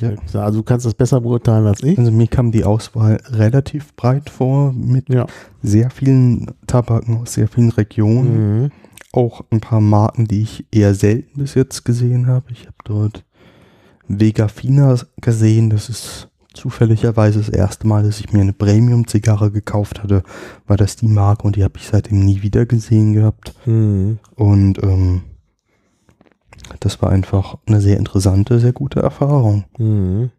Ja. Also du kannst das besser beurteilen als ich. Also mir kam die Auswahl relativ breit vor, mit ja. sehr vielen Tabaken aus sehr vielen Regionen. Mhm. Auch ein paar Marken, die ich eher selten bis jetzt gesehen habe. Ich habe dort Vegafina gesehen. Das ist zufälligerweise das erste Mal, dass ich mir eine Premium-Zigarre gekauft hatte, war das die Marke und die habe ich seitdem nie wieder gesehen gehabt. Mhm. Und ähm, das war einfach eine sehr interessante, sehr gute Erfahrung. Mhm.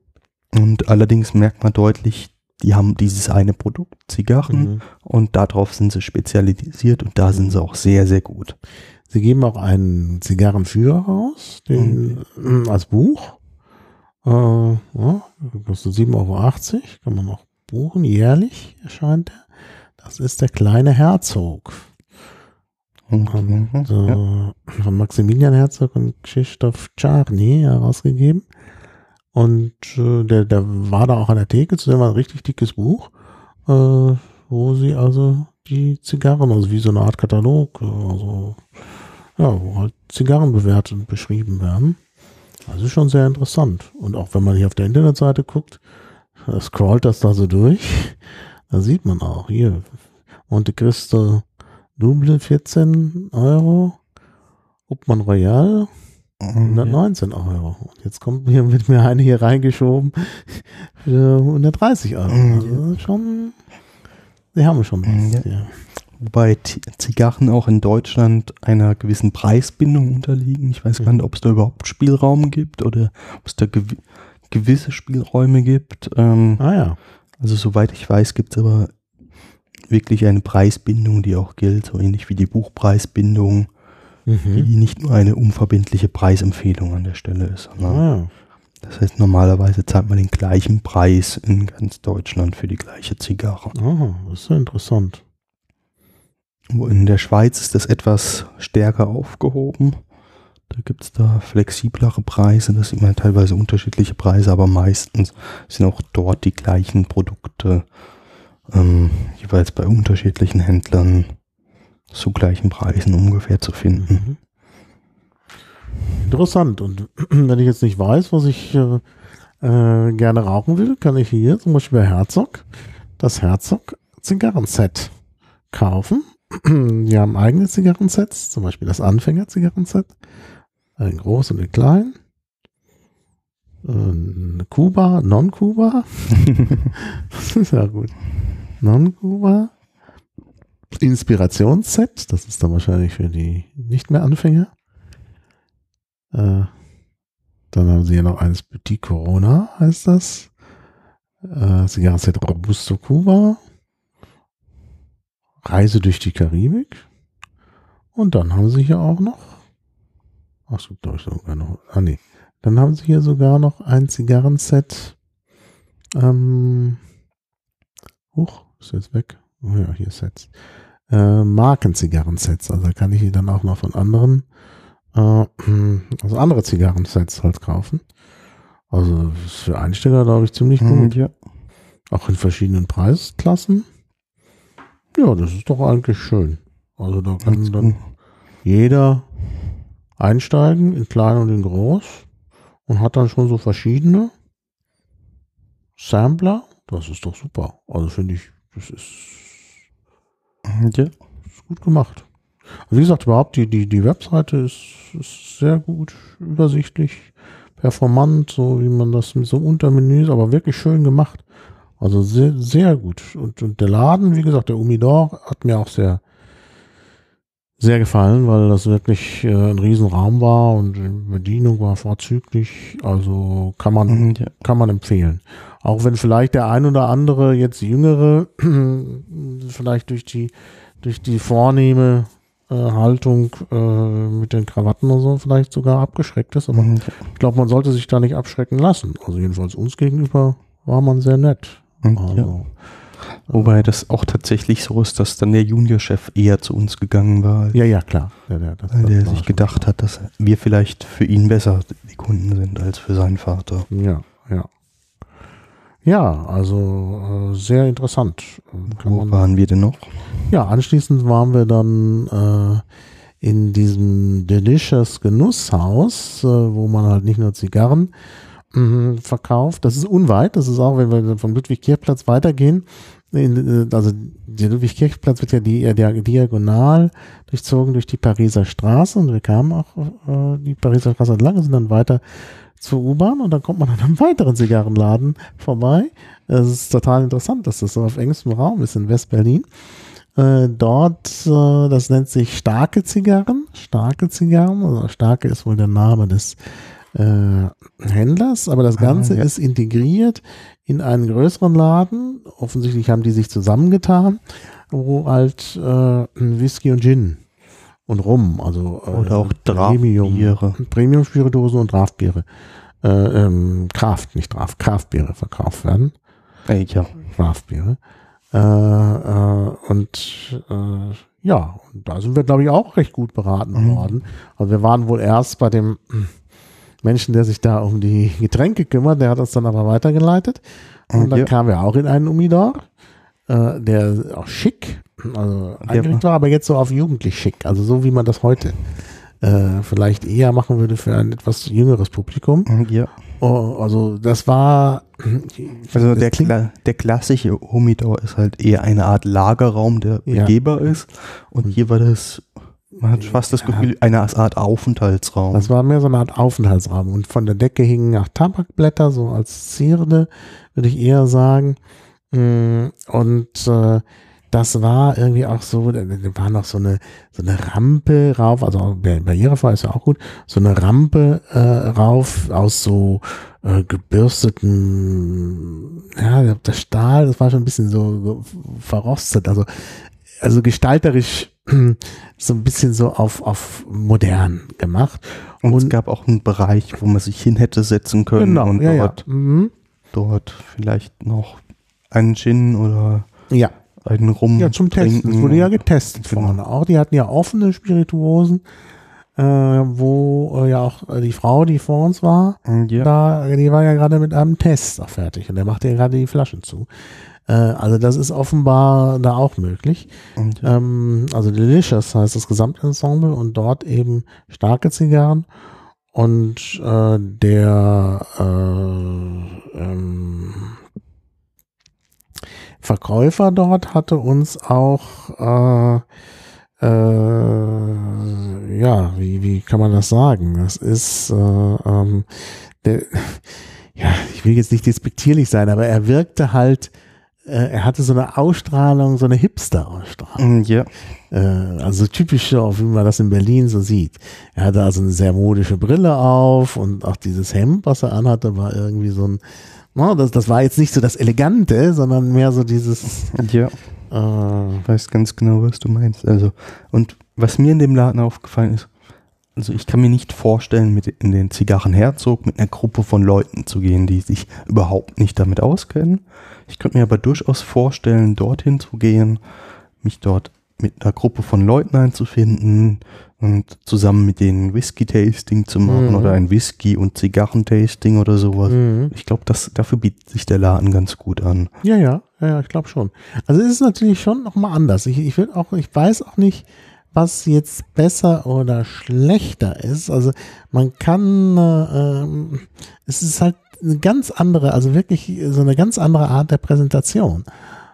Und allerdings merkt man deutlich, die haben dieses eine Produkt, Zigarren, mhm. und darauf sind sie spezialisiert und da sind sie auch sehr, sehr gut. Sie geben auch einen Zigarrenführer raus, den, mhm. als Buch. Äh, ja, kostet sieben Euro achtzig, kann man auch buchen, jährlich erscheint er. Das ist der kleine Herzog. Okay. Und, äh, ja. Von Maximilian Herzog und Krzysztof Czarny herausgegeben. Und äh, der, der war da auch an der Theke, zu dem war ein richtig dickes Buch, äh, wo sie also die Zigarren, also wie so eine Art Katalog, also, ja, wo halt Zigarren bewertet und beschrieben werden. Also schon sehr interessant. Und auch wenn man hier auf der Internetseite guckt, scrollt das da so durch, da sieht man auch hier Monte Cristo Double vierzehn Euro, Obmann Royal hundertneunzehn Euro. Und jetzt kommt hier mit mir eine hier reingeschoben für hundertdreißig Euro. Also schon, die haben wir schon. Ja. Ja. Wobei Zigarren auch in Deutschland einer gewissen Preisbindung unterliegen. Ich weiß gar nicht, ob es da überhaupt Spielraum gibt oder ob es da gew- gewisse Spielräume gibt. Ähm, ah ja. Also soweit ich weiß, gibt es aber wirklich eine Preisbindung, die auch gilt, so ähnlich wie die Buchpreisbindung, mhm. die nicht nur eine unverbindliche Preisempfehlung an der Stelle ist. Ah. Das heißt, normalerweise zahlt man den gleichen Preis in ganz Deutschland für die gleiche Zigarre. Ah, das ist ja interessant. In der Schweiz ist das etwas stärker aufgehoben. Da gibt es da flexiblere Preise, das sind immer teilweise unterschiedliche Preise, aber meistens sind auch dort die gleichen Produkte Ähm, jeweils bei unterschiedlichen Händlern zu gleichen Preisen ungefähr zu finden. Interessant. Und wenn ich jetzt nicht weiß, was ich äh, äh, gerne rauchen will, kann ich hier zum Beispiel bei Herzog das Herzog Zigarrenset kaufen. Die haben eigene Zigarrensets, zum Beispiel das Anfänger-Zigarrenset, ein groß und ein klein. Kuba, Non-Kuba. Das ist ja gut. Non-Kuba. Inspirationsset. Das ist dann wahrscheinlich für die nicht mehr Anfänger. Äh, dann haben sie hier noch eines Petit Corona, heißt das. Äh, Zigarrenset Robusto Kuba. Reise durch die Karibik. Und dann haben sie hier auch noch. Ach, es gibt glaube ich sogar noch. Ah, nee. Dann haben sie hier sogar noch ein Zigarrenset. Ähm, huch, ist jetzt weg. Oh ja, hier Sets. Äh, Markenzigarrensets. Also da kann ich die dann auch noch von anderen, äh, also andere Zigarrensets halt kaufen. Also ist für Einsteiger, glaube ich, ziemlich gut. Ja. Auch in verschiedenen Preisklassen. Ja, das ist doch eigentlich schön. Also da kann dann jeder einsteigen, in klein und in groß. Und hat dann schon so verschiedene Sampler. Das ist doch super. Also finde ich, das ist, ja. ist gut gemacht. Also wie gesagt, überhaupt die, die, die Webseite ist, ist sehr gut, übersichtlich, performant, so wie man das mit so Untermenüs, aber wirklich schön gemacht. Also sehr, sehr gut. Und, und der Laden, wie gesagt, der Humidor hat mir auch sehr sehr gefallen, weil das wirklich äh, ein Riesenraum war und die Bedienung war vorzüglich. Also kann man, mhm, ja. kann man empfehlen. Auch wenn vielleicht der ein oder andere, jetzt Jüngere, vielleicht durch die, durch die vornehme äh, Haltung äh, mit den Krawatten und so vielleicht sogar abgeschreckt ist. Aber mhm. ich glaube, man sollte sich da nicht abschrecken lassen. Also jedenfalls uns gegenüber war man sehr nett. Mhm, also, ja. Wobei das auch tatsächlich so ist, dass dann der Juniorchef eher zu uns gegangen war. Ja, ja, klar. Ja, ja, das, weil das der sich gedacht klar. hat, dass wir vielleicht für ihn besser die Kunden sind als für seinen Vater. Ja, ja. Ja, also äh, sehr interessant. Kann Wo man, waren wir denn noch? Ja, anschließend waren wir dann äh, in diesem Delicious Genusshaus, äh, wo man halt nicht nur Zigarren verkauft. Das ist unweit, das ist auch, wenn wir vom Ludwigkirchplatz weitergehen, in, also der Ludwigkirchplatz wird ja die, der diagonal durchzogen durch die Pariser Straße und wir kamen auch äh, die Pariser Straße entlang und sind dann weiter zur U-Bahn und dann kommt man an einem weiteren Zigarrenladen vorbei. Es ist total interessant, dass das so auf engstem Raum ist in West-Berlin. Äh, dort, äh, das nennt sich Starke Zigarren. Starke Zigarren, also Starke ist wohl der Name des Äh, Händlers, aber das Ganze ah, ja. ist integriert in einen größeren Laden. Offensichtlich haben die sich zusammengetan, wo halt äh, Whisky und Gin und Rum, also äh, oder auch Premium, Premium-Spirituosen und Draftbiere, äh, ähm, Kraft, nicht Draft, Kraftbiere verkauft werden. Ey, ja. Draftbiere. Äh, äh, und äh, ja, und da sind wir, glaube ich, auch recht gut beraten mhm. worden. Also wir waren wohl erst bei dem Menschen, der sich da um die Getränke kümmert, der hat uns dann aber weitergeleitet. Und dann ja. kamen wir auch in einen Umidor, äh, der auch schick, also eigentlich war, aber jetzt so auf jugendlich schick, also so wie man das heute äh, vielleicht eher machen würde für ein etwas jüngeres Publikum. Ja. Oh, also das war also das der, Kla- der klassische Umidor ist halt eher eine Art Lagerraum, der ja. begehbar ist und hier war das Man hat fast das Gefühl, eine Art Aufenthaltsraum. Das war mehr so eine Art Aufenthaltsraum. Und von der Decke hingen nach Tabakblätter, so als Zierde, würde ich eher sagen. Und äh, das war irgendwie auch so, da war noch so eine, so eine Rampe rauf, also barrierefrei ist ja auch gut, so eine Rampe äh, rauf aus so äh, gebürstetem, ja, der Stahl, das war schon ein bisschen so, so verrostet, also also gestalterisch so ein bisschen so auf, auf modern gemacht. Und, und es gab auch einen Bereich, wo man sich hin hätte setzen können genau, und ja, dort, ja. Mhm. dort vielleicht noch einen Gin oder ja. einen Rum ja, zum trinken. Testen. Das wurde ja getestet vorne auch. Die hatten ja offene Spirituosen, äh, wo äh, ja auch die Frau, die vor uns war, ja. da, die war ja gerade mit einem Test auch fertig und der machte ja gerade die Flaschen zu. Also das ist offenbar da auch möglich. Und, ähm, also Delicious heißt das Gesamtensemble und dort eben Starke Zigarren und äh, der äh, ähm, Verkäufer dort hatte uns auch äh, äh, ja, wie, wie kann man das sagen? Das ist äh, ähm, der, ja, ich will jetzt nicht despektierlich sein, aber er wirkte halt er hatte so eine Ausstrahlung, so eine Hipster-Ausstrahlung. Ja. Also typisch, wie man das in Berlin so sieht. Er hatte also eine sehr modische Brille auf und auch dieses Hemd, was er anhatte, war irgendwie so ein, no, das, das war jetzt nicht so das Elegante, sondern mehr so dieses. Ja, äh, ich weiß ganz genau, was du meinst. Also, und was mir in dem Laden aufgefallen ist, also ich kann mir nicht vorstellen, mit in den Zigarrenherzog mit einer Gruppe von Leuten zu gehen, die sich überhaupt nicht damit auskennen. Ich könnte mir aber durchaus vorstellen, dorthin zu gehen, mich dort mit einer Gruppe von Leuten einzufinden und zusammen mit denen Whisky-Tasting zu machen mhm. oder ein Whisky- und Zigarrentasting oder sowas. Mhm. Ich glaube, das, dafür bietet sich der Laden ganz gut an. Ja, ja, ja, ich glaube schon. Also es ist natürlich schon nochmal anders. Ich, ich will auch, ich weiß auch nicht, was jetzt besser oder schlechter ist. Also man kann, äh, äh, es ist halt eine ganz andere, also wirklich so eine ganz andere Art der Präsentation.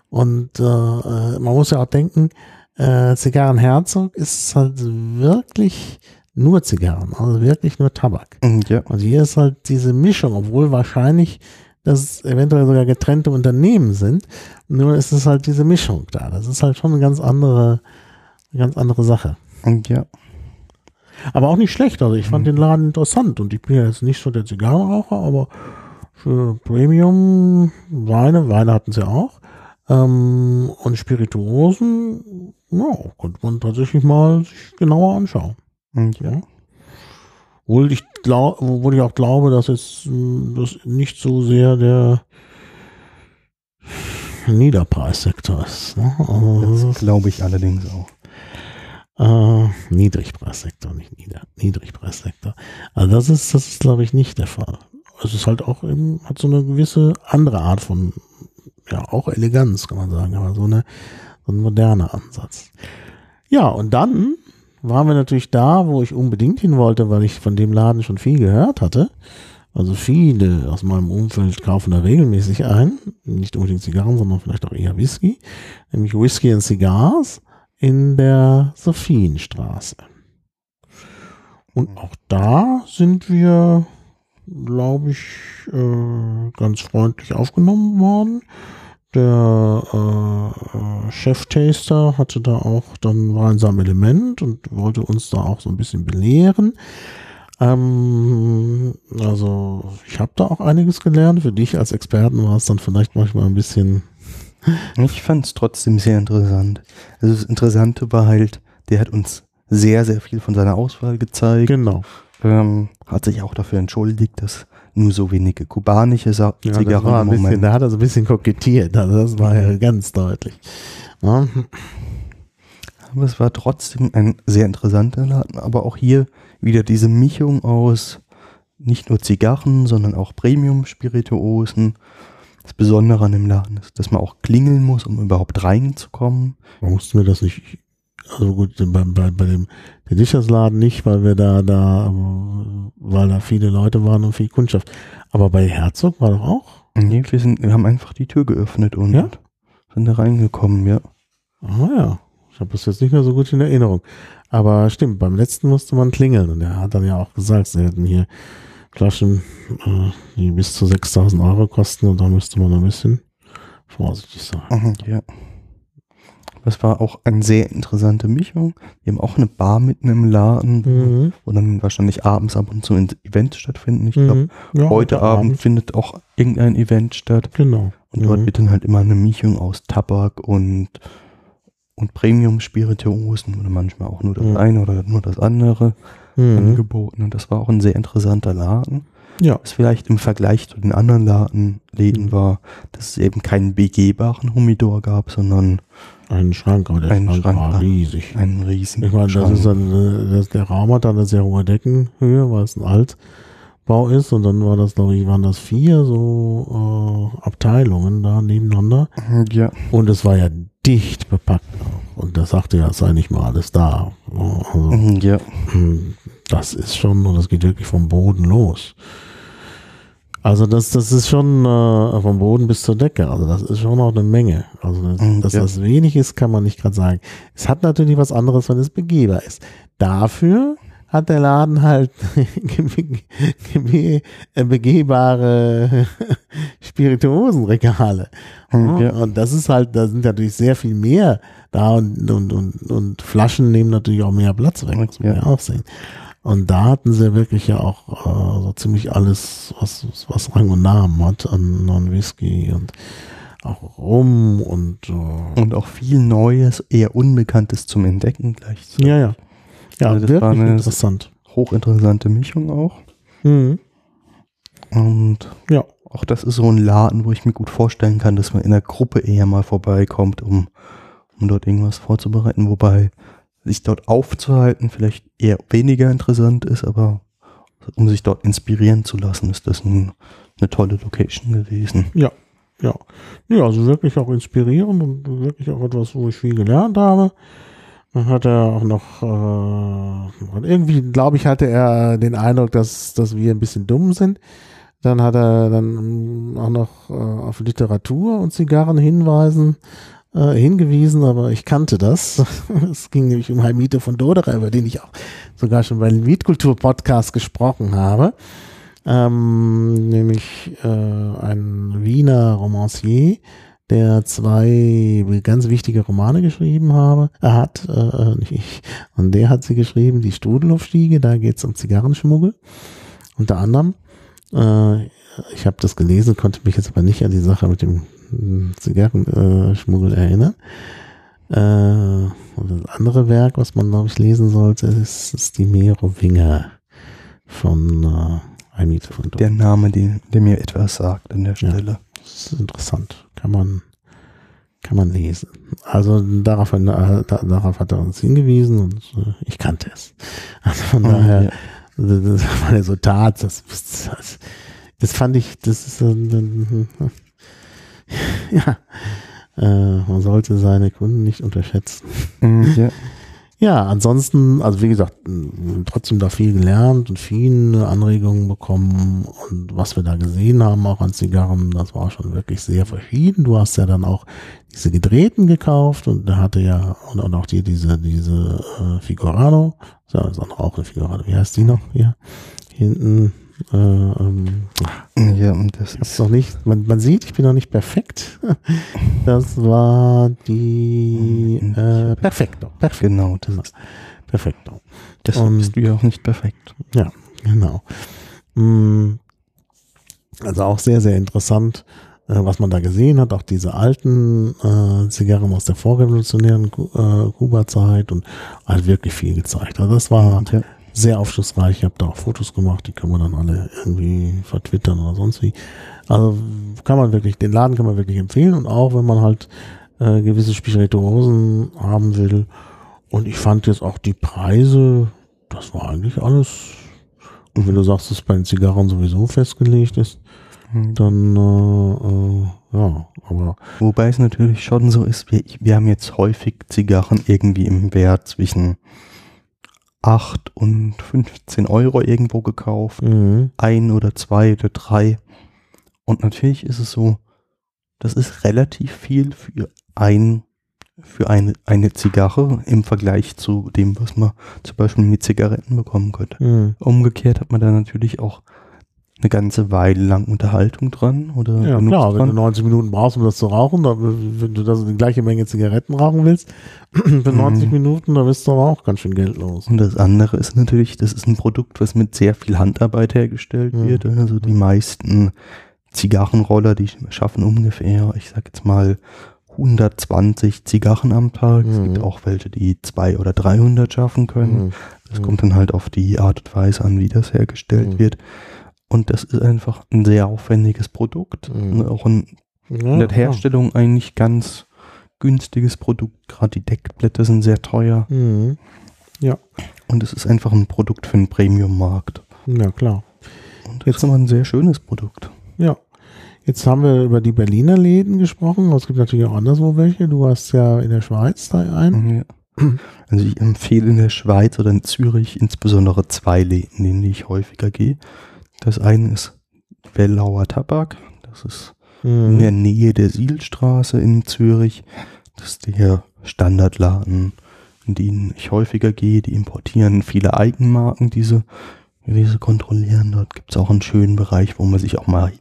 Und äh, man muss ja auch denken, äh, Zigarrenherzog ist halt wirklich nur Zigarren, also wirklich nur Tabak. Ja. Und hier ist halt diese Mischung, obwohl wahrscheinlich das eventuell sogar getrennte Unternehmen sind, nur ist es halt diese Mischung da. Das ist halt schon eine ganz andere ganz andere Sache. Ja. Aber auch nicht schlecht. Also ich fand mhm. den Laden interessant und ich bin ja jetzt nicht so der Zigarrenraucher, aber für Premium Weine, Weine hatten sie auch. Ähm, und Spirituosen, ja, konnte man tatsächlich mal sich genauer anschauen. Mhm. Ja. Obwohl ich, glaub, obwohl ich auch glaube, dass jetzt das nicht so sehr der Niederpreissektor ist. Ne? Also, das glaube ich allerdings auch. Äh, Niedrigpreissektor, nicht Nieder, Niedrigpreissektor. Also das ist, das ist, glaube ich, nicht der Fall. Es ist halt auch eben, hat so eine gewisse andere Art von, ja, auch Eleganz, kann man sagen, aber so, eine, so ein moderner Ansatz. Ja, und dann waren wir natürlich da, wo ich unbedingt hin wollte, weil ich von dem Laden schon viel gehört hatte. Also viele aus meinem Umfeld kaufen da regelmäßig ein. Nicht unbedingt Zigarren, sondern vielleicht auch eher Whisky. Nämlich Whisky and Cigars in der Sophienstraße. Und auch da sind wir, glaube ich, äh, ganz freundlich aufgenommen worden. Der äh, Cheftaster hatte da auch dann war in seinem Element und wollte uns da auch so ein bisschen belehren. Ähm, also ich habe da auch einiges gelernt. Für dich als Experten war es dann vielleicht manchmal ein bisschen... Ich fand es trotzdem sehr interessant. Also das Interessante war halt, der hat uns sehr, sehr viel von seiner Auswahl gezeigt. Genau. Ähm, hat sich auch dafür entschuldigt, dass nur so wenige kubanische Sa- ja, Zigarren im Moment. Bisschen, da hat er so ein bisschen kokettiert, also das war ja ganz deutlich. Ja. Aber es war trotzdem ein sehr interessanter Laden, aber auch hier wieder diese Mischung aus nicht nur Zigarren, sondern auch Premium-Spirituosen. Das Besondere an dem Laden ist, dass man auch klingeln muss, um überhaupt reinzukommen. Man musste mir das nicht... Also gut, bei, bei, bei dem Dischersladen nicht, weil wir da, da, weil da viele Leute waren und viel Kundschaft. Aber bei Herzog war doch auch? Nee, wir, sind, wir haben einfach die Tür geöffnet und ja? sind da reingekommen, ja. Ah ja, ich habe das jetzt nicht mehr so gut in Erinnerung. Aber stimmt, beim letzten musste man klingeln und er hat dann ja auch gesagt, sie hätten hier Flaschen, die bis zu sechstausend Euro kosten und da müsste man ein bisschen vorsichtig sein. Ja. Das war auch eine sehr interessante Mischung. Wir haben auch eine Bar mitten im Laden, mhm. wo dann wahrscheinlich abends ab und zu Events stattfinden. Ich glaube, mhm. ja, heute Abend, Abend findet auch irgendein Event statt. Genau. Und mhm. dort wird dann halt immer eine Mischung aus Tabak und, und Premium-Spirituosen oder manchmal auch nur das mhm. eine oder nur das andere mhm. angeboten. Und das war auch ein sehr interessanter Laden. Ja. Was vielleicht im Vergleich zu den anderen Laden, Läden mhm. war, dass es eben keinen begehbaren Humidor gab, sondern einen Schrank, aber der Schrank, Schrank war riesig. Einen riesigen ich meine, Schrank. Das ist dann, das, der Raum hat dann eine sehr hohe Deckenhöhe, weil es ein Altbau ist. Und dann war das, glaube ich, waren das vier so äh, Abteilungen da nebeneinander. Ja. Und es war ja dicht bepackt. Und das sagte ja, es sei nicht mal alles da. Also, ja. Das ist schon, und das geht wirklich vom Boden los. Also das, das ist schon äh, vom Boden bis zur Decke. Also das ist schon auch eine Menge. Also das, dass ja. das wenig ist, kann man nicht gerade sagen. Es hat natürlich was anderes, wenn es begehbar ist. Dafür hat der Laden halt ge- ge- begehbare Spirituosenregale. Ja. Und das ist halt, da sind natürlich sehr viel mehr da und, und, und, und Flaschen nehmen natürlich auch mehr Platz weg, muss man ja auch sehen. Und da hatten sie wirklich ja auch äh, so ziemlich alles, was, was Rang und Namen hat an, an Whisky und auch Rum und äh und auch viel Neues, eher Unbekanntes zum Entdecken gleich. So. Ja, ja. Ja, also das wirklich war eine interessant. Hochinteressante Mischung auch. Mhm. Und ja, auch das ist so ein Laden, wo ich mir gut vorstellen kann, dass man in der Gruppe eher mal vorbeikommt, um, um dort irgendwas vorzubereiten, wobei sich dort aufzuhalten vielleicht eher weniger interessant ist, aber um sich dort inspirieren zu lassen, ist das ein, eine tolle Location gewesen. Ja, ja. Ja, also wirklich auch inspirierend und wirklich auch etwas, wo ich viel gelernt habe. Dann hat er auch noch, äh, irgendwie, glaube ich, hatte er den Eindruck, dass, dass wir ein bisschen dumm sind. Dann hat er dann auch noch äh, auf Literatur und Zigarren hinweisen hingewiesen, aber ich kannte das. Es ging nämlich um Heimite von Doderer, über den ich auch sogar schon bei dem Liedkultur-Podcast gesprochen habe. Ähm, nämlich äh, ein Wiener Romancier, der zwei ganz wichtige Romane geschrieben habe, er hat, äh, nicht ich, und der hat sie geschrieben, die Strudelhofstiege, da geht es um Zigarrenschmuggel, unter anderem. Äh, ich habe das gelesen, konnte mich jetzt aber nicht an die Sache mit dem Zigarrenschmuggel erinnern. Äh, und das andere Werk, was man, glaube ich, lesen sollte, ist, ist die Merowinger von äh, Almite von Dom. Der Name, die, der mir etwas sagt an der Stelle. Ja, das ist interessant. Kann man, kann man lesen. Also darauf, äh, darauf hat er uns hingewiesen und äh, ich kannte es. Also von oh, daher, ja. das, das war Resultat, das, das, das fand ich, das ist äh, äh, ja, äh, man sollte seine Kunden nicht unterschätzen. Ja. Ja, ansonsten, also wie gesagt, trotzdem da viel gelernt und viele Anregungen bekommen und was wir da gesehen haben, auch an Zigarren, das war schon wirklich sehr verschieden. Du hast ja dann auch diese gedrehten gekauft und da hatte ja, und, und auch die, diese, diese äh, Figurado, ja, das ist auch eine Figurado, wie heißt die noch hier? Hinten, äh, ähm, ja, und das ist noch nicht, man, man sieht, ich bin noch nicht perfekt. Das war die äh, Perfekto. Perfekto. Genau, das ist Perfekto. Das und, bist du ja auch nicht perfekt. Ja, genau. Also auch sehr, sehr interessant, was man da gesehen hat, auch diese alten äh, Zigarren aus der vorrevolutionären äh, Kuba-Zeit und hat wirklich viel gezeigt. Also das war ja sehr aufschlussreich. Ich habe da auch Fotos gemacht, die können wir dann alle irgendwie vertwittern oder sonst wie. Also kann man wirklich, den Laden kann man wirklich empfehlen und auch wenn man halt äh, gewisse Spirituosen haben will. Und ich fand jetzt auch die Preise, das war eigentlich alles. Und wenn du sagst, dass bei den Zigarren sowieso festgelegt ist, dann äh, äh, ja, aber wobei es natürlich schon so ist, wir, wir haben jetzt häufig Zigarren irgendwie im Wert zwischen acht und fünfzehn Euro irgendwo gekauft, mhm. ein oder zwei oder drei. Und natürlich ist es so, das ist relativ viel für ein, für eine, eine Zigarre im Vergleich zu dem, was man zum Beispiel mit Zigaretten bekommen könnte. Mhm. Umgekehrt hat man da natürlich auch eine ganze Weile lang Unterhaltung dran oder ja klar, dran. Wenn du neunzig Minuten brauchst, um das zu rauchen, dann, wenn du das die gleiche Menge Zigaretten rauchen willst, für neunzig mhm. Minuten, da bist du aber auch ganz schön Geld los. Und das andere ist natürlich, das ist ein Produkt, was mit sehr viel Handarbeit hergestellt mhm. wird. Also die meisten Zigarrenroller, die schaffen ungefähr, ich sag jetzt mal, hundertzwanzig Zigarren am Tag. Mhm. Es gibt auch welche, die zweihundert oder dreihundert schaffen können. Mhm. Das mhm. kommt dann halt auf die Art und Weise an, wie das hergestellt mhm. wird. Und das ist einfach ein sehr aufwendiges Produkt. Mhm. Auch ein, ja, in der Herstellung ja. eigentlich ganz günstiges Produkt. Gerade die Deckblätter sind sehr teuer. Mhm. Ja. Und es ist einfach ein Produkt für den Premium-Markt. Ja, klar. Und das jetzt ist aber ein sehr schönes Produkt. Ja. Jetzt haben wir über die Berliner Läden gesprochen. Es gibt natürlich auch anderswo welche. Du hast ja in der Schweiz da einen. Ja. Also ich empfehle in der Schweiz oder in Zürich insbesondere zwei Läden, in die ich häufiger gehe. Das eine ist Wellauer Tabak, das ist mhm. in der Nähe der Sihlstraße in Zürich. Das ist der Standardladen, in den ich häufiger gehe. Die importieren viele Eigenmarken, diese, diese kontrollieren. Dort gibt es auch einen schönen Bereich, wo man sich auch mal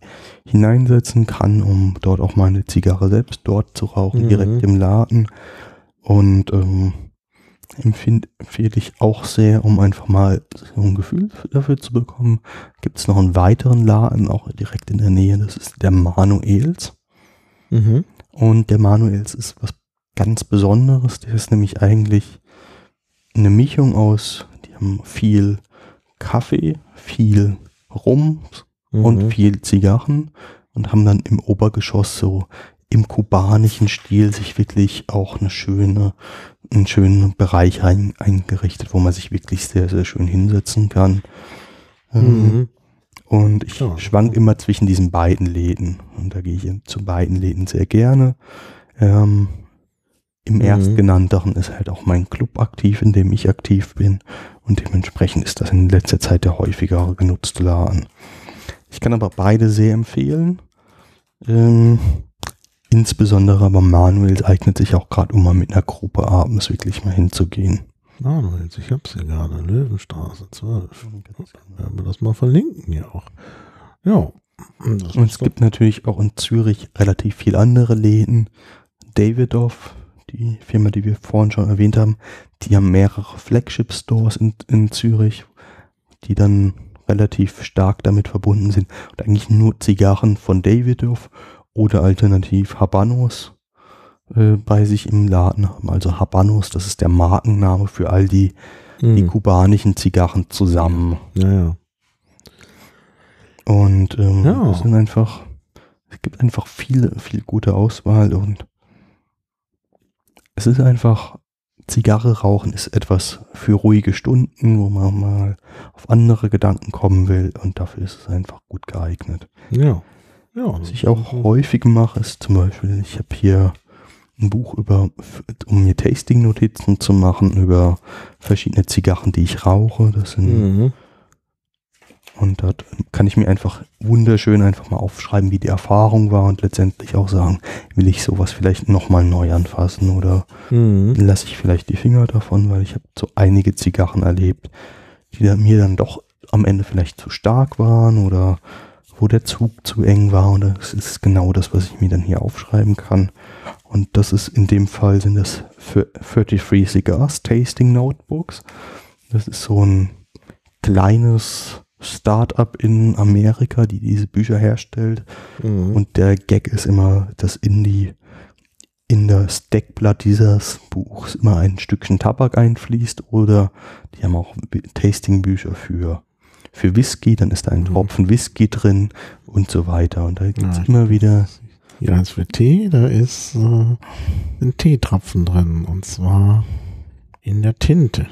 hineinsetzen kann, um dort auch mal eine Zigarre selbst dort zu rauchen, mhm. direkt im Laden. Und ähm, Empfinde, empfehle ich auch sehr, um einfach mal so ein Gefühl dafür zu bekommen. Gibt es noch einen weiteren Laden, auch direkt in der Nähe, das ist der Manuels. Mhm. Und der Manuels ist was ganz Besonderes, der ist nämlich eigentlich eine Mischung aus, die haben viel Kaffee, viel Rum mhm. und viel Zigarren und haben dann im Obergeschoss so im kubanischen Stil sich wirklich auch eine schöne, einen schönen Bereich ein, eingerichtet, wo man sich wirklich sehr, sehr schön hinsetzen kann. Mhm. Und ich ja. schwank immer zwischen diesen beiden Läden. Und da gehe ich zu beiden Läden sehr gerne. Ähm, Im mhm. erstgenannteren ist halt auch mein Club aktiv, in dem ich aktiv bin. Und dementsprechend ist das in letzter Zeit der häufiger genutzte Laden. Ich kann aber beide sehr empfehlen. Ähm, Insbesondere aber Manuels eignet sich auch gerade, um mal mit einer Gruppe abends wirklich mal hinzugehen. Manuels, ich hab's hier gerade, Löwenstraße zwölf. Werden wir das mal verlinken hier auch. Ja, Und es gibt natürlich auch in Zürich relativ viele andere Läden. Davidoff, die Firma, die wir vorhin schon erwähnt haben, die haben mehrere Flagship-Stores in, in Zürich, die dann relativ stark damit verbunden sind. Und eigentlich nur Zigarren von Davidoff oder alternativ Habanos äh, bei sich im Laden haben. Also Habanos, das ist der Markenname für all die, mhm. die kubanischen Zigarren zusammen. Ja, ja. Und ähm, ja. es sind einfach, es gibt einfach viele, viel gute Auswahl und es ist einfach, Zigarre rauchen ist etwas für ruhige Stunden, wo man mal auf andere Gedanken kommen will und dafür ist es einfach gut geeignet. Ja. Ja. Was ich auch häufig mache, ist zum Beispiel, ich habe hier ein Buch über, um mir Tasting-Notizen zu machen, über verschiedene Zigarren, die ich rauche. Das sind mhm. Und da kann ich mir einfach wunderschön einfach mal aufschreiben, wie die Erfahrung war und letztendlich auch sagen, will ich sowas vielleicht nochmal neu anfassen oder mhm. lasse ich vielleicht die Finger davon, weil ich habe so einige Zigarren erlebt, die da mir dann doch am Ende vielleicht zu stark waren oder wo der Zug zu eng war und das ist genau das, was ich mir dann hier aufschreiben kann. Und das ist in dem Fall, sind das für dreiunddreißig Cigars Tasting Notebooks. Das ist so ein kleines Startup in Amerika, die diese Bücher herstellt. Mhm. Und der Gag ist immer, dass in die in das Deckblatt dieses Buchs immer ein Stückchen Tabak einfließt oder die haben auch Tastingbücher für, für Whisky, dann ist da ein mhm. Tropfen Whisky drin und so weiter. Und da gibt es ja, immer wieder... Ja, das für Tee, da ist äh, ein Teetropfen drin und zwar in der Tinte.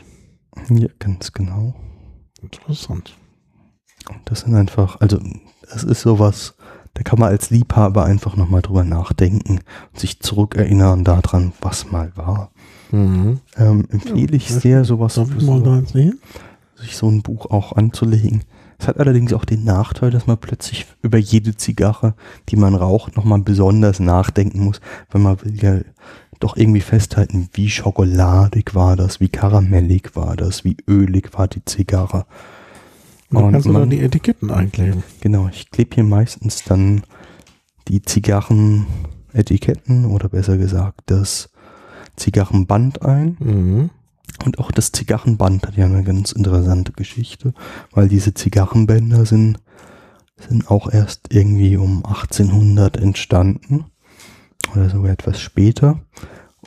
Ja, ganz genau. Interessant. Das sind einfach, also das ist sowas, da kann man als Liebhaber einfach nochmal drüber nachdenken und sich zurückerinnern daran, was mal war. Mhm. Ähm, empfehle ja, ich sehr, sowas darf ich mal da sehen? Sich so ein Buch auch anzulegen. Es hat allerdings auch den Nachteil, dass man plötzlich über jede Zigarre, die man raucht, nochmal besonders nachdenken muss, weil man will ja doch irgendwie festhalten, wie schokoladig war das, wie karamellig war das, wie ölig war die Zigarre. Dann und kannst du man, da die Etiketten einkleben. Genau, ich klebe hier meistens dann die Zigarrenetiketten oder besser gesagt das Zigarrenband ein. Mhm. Und auch das Zigarrenband hat ja eine ganz interessante Geschichte, weil diese Zigarrenbänder sind, sind auch erst irgendwie um achtzehnhundert entstanden oder sogar etwas später.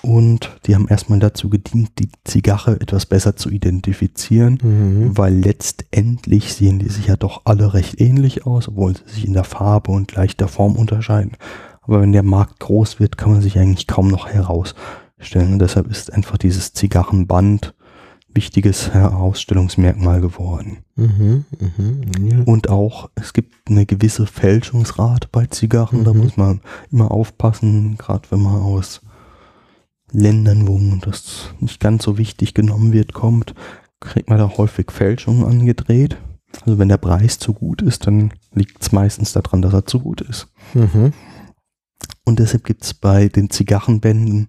Und die haben erstmal dazu gedient, die Zigarre etwas besser zu identifizieren, mhm. weil letztendlich sehen die sich ja doch alle recht ähnlich aus, obwohl sie sich in der Farbe und leichter Form unterscheiden. Aber wenn der Markt groß wird, kann man sich eigentlich kaum noch herausstellen. Und deshalb ist einfach dieses Zigarrenband wichtiges Herausstellungsmerkmal geworden. Mhm, mh, ja. Und auch, es gibt eine gewisse Fälschungsrate bei Zigarren, mhm. da muss man immer aufpassen, gerade wenn man aus Ländern, wo das nicht ganz so wichtig genommen wird, kommt, kriegt man da häufig Fälschungen angedreht. Also wenn der Preis zu gut ist, dann liegt es meistens daran, dass er zu gut ist. Mhm. Und deshalb gibt es bei den Zigarrenbänden,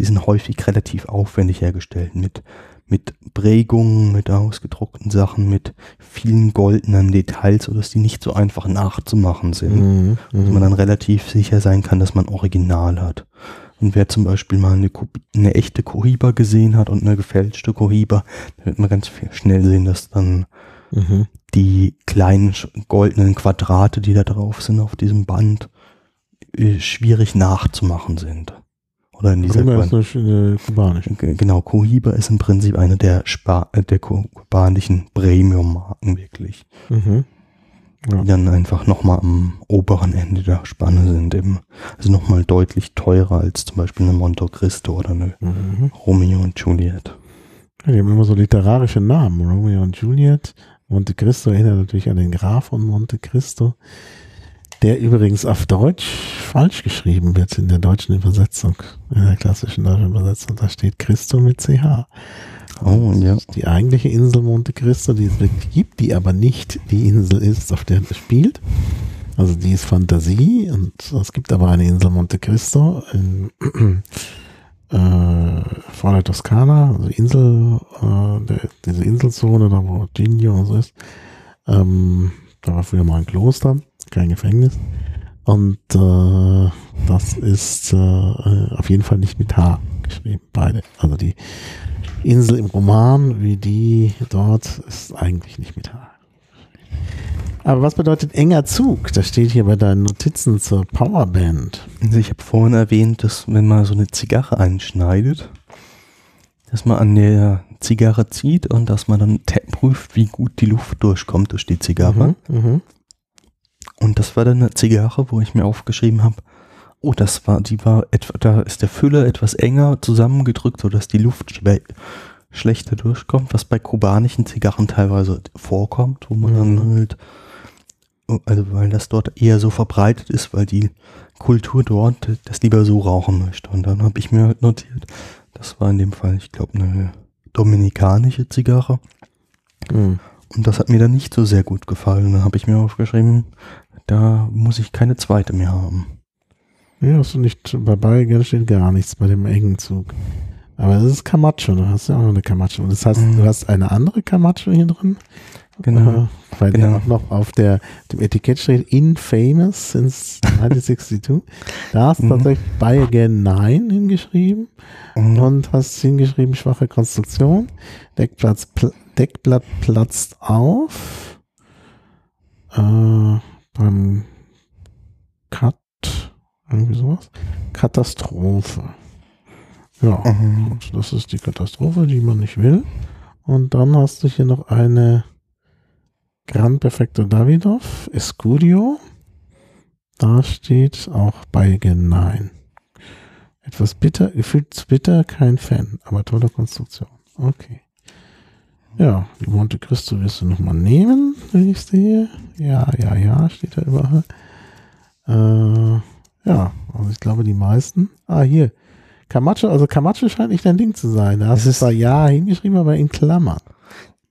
die sind häufig relativ aufwendig hergestellt, mit, mit Prägungen, mit ausgedruckten Sachen, mit vielen goldenen Details, sodass die nicht so einfach nachzumachen sind. Mhm. Dass man dann relativ sicher sein kann, dass man Original hat. Und wer zum Beispiel mal eine, eine echte Cohiba gesehen hat und eine gefälschte Cohiba, da wird man ganz schnell sehen, dass dann mhm. die kleinen goldenen Quadrate, die da drauf sind auf diesem Band, schwierig nachzumachen sind. Oder in dieser Cohiba ist eine kubanische. Genau, Cohiba ist im Prinzip eine der, Spa, der kubanischen Premium-Marken wirklich. Mhm. Ja. Die dann einfach nochmal am oberen Ende der Spanne sind. Eben. Also nochmal deutlich teurer als zum Beispiel eine Monte Cristo oder eine mhm. Romeo und Juliet. Ja, die haben immer so literarische Namen. Romeo und Juliet. Monte Cristo erinnert natürlich an den Graf von Monte Cristo, der übrigens auf Deutsch falsch geschrieben wird in der deutschen Übersetzung. In der klassischen deutschen Übersetzung. Da steht Cristo mit C H. Oh, ja. Die eigentliche Insel Monte Cristo, die es wirklich gibt, die aber nicht die Insel ist, auf der es spielt. Also die ist Fantasie und es gibt aber eine Insel Monte Cristo in, äh, vor der Toskana, also Insel, äh, der, diese Inselzone, da wo Virginia und so ist. Ähm, da war früher mal ein Kloster kein Gefängnis. Und äh, das ist äh, auf jeden Fall nicht mit H geschrieben, beide. Also die Insel im Roman, wie die dort, ist eigentlich nicht mit H. Aber was bedeutet enger Zug? Das steht hier bei deinen Notizen zur Powerband. Also ich habe vorhin erwähnt, dass wenn man so eine Zigarre einschneidet, dass man an der Zigarre zieht und dass man dann prüft, wie gut die Luft durchkommt durch die Zigarre. Mhm, mh. Und das war dann eine Zigarre, wo ich mir aufgeschrieben habe, oh, das war, die war etwa, da ist der Füller etwas enger zusammengedrückt, sodass die Luft schwer, schlechter durchkommt, was bei kubanischen Zigarren teilweise vorkommt, wo man mhm. dann halt, also weil das dort eher so verbreitet ist, weil die Kultur dort das lieber so rauchen möchte. Und dann habe ich mir halt notiert, das war in dem Fall, ich glaube, eine dominikanische Zigarre. Mhm. Und das hat mir dann nicht so sehr gut gefallen. Da habe ich mir aufgeschrieben, da muss ich keine zweite mehr haben. Ja, hast du nicht, bei Bayern steht gar nichts bei dem engen Zug. Aber das ist Camacho, du hast ja auch noch eine Camacho. Und das heißt, mhm. du hast eine andere Camacho hier drin. Genau. Äh, weil genau. der auch noch auf der, dem Etikett steht, Infamous since neunzehnhundertzweiundsechzig. Da hast du mhm. tatsächlich Buy Again neun hingeschrieben. Mhm. Und hast hingeschrieben, schwache Konstruktion. Deckplatz, pl- Deckblatt platzt auf. Äh, beim Cut. Irgendwie sowas. Katastrophe. Ja, mhm. gut, das ist die Katastrophe, die man nicht will. Und dann hast du hier noch eine Gran Perfecto Davidoff Escudio. Da steht auch bei Genein. Etwas bitter, gefühlt bitter, kein Fan, aber tolle Konstruktion. Okay. Ja, die Monte Cristo wirst du nochmal nehmen, wenn ich sehe. Ja, ja, ja, steht da überall. Äh, ja, also ich glaube die meisten. Ah, hier. Camacho, also Camacho scheint nicht dein Ding zu sein. Da hast du zwar ja hingeschrieben, aber in Klammern.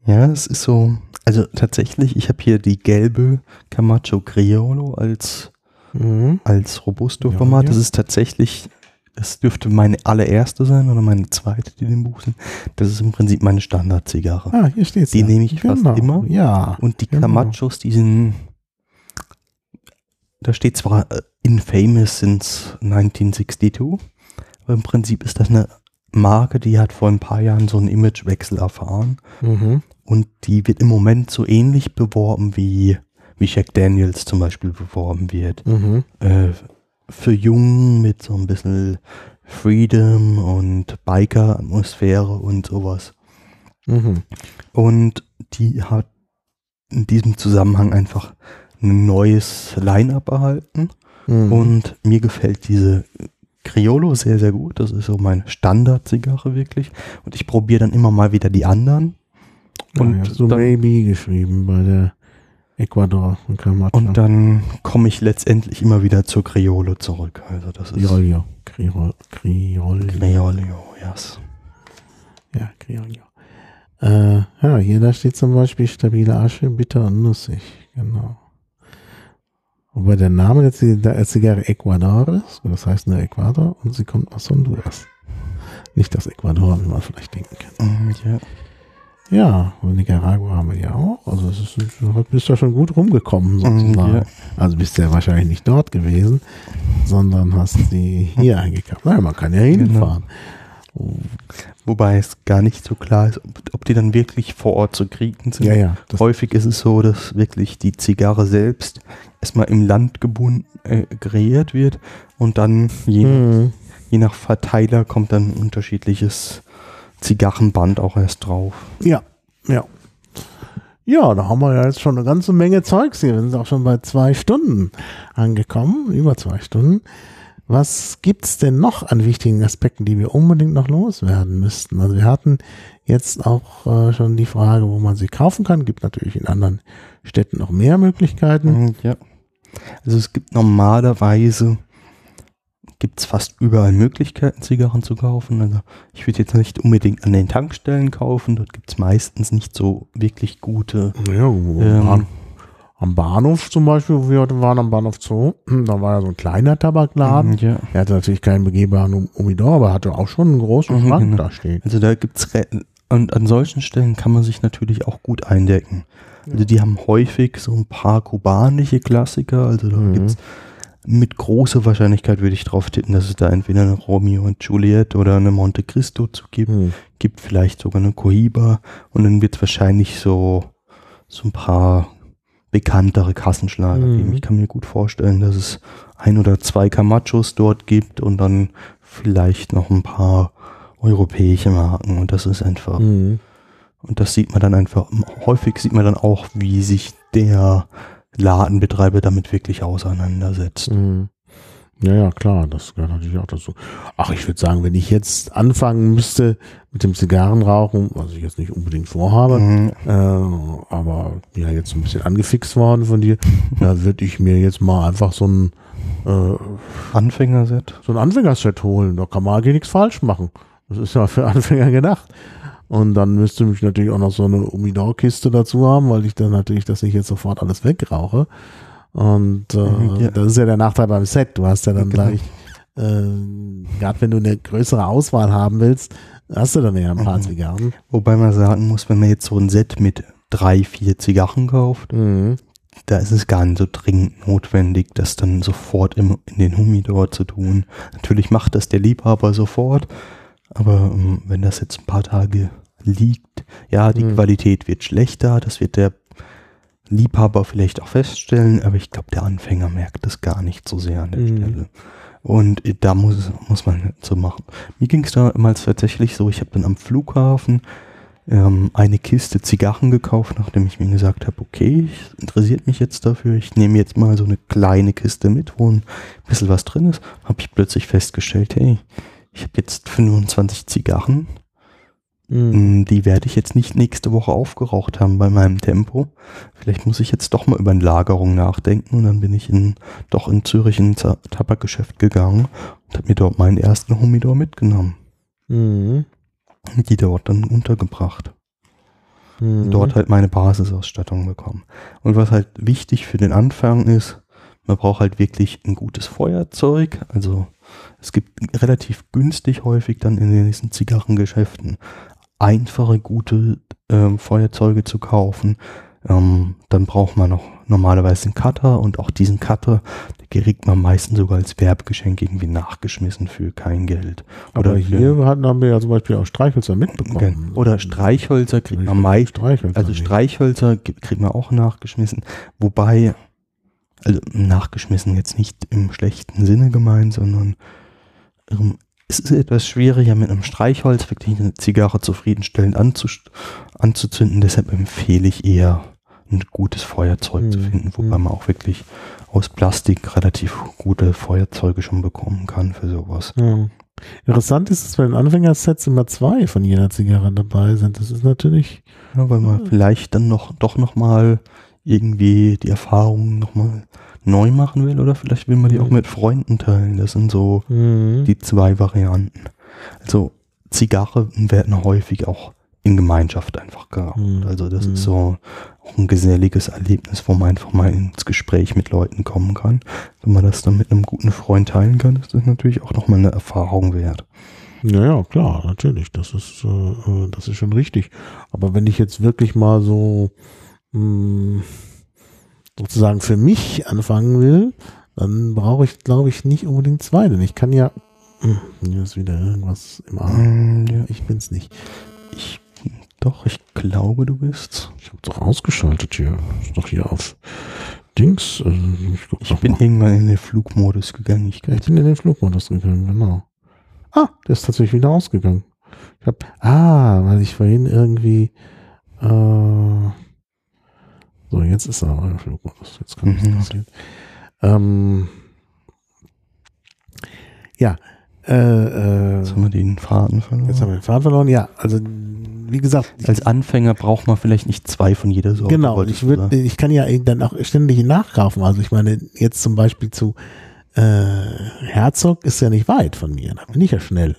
Ja, es ist so, also tatsächlich, ich habe hier die gelbe Camacho Criollo als, mhm. als Robusto-Format. Ja, ja. Das ist tatsächlich, es dürfte meine allererste sein oder meine zweite, die in dem Buch sind. Das ist im Prinzip meine Standard-Zigarre. Ah, hier steht's. Die da. nehme ich genau. fast immer. Ja. Und die genau. Camachos, die sind, da steht zwar uh, Infamous since neunzehnhundertzweiundsechzig, aber im Prinzip ist das eine Marke, die hat vor ein paar Jahren so einen Imagewechsel erfahren. Mhm. Und die wird im Moment so ähnlich beworben, wie, wie Jack Daniels zum Beispiel beworben wird. Mhm. Äh, für Jungen mit so ein bisschen Freedom und Biker-Atmosphäre und sowas. Mhm. Und die hat in diesem Zusammenhang einfach ein neues Line-Up erhalten. Mhm. Und mir gefällt diese Criollo sehr, sehr gut. Das ist so meine Standard-Zigarre wirklich. Und ich probiere dann immer mal wieder die anderen. Und ja, so Baby geschrieben bei der Ecuador und Camacho. Und dann komme ich letztendlich immer wieder zur Criollo zurück. Also das ist Criollo. Criollo. Criollo, yes. Ja, Criollo. Äh, ja, hier da steht zum Beispiel stabile Asche, bitter und nussig. Genau. Wobei der Name der Zigarre Ecuador ist, das heißt nur Ecuador, und sie kommt aus Honduras. Nicht aus Ecuador, wie man vielleicht denken kann. Ja. Ja, und Nicaragua haben wir ja auch. Also es ist, du bist ja schon gut rumgekommen sozusagen. Ja. Also bist ja wahrscheinlich nicht dort gewesen, sondern hast die hier eingekauft. Naja, man kann ja hinfahren. Genau. Wobei es gar nicht so klar ist, ob, ob die dann wirklich vor Ort zu kriegen sind. Ja, ja, häufig ist es so, dass wirklich die Zigarre selbst erstmal im Land gebunden, äh, kreiert wird und dann je, mhm. je nach Verteiler kommt dann ein unterschiedliches Zigarrenband auch erst drauf. Ja, ja. Ja, da haben wir ja jetzt schon eine ganze Menge Zeugs hier. Wir sind auch schon bei zwei Stunden angekommen, über zwei Stunden. Was gibt es denn noch an wichtigen Aspekten, die wir unbedingt noch loswerden müssten? Also wir hatten jetzt auch äh, schon die Frage, wo man sie kaufen kann. Gibt natürlich in anderen Städten noch mehr Möglichkeiten. Ja. Also es gibt normalerweise gibt es fast überall Möglichkeiten, Zigarren zu kaufen. Also ich würde jetzt nicht unbedingt an den Tankstellen kaufen, dort gibt es meistens nicht so wirklich gute. Ja, ähm, am, am Bahnhof zum Beispiel, wo wir heute waren, am Bahnhof Zoo, da war ja so ein kleiner Tabakladen. Ja. Er hatte natürlich keinen begehbaren Humidor, aber hatte auch schon einen großen mhm, Schrank genau. da stehen. Also da gibt es, und an solchen Stellen kann man sich natürlich auch gut eindecken. Also die haben häufig so ein paar kubanische Klassiker, also da mhm. gibt's mit großer Wahrscheinlichkeit, würde ich drauf tippen, dass es da entweder eine Romeo und Juliet oder eine Monte Cristo zu gibt, mhm. gibt vielleicht sogar eine Cohiba, und dann wird es wahrscheinlich so, so ein paar bekanntere Kassenschlager mhm. geben. Ich kann mir gut vorstellen, dass es ein oder zwei Camachos dort gibt und dann vielleicht noch ein paar europäische Marken, und das ist einfach... Mhm. Und das sieht man dann einfach, häufig sieht man dann auch, wie sich der Ladenbetreiber damit wirklich auseinandersetzt. Mhm. Ja, ja, klar, das gehört natürlich auch dazu. Ach, ich würde sagen, wenn ich jetzt anfangen müsste mit dem Zigarrenrauchen, was ich jetzt nicht unbedingt vorhabe, mhm. äh, aber ja, jetzt ein bisschen angefixt worden von dir, da würde ich mir jetzt mal einfach so ein äh, Anfängerset. So ein Anfängerset holen. Da kann man eigentlich nichts falsch machen. Das ist ja für Anfänger gedacht. Und dann müsste ich natürlich auch noch so eine Umidor-Kiste dazu haben, weil ich dann natürlich, dass ich jetzt sofort alles wegrauche. Und äh, ja. das ist ja der Nachteil beim Set. Du hast ja dann genau. gleich, äh, gerade wenn du eine größere Auswahl haben willst, hast du dann ja ein paar mhm. Zigarren. Wobei man sagen muss, wenn man jetzt so ein Set mit drei, vier Zigarren kauft, mhm. da ist es gar nicht so dringend notwendig, das dann sofort im, in den Humidor zu tun. Natürlich macht das der Liebhaber sofort, aber ähm, wenn das jetzt ein paar Tage liegt, ja, die mhm. Qualität wird schlechter, das wird der Liebhaber vielleicht auch feststellen, aber ich glaube, der Anfänger merkt das gar nicht so sehr an der mhm. Stelle. Und da muss, muss man so machen. Mir ging es damals tatsächlich so, ich habe dann am Flughafen ähm, eine Kiste Zigarren gekauft, nachdem ich mir gesagt habe, okay, ich interessiert mich jetzt dafür, ich nehme jetzt mal so eine kleine Kiste mit, wo ein bisschen was drin ist, habe ich plötzlich festgestellt, hey, ich habe jetzt fünfundzwanzig Zigarren. Die werde ich jetzt nicht nächste Woche aufgeraucht haben bei meinem Tempo. Vielleicht muss ich jetzt doch mal über eine Lagerung nachdenken. Und dann bin ich in, doch in Zürich in ein Tabakgeschäft gegangen und habe mir dort meinen ersten Humidor mitgenommen. Mhm. Die dort dann untergebracht. Mhm. Dort halt meine Basisausstattung bekommen. Und was halt wichtig für den Anfang ist, man braucht halt wirklich ein gutes Feuerzeug. Also es gibt relativ günstig häufig dann in den nächsten Zigarrengeschäften einfache, gute äh, Feuerzeuge zu kaufen. Ähm, dann braucht man noch normalerweise einen Cutter, und auch diesen Cutter, den kriegt man meistens sogar als Werbegeschenk irgendwie nachgeschmissen für kein Geld. Oder aber hier für, hatten, haben wir ja zum Beispiel auch Streichhölzer mitbekommen. Okay. Oder Streichhölzer kriegt ich man meist, also Streichhölzer kriegt man auch nachgeschmissen, wobei, also nachgeschmissen jetzt nicht im schlechten Sinne gemeint, sondern ähm, es ist etwas schwieriger, mit einem Streichholz wirklich eine Zigarre zufriedenstellend anzust- anzuzünden. Deshalb empfehle ich eher, ein gutes Feuerzeug mhm. zu finden, wobei man auch wirklich aus Plastik relativ gute Feuerzeuge schon bekommen kann für sowas. Ja. Interessant ist, dass bei den Anfängersets immer zwei von jeder Zigarre dabei sind. Das ist natürlich... Ja, weil man ja. vielleicht dann noch doch nochmal irgendwie die Erfahrungen nochmal neu machen will, oder vielleicht will man die auch mit Freunden teilen. Das sind so mhm. die zwei Varianten. Also Zigarren werden häufig auch in Gemeinschaft einfach geraucht. Mhm. Also das mhm. ist so auch ein geselliges Erlebnis, wo man einfach mal ins Gespräch mit Leuten kommen kann. Wenn man das dann mit einem guten Freund teilen kann, ist das natürlich auch nochmal eine Erfahrung wert. Ja, ja, klar, natürlich. Das ist, äh, das ist schon richtig. Aber wenn ich jetzt wirklich mal so sozusagen für mich anfangen will, dann brauche ich, glaube ich, nicht unbedingt zwei, denn ich kann ja hier ist wieder irgendwas im Arm. Ja. Ich bin's nicht. Ich, doch, ich glaube, du bist's. Ich habe doch ausgeschaltet hier. Ist doch hier auf Dings. Also ich ich bin mal. irgendwann in den Flugmodus gegangen. Ich, ich bin in den Flugmodus gegangen, genau. Ah, der ist tatsächlich wieder ausgegangen. Ich hab, ah, weil ich vorhin irgendwie äh, so, jetzt ist er aber im Flugmodus. Jetzt kann nichts mhm. passieren. Ähm, ja. Äh, äh, jetzt haben wir den Faden verloren. Jetzt haben wir den Faden verloren, ja. Also, wie gesagt. Als Anfänger braucht man vielleicht nicht zwei von jeder Sorte. Genau, ich, würd, ich kann ja dann auch ständig nachkaufen. Also, ich meine, jetzt zum Beispiel zu äh, Herzog ist ja nicht weit von mir. Da bin ich ja schnell.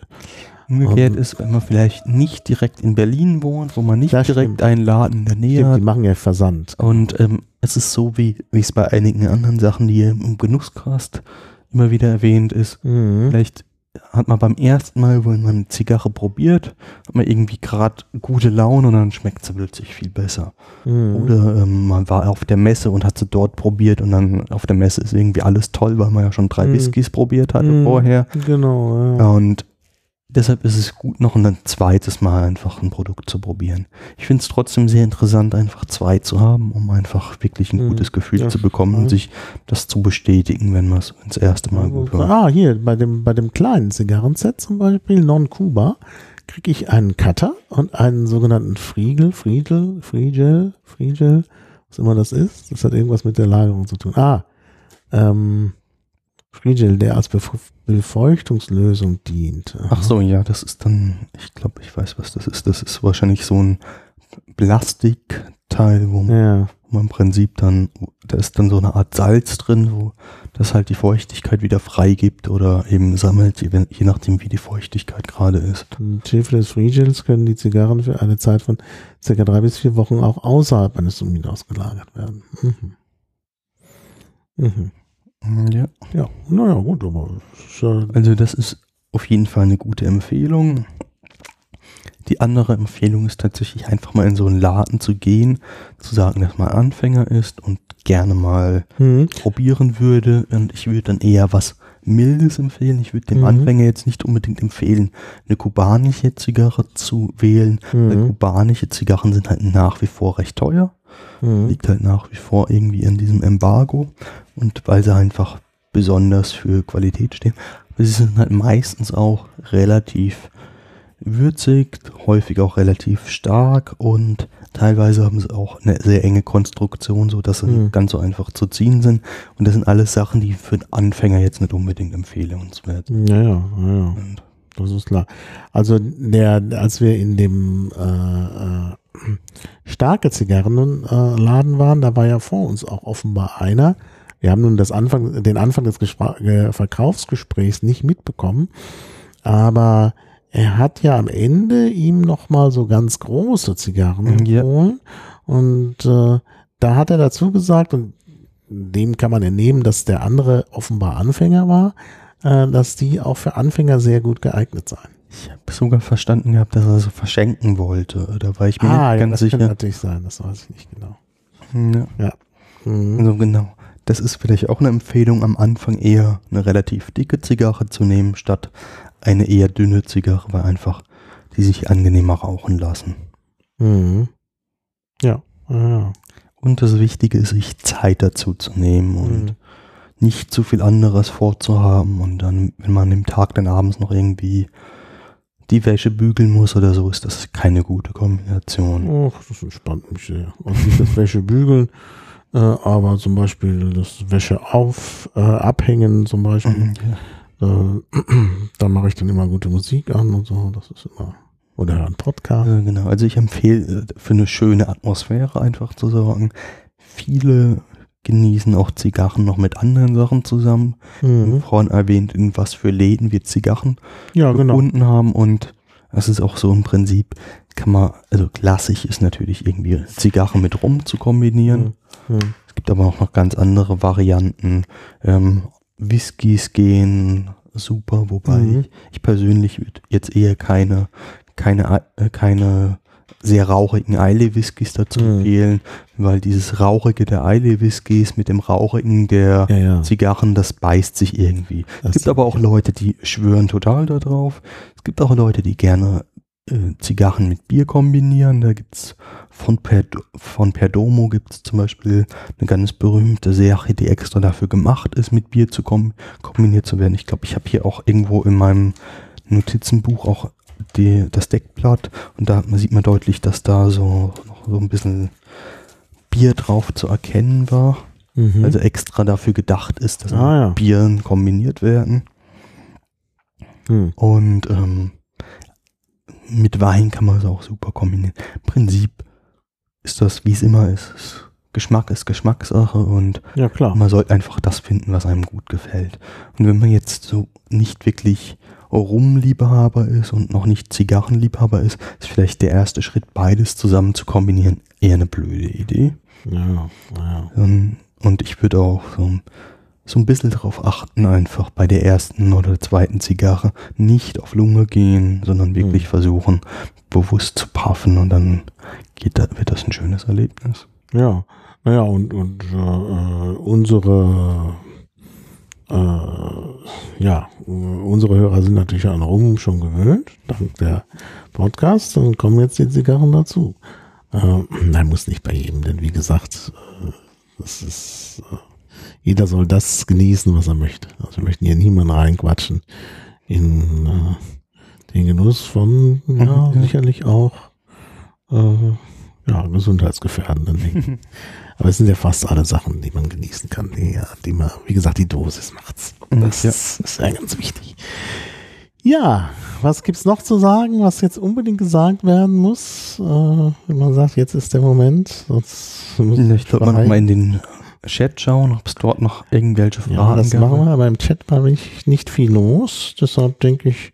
Umgekehrt ist, wenn man vielleicht nicht direkt in Berlin wohnt, wo man nicht direkt stimmt. einen Laden in der Nähe stimmt, hat. Die machen ja Versand. Und ähm, es ist so, wie es bei einigen anderen Sachen, die hier im Genusscast immer wieder erwähnt ist, mhm. vielleicht hat man beim ersten Mal, wo man eine Zigarre probiert, hat man irgendwie gerade gute Laune und dann schmeckt sie plötzlich viel besser. Mhm. Oder ähm, man war auf der Messe und hat sie dort probiert und dann auf der Messe ist irgendwie alles toll, weil man ja schon drei mhm. Whiskys probiert hatte mhm. vorher. Genau. Ja. Und deshalb ist es gut, noch ein zweites Mal einfach ein Produkt zu probieren. Ich finde es trotzdem sehr interessant, einfach zwei zu haben, um einfach wirklich ein mhm. gutes Gefühl ja. zu bekommen und sich das zu bestätigen, wenn man es das erste Mal gut war. Ah, hier, bei dem, bei dem kleinen Zigarrenset zum Beispiel, Non-Kuba, kriege ich einen Cutter und einen sogenannten Friedel, Friedel, Friedel, Friedel, was immer das ist. Das hat irgendwas mit der Lagerung zu tun. Ah, ähm, Friedel, der als Befeuchtungslösung dient. Aha. Ach so, ja, das ist dann, ich glaube, ich weiß, was das ist. Das ist wahrscheinlich so ein Plastikteil, wo man, ja. wo man im Prinzip dann, da ist dann so eine Art Salz drin, wo das halt die Feuchtigkeit wieder freigibt oder eben sammelt, je nachdem, wie die Feuchtigkeit gerade ist. Mit Hilfe des Friedels können die Zigarren für eine Zeit von ca. drei bis vier Wochen auch außerhalb eines Humidors gelagert werden. Mhm. Mhm. Ja. Ja, naja, gut, aber. Also, das ist auf jeden Fall eine gute Empfehlung. Die andere Empfehlung ist tatsächlich einfach mal in so einen Laden zu gehen, zu sagen, dass man Anfänger ist und gerne mal hm. probieren würde. Und ich würde dann eher was Mildes empfehlen. Ich würde dem mhm. Anfänger jetzt nicht unbedingt empfehlen, eine kubanische Zigarre zu wählen, mhm. weil kubanische Zigarren sind halt nach wie vor recht teuer. Mhm. Liegt halt nach wie vor irgendwie in diesem Embargo und weil sie einfach besonders für Qualität stehen. Aber sie sind halt meistens auch relativ würzig, häufig auch relativ stark und teilweise haben sie auch eine sehr enge Konstruktion, sodass sie mhm. nicht ganz so einfach zu ziehen sind. Und das sind alles Sachen, die für einen Anfänger jetzt nicht unbedingt empfehlenswert sind. Ja, ja, ja. Das ist klar. Also der, als wir in dem äh, starke Zigarrenladen äh, waren, da war ja vor uns auch offenbar einer. Wir haben nun das Anfang, den Anfang des Gespr- Verkaufsgesprächs nicht mitbekommen, aber er hat ja am Ende ihm nochmal so ganz große Zigarren empfohlen ja. und äh, da hat er dazu gesagt, und dem kann man entnehmen, dass der andere offenbar Anfänger war, äh, dass die auch für Anfänger sehr gut geeignet seien. Ich habe sogar verstanden gehabt, dass er so verschenken wollte. Da war ich mir ah, nicht ja, ganz das sicher. Das kann natürlich sein, das weiß ich nicht genau. Ja. Ja. Mhm. Also genau. Das ist vielleicht auch eine Empfehlung, am Anfang eher eine relativ dicke Zigarre zu nehmen, statt eine eher dünne Zigarre, weil einfach die sich angenehmer rauchen lassen. Mhm. Ja. ja. Und das Wichtige ist, sich Zeit dazu zu nehmen und mhm. nicht zu viel anderes vorzuhaben. Und dann, wenn man am Tag dann abends noch irgendwie die Wäsche bügeln muss oder so, ist das keine gute Kombination. Ach, das entspannt mich sehr. Also nicht das Wäsche bügeln, äh, aber zum Beispiel das Wäsche auf, äh, abhängen zum Beispiel. Okay. Äh, da mache ich dann immer gute Musik an und so. Das ist immer, oder ein Podcast. Ja, genau, also ich empfehle für eine schöne Atmosphäre einfach zu sorgen. Viele genießen auch Zigarren noch mit anderen Sachen zusammen. Mhm. Vorhin erwähnt, in was für Läden wir Zigarren ja, gefunden genau. haben und das ist auch so im Prinzip, kann man, also klassisch ist natürlich irgendwie Zigarren mit Rum zu kombinieren. Mhm. Mhm. Es gibt aber auch noch ganz andere Varianten. Ähm, Whiskys gehen super, wobei mhm. ich, ich persönlich würde jetzt eher keine, keine, äh, keine sehr rauchigen Eile-Whiskys dazu empfehlen, mhm. weil dieses Rauchige der Eile-Whiskys mit dem Rauchigen der ja, ja. Zigarren, das beißt sich irgendwie. Das es gibt aber auch Leute, die schwören total da drauf. Es gibt auch Leute, die gerne äh, Zigarren mit Bier kombinieren. Da gibt es von, per, von Perdomo gibt es zum Beispiel eine ganz berühmte Serie, die extra dafür gemacht ist, mit Bier zu kom- kombiniert zu werden. Ich glaube, ich habe hier auch irgendwo in meinem Notizenbuch auch Die, das Deckblatt und da sieht man deutlich, dass da so noch so ein bisschen Bier drauf zu erkennen war. Mhm. Also extra dafür gedacht ist, dass ah, ja. Bieren kombiniert werden. Mhm. Und ähm, mit Wein kann man es auch super kombinieren. Im Prinzip ist das, wie es immer ist. Geschmack ist Geschmackssache und ja, klar. man sollte einfach das finden, was einem gut gefällt. Und wenn man jetzt so nicht wirklich Rumliebhaber ist und noch nicht Zigarrenliebhaber ist, ist vielleicht der erste Schritt, beides zusammen zu kombinieren, eher eine blöde Idee. Ja, ja. Und ich würde auch so So ein bisschen drauf achten einfach bei der ersten oder der zweiten Zigarre. Nicht auf Lunge gehen, sondern wirklich mhm. versuchen, bewusst zu puffen, und dann geht da, wird das ein schönes Erlebnis. Ja, naja, und, und äh, unsere äh, ja, unsere Hörer sind natürlich an Rum schon gewöhnt, dank der Podcasts, und kommen jetzt die Zigarren dazu. Äh, nein, muss nicht bei jedem, denn wie gesagt, das ist... Jeder soll das genießen, was er möchte. Also wir möchten hier niemanden reinquatschen in äh, den Genuss von ja, mhm, sicherlich ja. auch äh, ja, gesundheitsgefährdenden Dingen. Aber es sind ja fast alle Sachen, die man genießen kann. Die, die man, wie gesagt, die Dosis macht's. Das ja. ist ja ganz wichtig. Ja, was gibt's noch zu sagen, was jetzt unbedingt gesagt werden muss? Äh, wenn man sagt, jetzt ist der Moment. Sonst muss ja, ich glaube, man nochmal in den Chat schauen, ob es dort noch irgendwelche Fragen gibt. Ja, das gerne. machen wir, aber im Chat war ich nicht viel los, deshalb denke ich,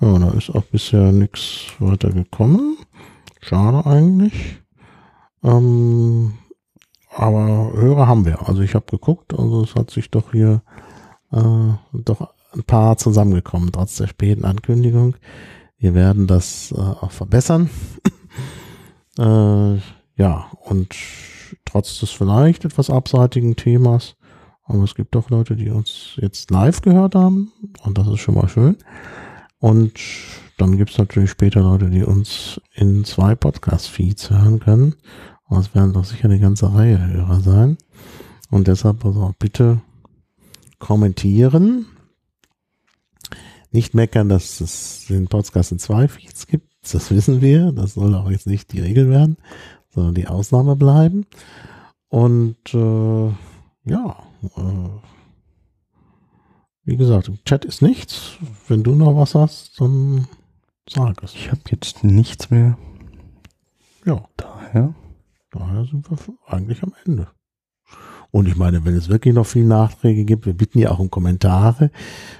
ja, da ist auch bisher nichts weiter gekommen. Schade eigentlich. Ähm, aber Hörer haben wir. Also ich habe geguckt, also es hat sich doch hier äh, doch ein paar zusammengekommen, trotz der späten Ankündigung. Wir werden das äh, auch verbessern. äh, ja, und trotz des vielleicht etwas abseitigen Themas. Aber es gibt doch Leute, die uns jetzt live gehört haben. Und das ist schon mal schön. Und dann gibt es natürlich später Leute, die uns in zwei Podcast-Feeds hören können. Und es werden doch sicher eine ganze Reihe Hörer sein. Und deshalb also bitte kommentieren. Nicht meckern, dass es den Podcast in zwei Feeds gibt. Das wissen wir. Das soll auch jetzt nicht die Regel werden, sondern die Ausnahme bleiben. Und äh, ja, äh, wie gesagt, im Chat ist nichts. Wenn du noch was hast, dann sag es. Ich habe jetzt nichts mehr. Ja. Daher? Daher sind wir eigentlich am Ende. Und ich meine, wenn es wirklich noch viele Nachträge gibt, wir bitten ja auch um Kommentare,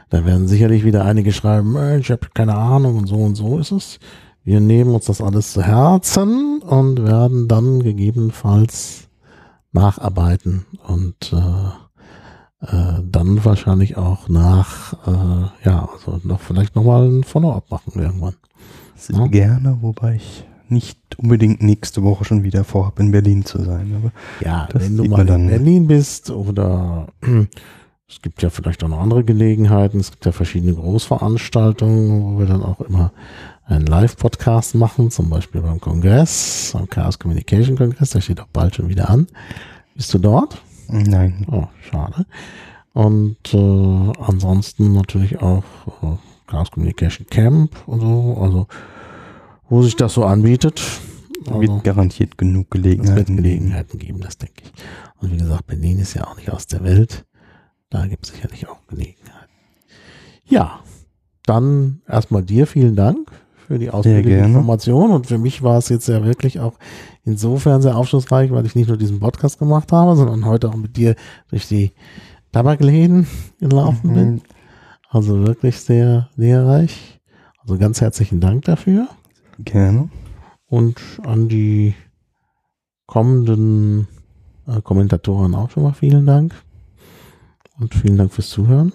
dann werden sicherlich wieder einige schreiben, ich habe keine Ahnung und so und so ist es. Wir nehmen uns das alles zu Herzen und werden dann gegebenenfalls nacharbeiten und äh, äh, dann wahrscheinlich auch nach, äh, ja, also noch vielleicht nochmal ein Follow-up machen irgendwann. Sehr ja? gerne, wobei ich nicht unbedingt nächste Woche schon wieder vorhabe, in Berlin zu sein. Aber ja, wenn du mal in Berlin bist oder es gibt ja vielleicht auch noch andere Gelegenheiten, es gibt ja verschiedene Großveranstaltungen, wo wir dann auch immer einen Live-Podcast machen, zum Beispiel beim Kongress, am Chaos Communication Kongress, der steht auch bald schon wieder an. Bist du dort? Nein. Oh, schade. Und äh, ansonsten natürlich auch äh, Chaos Communication Camp und so, also wo sich das so anbietet. Also, wird garantiert genug Gelegenheiten, wird Gelegenheiten geben, das denke ich. Und wie gesagt, Berlin ist ja auch nicht aus der Welt. Da gibt es sicherlich auch Gelegenheiten. Ja, dann erstmal dir vielen Dank für die ausführliche Information, und für mich war es jetzt ja wirklich auch insofern sehr aufschlussreich, weil ich nicht nur diesen Podcast gemacht habe, sondern heute auch mit dir durch die Tabakläden gelaufen mhm. bin. Also wirklich sehr lehrreich. Also ganz herzlichen Dank dafür. Gerne. Und an die kommenden äh, Kommentatoren auch schon mal vielen Dank. Und vielen Dank fürs Zuhören.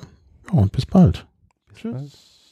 Ja, und bis bald. Bis Tschüss. Bald.